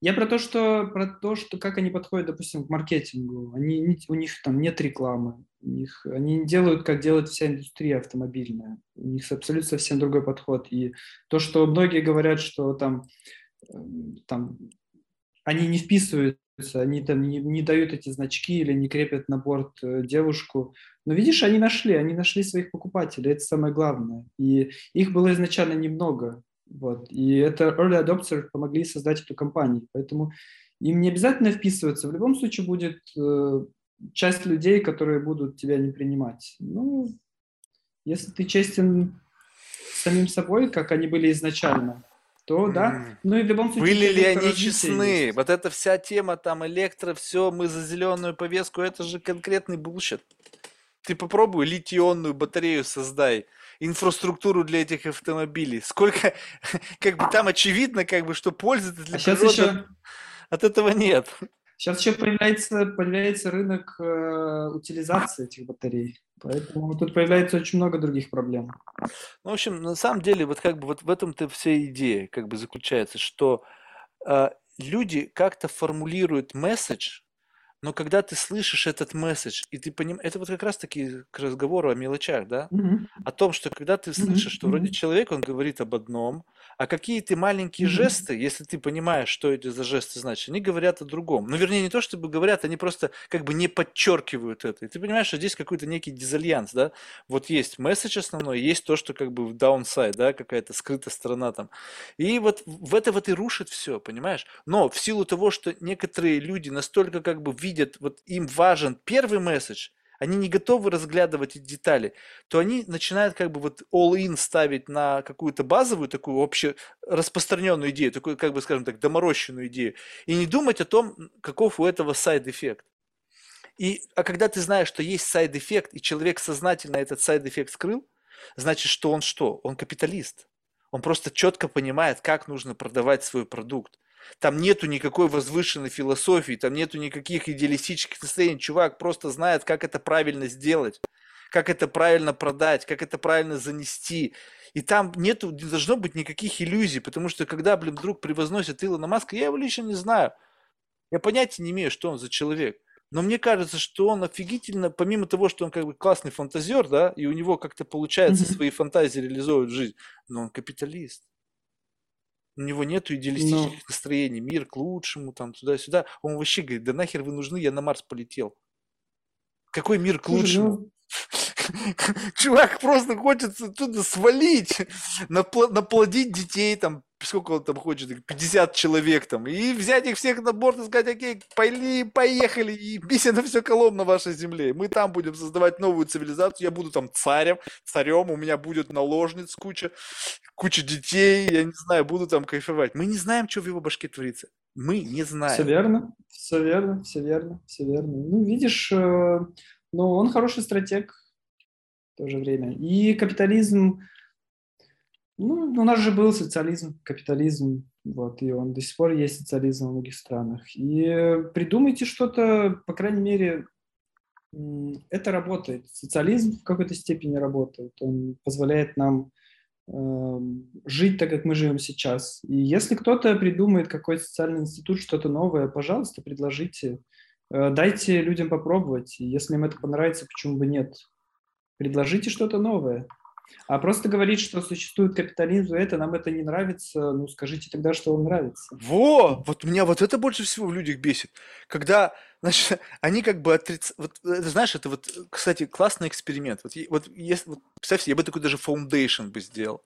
Я про то, что, про то, что как они подходят, допустим, к маркетингу. Они, у них там нет рекламы. У них, они не делают, как делает вся индустрия автомобильная. У них абсолютно совсем другой подход. И то, что многие говорят, что там... там они не вписываются, они там не, не дают эти значки или не крепят на борт девушку. Но видишь, они нашли, они нашли своих покупателей, это самое главное. И их было изначально немного. Вот. И это early adopters помогли создать эту компанию. Поэтому им не обязательно вписываться. В любом случае будет э, часть людей, которые будут тебя не принимать. Ну, если ты честен самим собой, как они были изначально, то, да. Ну, и в любом случае... Были ли они честны? Вот эта вся тема, там, электро, все, мы за зеленую повестку, это же конкретный булщит. Ты попробуй литий-ионную батарею создай, инфраструктуру для этих автомобилей. Сколько, как бы, там очевидно, как бы, что пользы для природы еще... от этого нет. Сейчас еще появляется, появляется рынок э, утилизации этих батарей. Поэтому тут появляется очень много других проблем. Ну, в общем, на самом деле, вот как бы вот в этом-то вся идея как бы заключается, что э, люди как-то формулируют месседж, но когда ты слышишь этот месседж, и ты понимаешь, это вот как раз-таки к разговору о мелочах, да? Mm-hmm. О том, что когда ты слышишь, mm-hmm. что вроде человек, он говорит об одном, а какие ты маленькие mm-hmm. жесты, если ты понимаешь, что это за жесты значат, они говорят о другом. Ну, вернее, не то чтобы говорят, они просто как бы не подчеркивают это. И ты понимаешь, что здесь какой-то некий дизальянс, да? Вот есть месседж основной, есть то, что как бы в downside, да, какая-то скрытая сторона там. И вот в это вот и рушит все, понимаешь? Но в силу того, что некоторые люди настолько как бы видят, вот им важен первый месседж, они не готовы разглядывать эти детали, то они начинают как бы вот all-in ставить на какую-то базовую, такую общераспространенную идею, такую, как бы, скажем так, доморощенную идею, и не думать о том, каков у этого сайд-эффект. И, а когда ты знаешь, что есть сайд-эффект, и человек сознательно этот сайд-эффект скрыл, значит, что он что? Он капиталист. Он просто четко понимает, как нужно продавать свой продукт. Там нету никакой возвышенной философии, там нету никаких идеалистических настроений. Чувак просто знает, как это правильно сделать, как это правильно продать, как это правильно занести. И там нету, не должно быть никаких иллюзий, потому что когда, блин, вдруг превозносят Илона Маска, я его лично не знаю. Я понятия не имею, что он за человек. Но мне кажется, что он офигительно, помимо того, что он как бы классный фантазер, да, и у него как-то получается свои фантазии реализовывать в жизнь, но он капиталист. У него нету идеалистических ну, настроений, мир к лучшему, там, туда-сюда. Он вообще говорит, да нахер вы нужны, я на Марс полетел. Какой мир к лучшему? Чувак просто хочет туда свалить, наплодить детей, там, сколько он там хочет, пятьдесят человек, там, и взять их всех на борт и сказать, окей, поехали, и бейся на все колом на вашей земле. Мы там будем создавать новую цивилизацию, я буду там царем, царем, у меня будет наложниц куча, куча детей, я не знаю, буду там кайфовать. Мы не знаем, что в его башке творится. Мы не знаем. Все верно, все верно, все верно, все верно. Ну, видишь, но он хороший стратег в то же время. И капитализм, ну, у нас же был социализм, капитализм, вот, и он до сих пор есть социализм во многих странах. И придумайте что-то, по крайней мере, это работает. Социализм в какой-то степени работает, он позволяет нам э, жить так, как мы живем сейчас. И если кто-то придумает какой-то социальный институт, что-то новое, пожалуйста, предложите. Дайте людям попробовать, если им это понравится, почему бы нет. Предложите что-то новое. А просто говорить, что существует капитализм, это нам это не нравится, ну скажите тогда, что вам нравится. Во! Вот меня вот это больше всего в людях бесит. Когда, значит, они как бы отрицают... Вот, знаешь, это вот, кстати, классный эксперимент. Вот, вот, если, вот представьте, я бы такой даже фаундейшн бы сделал.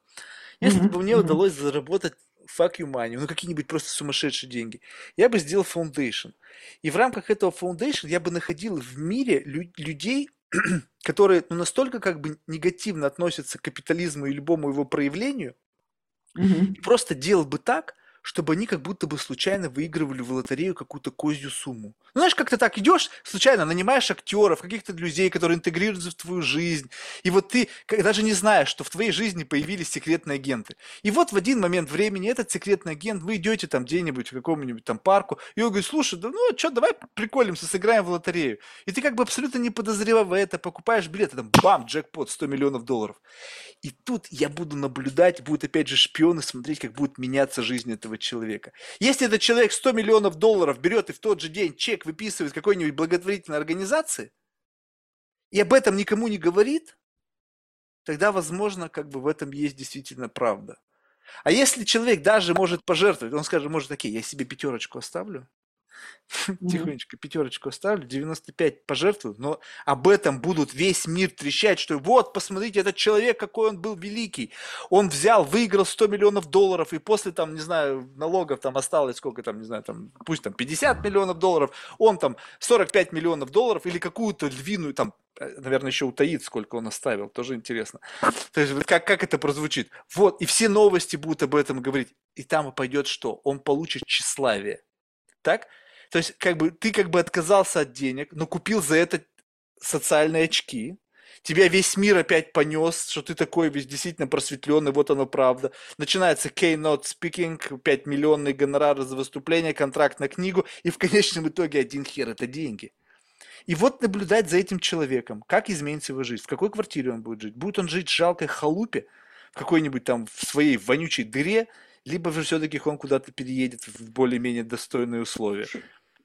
Если mm-hmm. бы мне mm-hmm. удалось заработать fuck you money, ну какие-нибудь просто сумасшедшие деньги, я бы сделал фаундейшн. И в рамках этого фаундейшн я бы находил в мире лю- людей, которые ну, настолько как бы негативно относятся к капитализму и любому его проявлению, mm-hmm. и просто делал бы так, чтобы они как будто бы случайно выигрывали в лотерею какую-то козью сумму. Ну, знаешь, как ты так идешь, случайно нанимаешь актеров, каких-то людей, которые интегрируются в твою жизнь, и вот ты даже не знаешь, что в твоей жизни появились секретные агенты. И вот в один момент времени этот секретный агент, вы идете там где-нибудь в каком-нибудь там парку, и он говорит: слушай, да, ну что, давай приколимся, сыграем в лотерею. И ты как бы абсолютно не подозревая это, покупаешь билет, и там бам, джекпот, сто миллионов долларов. И тут я буду наблюдать, будут опять же шпионы смотреть, как будет меняться жизнь этого человека. Если этот человек сто миллионов долларов берет и в тот же день чек выписывает какой-нибудь благотворительной организации и об этом никому не говорит, тогда, возможно, как бы в этом есть действительно правда. А если человек даже может пожертвовать, он скажет: может, окей, я себе пятерочку оставлю, тихонечко пятерочку оставлю, девяносто пять пожертвую, но об этом будут весь мир трещать, что вот, посмотрите, этот человек, какой он был великий, он взял, выиграл сто миллионов долларов, и после там, не знаю, налогов там осталось сколько там, не знаю, там, пусть там пятьдесят миллионов долларов, он там сорок пять миллионов долларов или какую-то львиную там, наверное, еще утаит, сколько он оставил, тоже интересно. То есть как, как это прозвучит? Вот, и все новости будут об этом говорить, и там пойдет что? Он получит тщеславие. Так? То есть, как бы, ты как бы отказался от денег, но купил за это социальные очки. Тебя весь мир опять понес, что ты такой весь действительно просветленный, вот оно правда. Начинается keynote speaking, пятимиллионный гонорар за выступление, контракт на книгу, и в конечном итоге один хер – это деньги. И вот наблюдать за этим человеком, как изменится его жизнь, в какой квартире он будет жить. Будет он жить в жалкой халупе, в какой-нибудь там в своей вонючей дыре, либо же все-таки он куда-то переедет в более-менее достойные условия.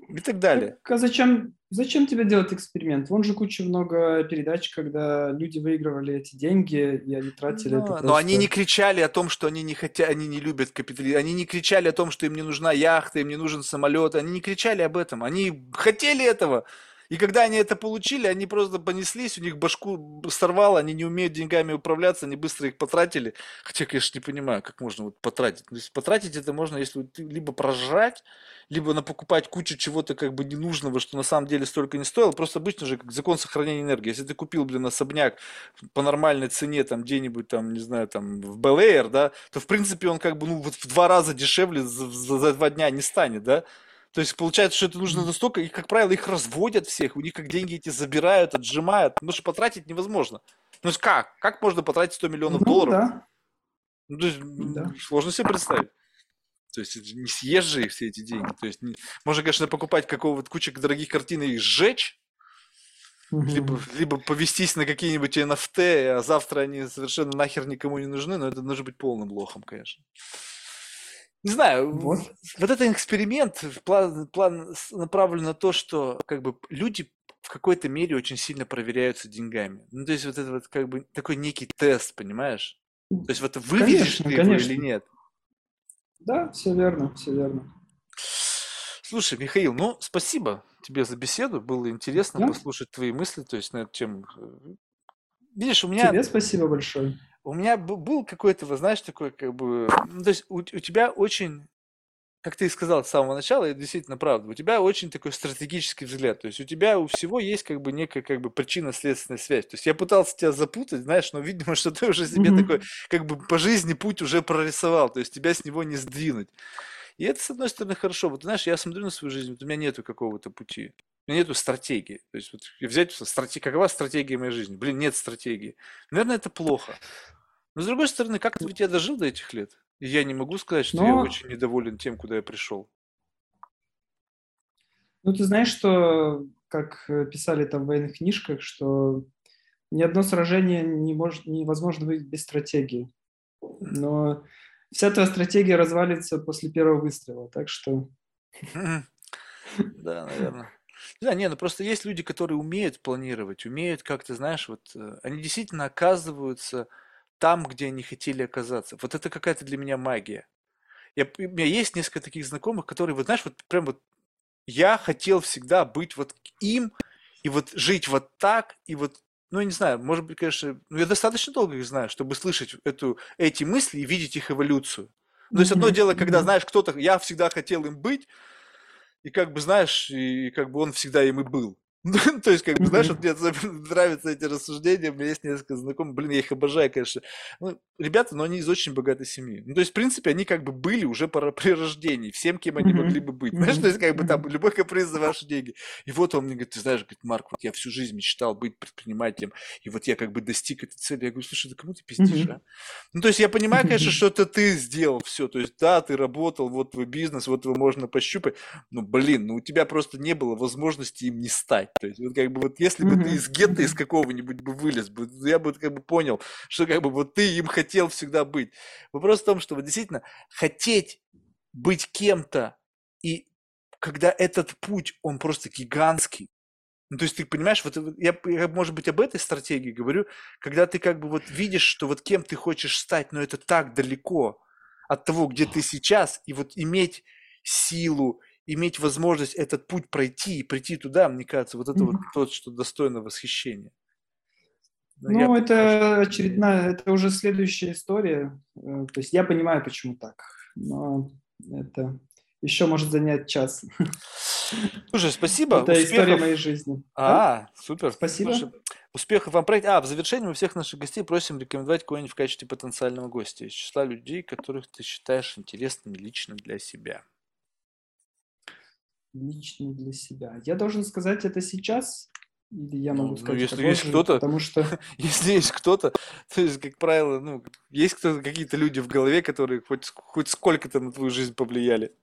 И так далее. Так, а зачем, зачем тебе делать эксперимент? Вон же куча много передач, когда люди выигрывали эти деньги, и они тратили но, это просто... Но они не кричали о том, что они не хотят, они не любят капитализм. Они не кричали о том, что им не нужна яхта, им не нужен самолет. Они не кричали об этом. Они хотели этого. И когда они это получили, они просто понеслись, у них башку сорвало, они не умеют деньгами управляться, они быстро их потратили. Хотя я, конечно, не понимаю, как можно вот потратить. То есть потратить это можно, если ты либо прожрать, либо напокупать кучу чего-то как бы ненужного, что на самом деле столько не стоило. Просто обычно же как закон сохранения энергии. Если ты купил, блин, особняк по нормальной цене там где-нибудь там, не знаю, там в Бел-Эйр, да, то в принципе он как бы ну вот в два раза дешевле за, за, за два дня не станет, да. То есть получается, что это нужно настолько, и, как правило, их разводят всех, у них как деньги эти забирают, отжимают, потому что потратить невозможно. Ну как? Как можно потратить сто миллионов долларов? Да. Ну, то есть, да. Сложно себе представить. То есть не съешь же их все эти деньги. То есть не... Можно, конечно, покупать какого-то кучу дорогих картин и их сжечь, угу. либо, либо повестись на какие-нибудь эн эф ти, а завтра они совершенно нахер никому не нужны, но это нужно быть полным лохом, конечно. Не знаю, вот, вот этот эксперимент, план, план направлен на то, что как бы люди в какой-то мере очень сильно проверяются деньгами. Ну, то есть вот это вот как бы такой некий тест, понимаешь? То есть вот выведешь ты его или нет? Да, все верно, все верно. Слушай, Михаил, ну, спасибо тебе за беседу, было интересно да? послушать твои мысли, то есть на эту тему. Видишь, у меня... Тебе спасибо большое. У меня был какой-то, вы знаешь, такой как бы... Ну, то есть у, у тебя очень, как ты и сказал с самого начала, это действительно правда, у тебя очень такой стратегический взгляд. То есть у тебя у всего есть как бы некая как бы причинно-следственная связь. То есть я пытался тебя запутать, знаешь, но видимо, что ты уже себе mm-hmm. такой как бы по жизни путь уже прорисовал. То есть тебя с него не сдвинуть. И это, с одной стороны, хорошо. Вот, знаешь, я смотрю на свою жизнь, вот у меня нету какого-то пути. У меня нету стратегии. То есть вот взять, стратег... какова стратегия моей жизни? Блин, нет стратегии. Наверное, это плохо. Но, с другой стороны, как-то ведь я дожил до этих лет. И я не могу сказать, что Но... я очень недоволен тем, куда я пришел. Ну, ты знаешь, что, как писали там в военных книжках, что ни одно сражение не может, невозможно выиграть без стратегии. Но вся твоя стратегия развалится после первого выстрела, так что... Да, наверное. Да, не, ну просто есть люди, которые умеют планировать, умеют как-то, знаешь, вот они действительно оказываются... там, где они хотели оказаться. Вот это какая-то для меня магия. Я, у меня есть несколько таких знакомых, которые, вот знаешь, вот прям вот я хотел всегда быть вот им, и вот жить вот так, и вот, ну, я не знаю, может быть, конечно, ну, я достаточно долго их знаю, чтобы слышать эту, эти мысли и видеть их эволюцию. Но, то есть одно дело, когда, знаешь, кто-то, я всегда хотел им быть, и как бы, знаешь, и как бы он всегда им и был. То есть, как бы, знаешь, вот мне нравятся эти рассуждения, у меня есть несколько знакомых, блин, я их обожаю, конечно. Ну, ребята, но они из очень богатой семьи. Ну, то есть, в принципе, они как бы были уже при рождении, всем, кем они могли бы быть. Знаешь, то есть, как бы, там, любой каприз за ваши деньги. И вот он мне говорит, ты знаешь, говорит, Марк, вот я всю жизнь мечтал быть предпринимателем, и вот я как бы достиг этой цели. Я говорю, слушай, да кому ты пиздишь, а? Ну, то есть, я понимаю, конечно, что это ты сделал все. То есть, да, ты работал, вот твой бизнес, вот его можно пощупать. Но, блин, ну, у тебя просто не было возможности им не стать. То есть, вот как бы вот если бы ты из гетто из какого-нибудь бы вылез, я бы как бы понял, что как бы вот ты им хотел всегда быть. Вопрос в том, что вот действительно хотеть быть кем-то, и когда этот путь, он просто гигантский. Ну, то есть ты понимаешь, вот я, я, может быть, об этой стратегии говорю, когда ты как бы вот видишь, что вот кем ты хочешь стать, но это так далеко от того, где ты сейчас, и вот иметь силу, иметь возможность этот путь пройти и прийти туда, мне кажется, вот это mm-hmm. вот то, что достойно восхищения. Но ну, это понимаю, очередная, это уже следующая история. То есть я понимаю, почему так. Но это еще может занять час. Слушай, спасибо. Это успехов. История моей жизни. А, да? Супер. Спасибо. Слушай, успехов вам проект. А, в завершении мы всех наших гостей просим рекомендовать кого-нибудь в качестве потенциального гостя из числа людей, которых ты считаешь интересными лично для себя. Лично для себя. Я должен сказать это сейчас, или я могу ну, сказать, если есть же, кто-то, потому что если есть кто-то, то есть, как правило, ну, есть кто-то, какие-то люди в голове, которые хоть, хоть сколько-то на твою жизнь повлияли.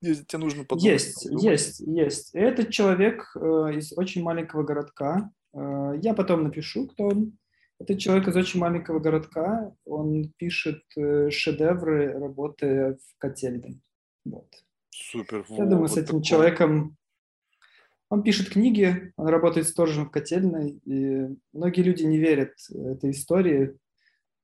Если тебе нужно подумать. Есть, есть, есть. Этот человек э, из очень маленького городка. Э, я потом напишу, кто он. Этот человек из очень маленького городка. Он пишет э, шедевры работы в котельной. Вот. Супер. Я думаю, вот с этим такой человеком, он пишет книги, он работает сторожем в котельной, и многие люди не верят этой истории,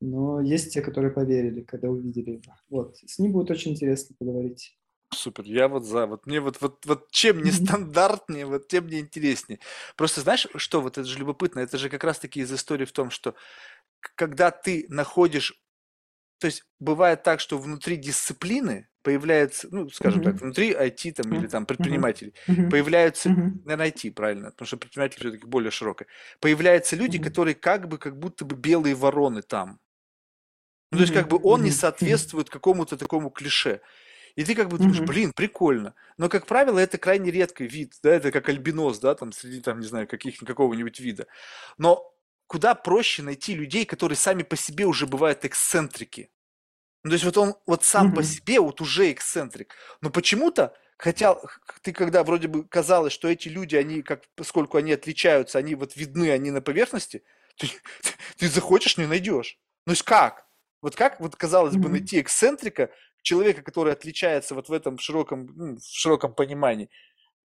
но есть те, которые поверили, когда увидели его. Вот. С ним будет очень интересно поговорить. Супер, я вот за. Вот мне вот, вот, вот чем нестандартнее, mm-hmm. вот тем мне интереснее. Просто знаешь, что вот это же любопытно, это же как раз-таки из истории в том, что когда ты находишь, то есть бывает так, что внутри дисциплины появляются, ну, скажем mm-hmm. так, внутри ай ти там, mm-hmm. или там предпринимателей, mm-hmm. появляются, mm-hmm. наверное, ай ти, правильно, потому что предприниматель все-таки более широкое, появляются люди, mm-hmm. которые как бы, как будто бы белые вороны там. Ну, то есть, как бы он mm-hmm. не соответствует какому-то такому клише. И ты как бы думаешь, mm-hmm. блин, прикольно. Но, как правило, это крайне редкий вид, да, это как альбинос, да, там, среди, там, не знаю, каких, какого-нибудь вида. Но куда проще найти людей, которые сами по себе уже бывают эксцентрики. Ну, то есть вот он вот сам mm-hmm. по себе вот уже эксцентрик. Но почему-то, хотя ты когда вроде бы казалось, что эти люди, они как, поскольку они отличаются, они вот видны, они на поверхности, ты, ты, ты захочешь, не найдешь. Ну, то есть как? Вот как, вот казалось mm-hmm. бы, найти эксцентрика, человека, который отличается вот в этом широком, ну, в широком понимании,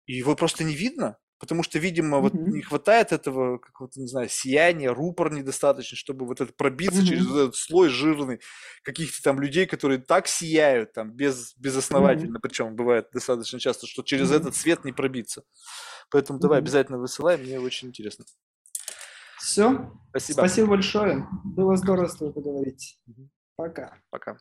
и его просто не видно? Потому что, видимо, mm-hmm. вот не хватает этого какого-то, не знаю, сияния, рупор недостаточно, чтобы вот это пробиться mm-hmm. через вот этот слой жирный каких-то там людей, которые так сияют там без, безосновательно, mm-hmm. причем бывает достаточно часто, что через mm-hmm. этот свет не пробиться. Поэтому mm-hmm. давай обязательно высылай, мне очень интересно. Все. Спасибо. Спасибо большое. Было здорово с тобой поговорить. Mm-hmm. Пока. Пока.